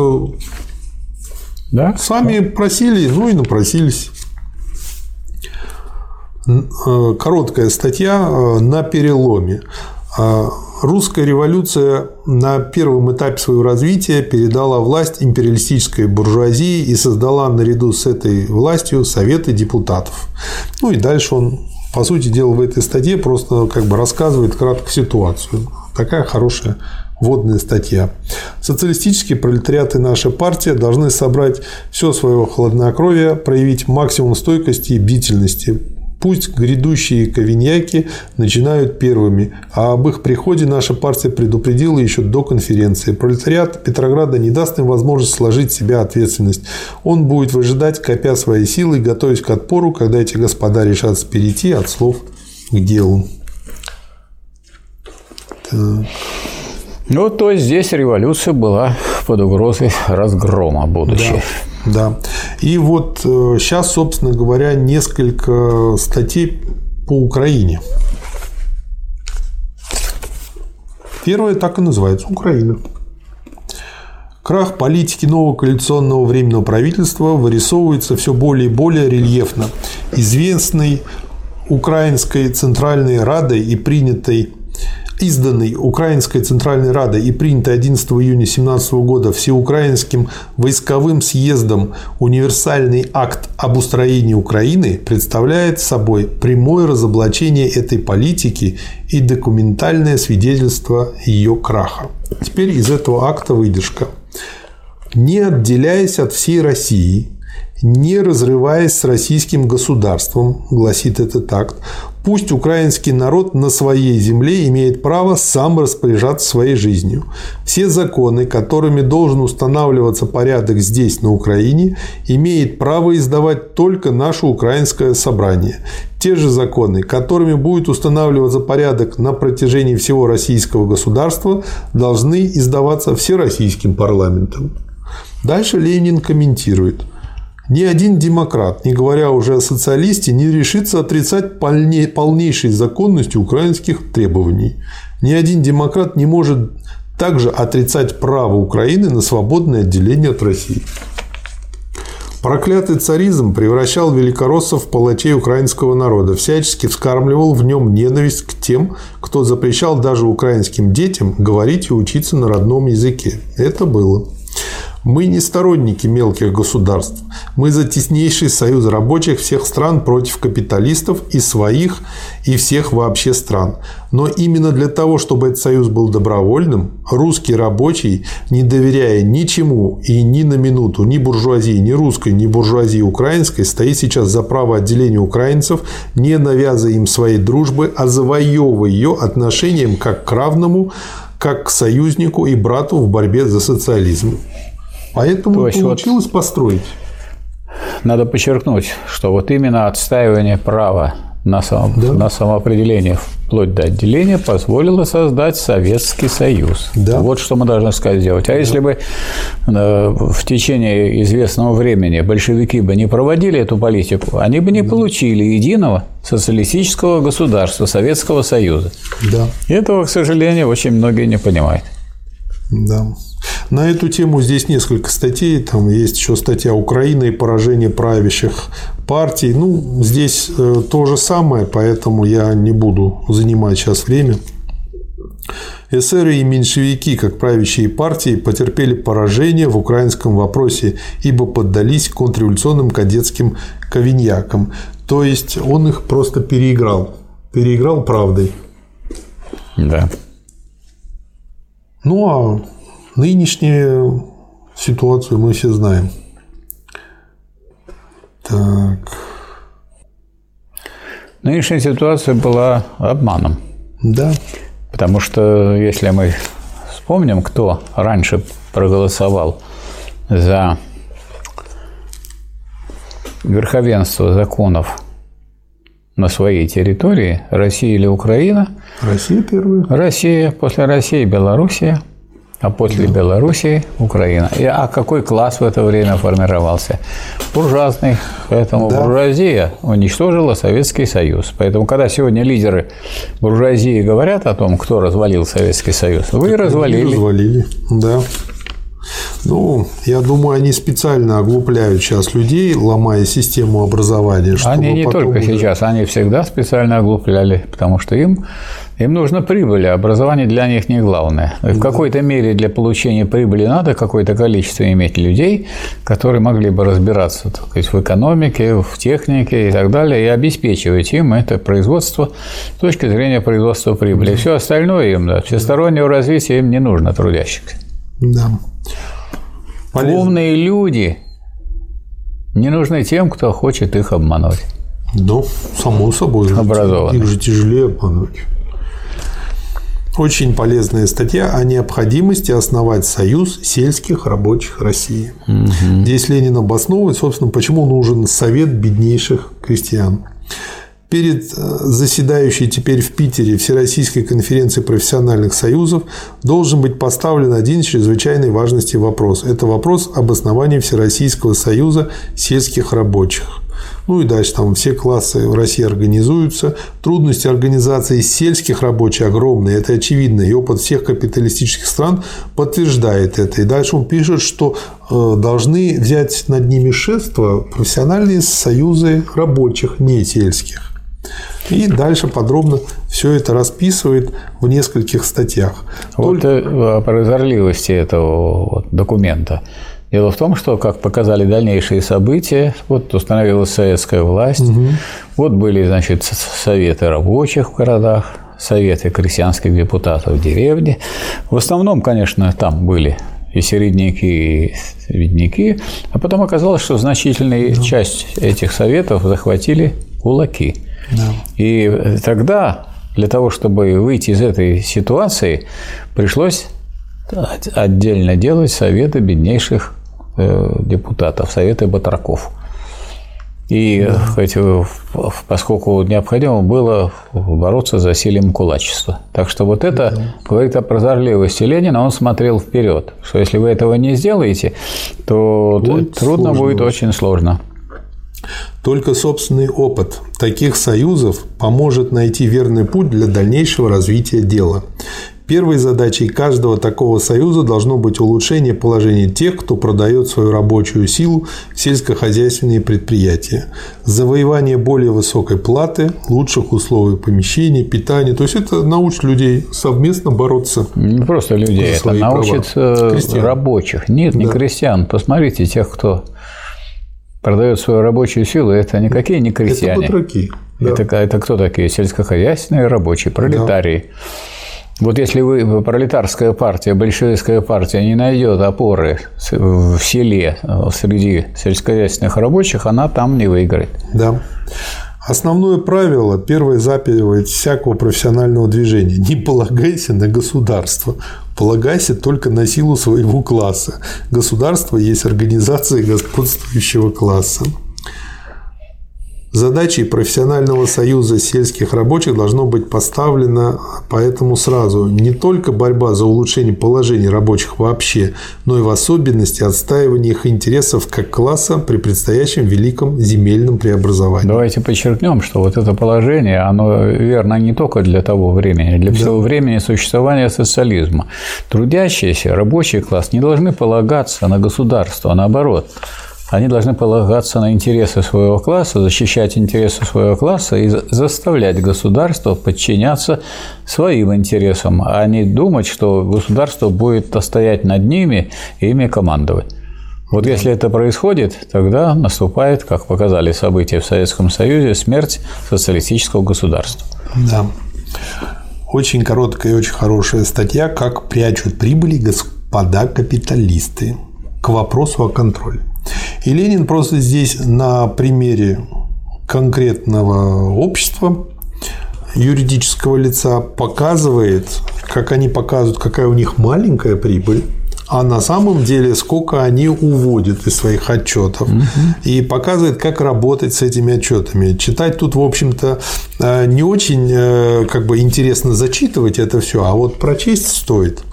да? Сами да. просили, ну и напросились. Короткая статья «На переломе». Русская революция на первом этапе своего развития передала власть империалистической буржуазии и создала наряду с этой властью советы депутатов. Ну и дальше он, по сути дела, в этой статье просто как бы рассказывает кратко ситуацию. Такая хорошая вводная статья. Социалистический пролетариат и наша партия должны собрать все свое хладнокровие, проявить максимум стойкости и бдительности. Пусть грядущие ковиньяки начинают первыми, а об их приходе наша партия предупредила еще до конференции. Пролетариат Петрограда не даст им возможность сложить в себя ответственность. Он будет выжидать, копя свои силы, готовясь к отпору, когда эти господа решатся перейти от слов к делу. Так. Ну, то есть здесь революция была под угрозой разгрома будущего. Да. И вот сейчас, собственно говоря, несколько статей по Украине. Первая так и называется – Украина. Крах политики нового коалиционного временного правительства вырисовывается все более и более рельефно. Известный Украинской Центральной Радой и принятой изданный Украинской Центральной Радой и принятый одиннадцатого июня две тысячи семнадцатого года Всеукраинским войсковым съездом универсальный акт об устроении Украины представляет собой прямое разоблачение этой политики и документальное свидетельство ее краха. Теперь из этого акта выдержка. Не отделяясь от всей России, не разрываясь с российским государством, гласит этот акт, пусть украинский народ на своей земле имеет право сам распоряжаться своей жизнью. Все законы, которыми должен устанавливаться порядок здесь, на Украине, имеет право издавать только наше украинское собрание. Те же законы, которыми будет устанавливаться порядок на протяжении всего российского государства, должны издаваться всероссийским парламентом. Дальше Ленин комментирует. Ни один демократ, не говоря уже о социалисте, не решится отрицать полнейшей законности украинских требований. Ни один демократ не может также отрицать право Украины на свободное отделение от России. Проклятый царизм превращал великороссов в палачей украинского народа, всячески вскармливал в нем ненависть к тем, кто запрещал даже украинским детям говорить и учиться на родном языке. Это было. Мы не сторонники мелких государств. Мы за теснейший союз рабочих всех стран против капиталистов и своих, и всех вообще стран. Но именно для того, чтобы этот союз был добровольным, русский рабочий, не доверяя ничему и ни на минуту ни буржуазии, ни русской, ни буржуазии украинской, стоит сейчас за право отделения украинцев, не навязывая им своей дружбы, а завоевывая ее отношением как к равному, как к союзнику и брату в борьбе за социализм. Поэтому получилось вот построить. Надо подчеркнуть, что вот именно отстаивание права на, само, да. на самоопределение вплоть до отделения позволило создать Советский Союз. Да. Вот что мы должны сказать сделать. А да. если бы э, в течение известного времени большевики бы не проводили эту политику, они бы не да. получили единого социалистического государства, Советского Союза. Да. Этого, к сожалению, очень многие не понимают. Да. На эту тему здесь несколько статей. Там есть еще статья «Украина и поражение правящих партий». Ну, здесь то же самое, поэтому я не буду занимать сейчас время. Эсеры и меньшевики, как правящие партии, потерпели поражение в украинском вопросе, ибо поддались контрреволюционным кадетским кавиньякам. То есть он их просто переиграл. Переиграл правдой. Да. Ну, а нынешнюю ситуацию мы все знаем. Так. Нынешняя ситуация была обманом. Да. Потому что, если мы вспомним, кто раньше проголосовал за верховенство законов на своей территории, Россия или Украина? Россия первая. Россия, после России Белоруссия, а после да. Белоруссии Украина. И, а какой класс в это время формировался? Буржуазный. Поэтому да. буржуазия уничтожила Советский Союз. Поэтому, когда сегодня лидеры буржуазии говорят о том, кто развалил Советский Союз, вы так развалили. развалили. Да. Ну, я думаю, они специально оглупляют сейчас людей, ломая систему образования. Чтобы они не только уже... сейчас, они всегда специально оглупляли, потому что им, им нужна прибыль, а образование для них не главное. И да. в какой-то мере для получения прибыли надо какое-то количество иметь людей, которые могли бы разбираться, так сказать, в экономике, в технике и так далее, и обеспечивать им это производство с точки зрения производства прибыли. Да. И все остальное им, да, всестороннего развития им не нужно, трудящихся. Да. Полезно. Умные люди не нужны тем, кто хочет их обмануть. Да, само собой. Образованные. Их же тяжелее обмануть. Очень полезная статья о необходимости основать союз сельских рабочих России. Угу. Здесь Ленин обосновывает, собственно, почему нужен совет беднейших крестьян. Перед заседающей теперь в Питере Всероссийской конференции профессиональных союзов должен быть поставлен один чрезвычайной важности вопрос. Это вопрос об основании Всероссийского союза сельских рабочих. Ну и дальше там все классы в России организуются. Трудности организации сельских рабочих огромные, это очевидно. И опыт всех капиталистических стран подтверждает это. И дальше он пишет, что должны взять над ними шефство профессиональные союзы рабочих, не сельских. И дальше подробно все это расписывает в нескольких статьях. Вот Только... о прозорливости этого документа. Дело в том, что, как показали дальнейшие события, вот установилась советская власть, угу. вот были, значит, советы рабочих в городах, советы крестьянских депутатов в деревне. В основном, конечно, там были и середняки, и видняки, а потом оказалось, что значительная да. часть этих советов захватили кулаки. Да. И тогда для того, чтобы выйти из этой ситуации, пришлось отдельно делать советы беднейших депутатов, советы батраков. И да. хоть, поскольку необходимо было бороться с засилием кулачества. Так что вот это да. говорит о прозорливости Ленина. Он смотрел вперед, что если вы этого не сделаете, то будет трудно сложно. будет очень сложно. Только собственный опыт таких союзов поможет найти верный путь для дальнейшего развития дела. Первой задачей каждого такого союза должно быть улучшение положения тех, кто продает свою рабочую силу в сельскохозяйственные предприятия, завоевание более высокой платы, лучших условий помещений, питания. То есть это научит людей совместно бороться. Не просто людей, это научит рабочих. Нет, не да. крестьян. Посмотрите тех, кто продает свою рабочую силу, это никакие не крестьяне. Это батраки. Да. Это, это кто такие? Сельскохозяйственные рабочие, пролетарии. Да. Вот если вы, пролетарская партия, большевистская партия не найдет опоры в селе среди сельскохозяйственных рабочих, она там не выиграет. Да. Основное правило, первое заповедь всякого профессионального движения – не полагайся на государство, полагайся только на силу своего класса. Государство есть организация господствующего класса. Задачей профессионального союза сельских рабочих должно быть поставлено поэтому сразу не только борьба за улучшение положения рабочих вообще, но и в особенности отстаивание их интересов как класса при предстоящем великом земельном преобразовании. Давайте подчеркнем, что вот это положение, оно верно не только для того времени, для всего да. времени существования социализма. Трудящиеся, рабочий класс не должны полагаться на государство, наоборот. Они должны полагаться на интересы своего класса, защищать интересы своего класса и заставлять государство подчиняться своим интересам, а не думать, что государство будет стоять над ними и ими командовать. Вот да. если это происходит, тогда наступает, как показали события в Советском Союзе, смерть социалистического государства. Да. Очень короткая и очень хорошая статья «Как прячут прибыли господа капиталисты» к вопросу о контроле. И Ленин просто здесь на примере конкретного общества, юридического лица, показывает, как они показывают, какая у них маленькая прибыль, а на самом деле сколько они уводят из своих отчетов. Угу. И показывает, как работать с этими отчетами. Читать тут, в общем-то, не очень как бы интересно зачитывать это все, а вот прочесть стоит.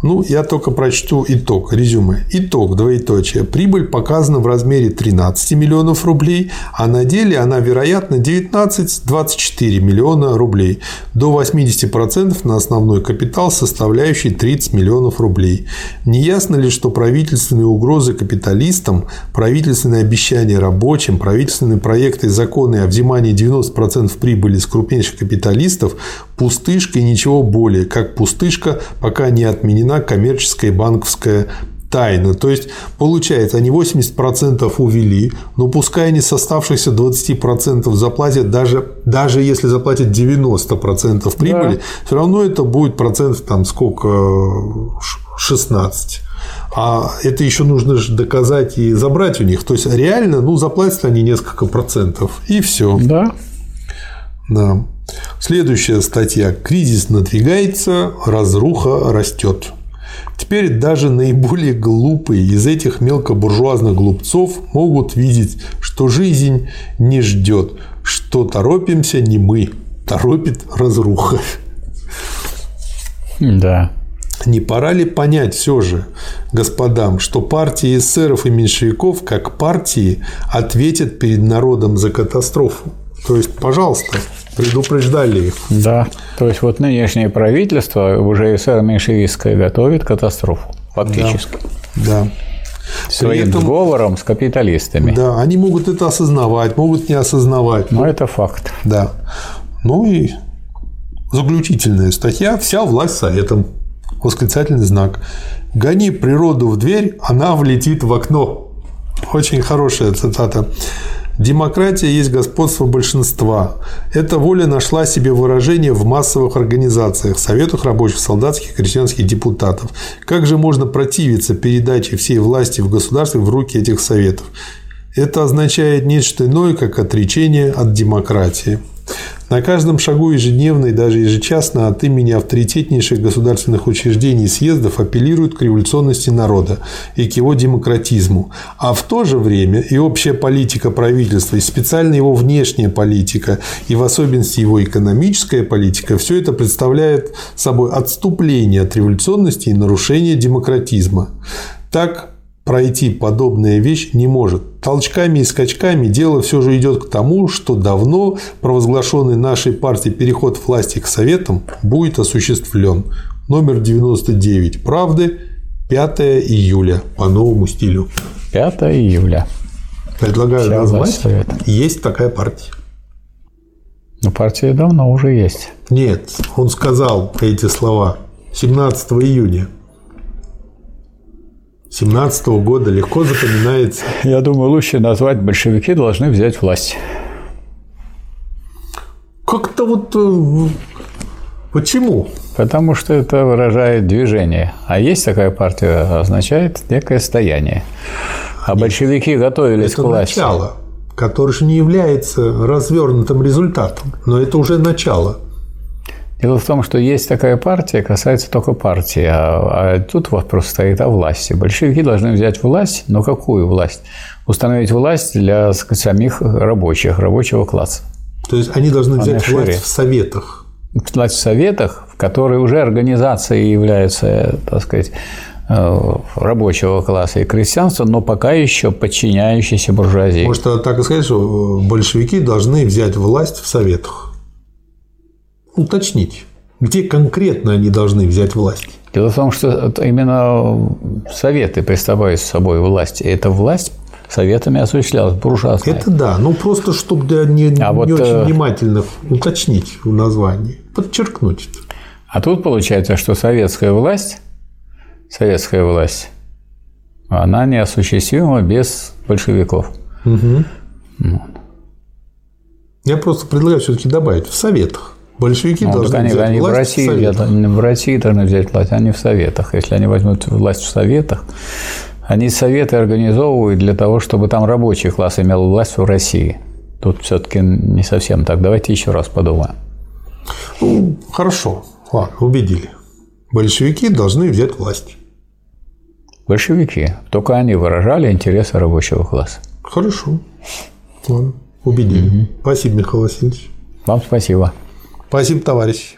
Ну, я только прочту итог, резюме. Итог, двоеточие. Прибыль показана в размере тринадцать миллионов рублей, а на деле она, вероятно, девятнадцать - двадцать четыре миллиона рублей. До восемьдесят процентов на основной капитал, составляющий тридцать миллионов рублей. Неясно ли, что правительственные угрозы капиталистам, правительственные обещания рабочим, правительственные проекты и законы о взимании девяносто процентов прибыли с крупнейших капиталистов пустышка и ничего более, как пустышка, пока не отменена коммерческая и банковская тайна. То есть, получается, они восемьдесят процентов увели, но пускай они с оставшихся двадцати процентов заплатят, даже, даже если заплатят девяносто процентов прибыли, да. все равно это будет процентов там сколько? шестнадцать процентов. А это еще нужно же доказать и забрать у них. То есть, реально, ну, заплатят они несколько процентов, и все. Да. Да. Следующая статья. Кризис надвигается, разруха растет. Теперь даже наиболее глупые из этих мелкобуржуазных глупцов могут видеть, что жизнь не ждет, что торопимся не мы, торопит разруха. Да. Не пора ли понять все же, господам, что партии эсеров и меньшевиков, как партии, ответят перед народом за катастрофу? То есть, пожалуйста, предупреждали их. Да, то есть, вот нынешнее правительство, уже эсер-меньшевистское, готовит катастрофу, фактически. Да, да. Своим этом, сговором с капиталистами. Да, они могут это осознавать, могут не осознавать. Но, но это факт. Да. Ну и заключительная статья «Вся власть советом». Восклицательный знак. «Гони природу в дверь, она влетит в окно». Очень хорошая цитата. «Демократия есть господство большинства. Эта воля нашла себе выражение в массовых организациях, советах рабочих, солдатских, крестьянских депутатов. Как же можно противиться передаче всей власти в государстве в руки этих советов? Это означает нечто иное, как отречение от демократии. На каждом шагу ежедневно и даже ежечасно от имени авторитетнейших государственных учреждений и съездов апеллируют к революционности народа и к его демократизму. А в то же время и общая политика правительства, и специально его внешняя политика, и в особенности его экономическая политика – все это представляет собой отступление от революционности и нарушение демократизма. Так пройти подобная вещь не может. Толчками и скачками дело все же идет к тому, что давно провозглашенный нашей партией переход власти к советам будет осуществлен. Номер девяносто девять «Правды», пятого июля по новому стилю. пятого июля. Предлагаю назвать. Есть такая партия. Но партия давно уже есть. Нет, он сказал эти слова семнадцатого июня. семнадцатого года, легко запоминается. Я думаю, лучше назвать «Большевики должны взять власть». Как-то вот... Почему? Потому что это выражает движение. А есть такая партия, означает некое стояние. А нет, большевики готовились к власти. Это начало, которое же не является развернутым результатом. Но это уже начало. Дело в том, что есть такая партия, касается только партии, а, а тут вопрос стоит о власти. Большевики должны взять власть, но какую власть? Установить власть для самих рабочих, рабочего класса. То есть они должны Она взять шире. власть в советах? Власть в советах, в которые уже организацией является, так сказать, рабочего класса и крестьянства, но пока еще подчиняющейся буржуазии. Может, так и сказать, что большевики должны взять власть в советах? Уточнить, где конкретно они должны взять власть. Дело в том, что именно советы представляют собой власть, и эта власть советами осуществлялась, буржуазная. Это да, ну просто чтобы для не, а не вот, очень внимательных уточнить в названии, подчеркнуть. А тут получается, что советская власть, советская власть, она неосуществима без большевиков. Угу. Вот. Я просто предлагаю все-таки добавить в советах. Большевики ну, должны они, взять они власть в, России, в советах. Они в России должны взять власть, а не в советах. Если они возьмут власть в советах, они советы организовывают для того, чтобы там рабочий класс имел власть в России. Тут все-таки не совсем так. Давайте еще раз подумаем. Ну, хорошо. Ладно, убедили. Большевики должны взять власть. Большевики. Только они выражали интересы рабочего класса. Хорошо. Ладно, убедили. Угу. Спасибо, Михаил Васильевич. Вам спасибо. Спасибо, товарищ.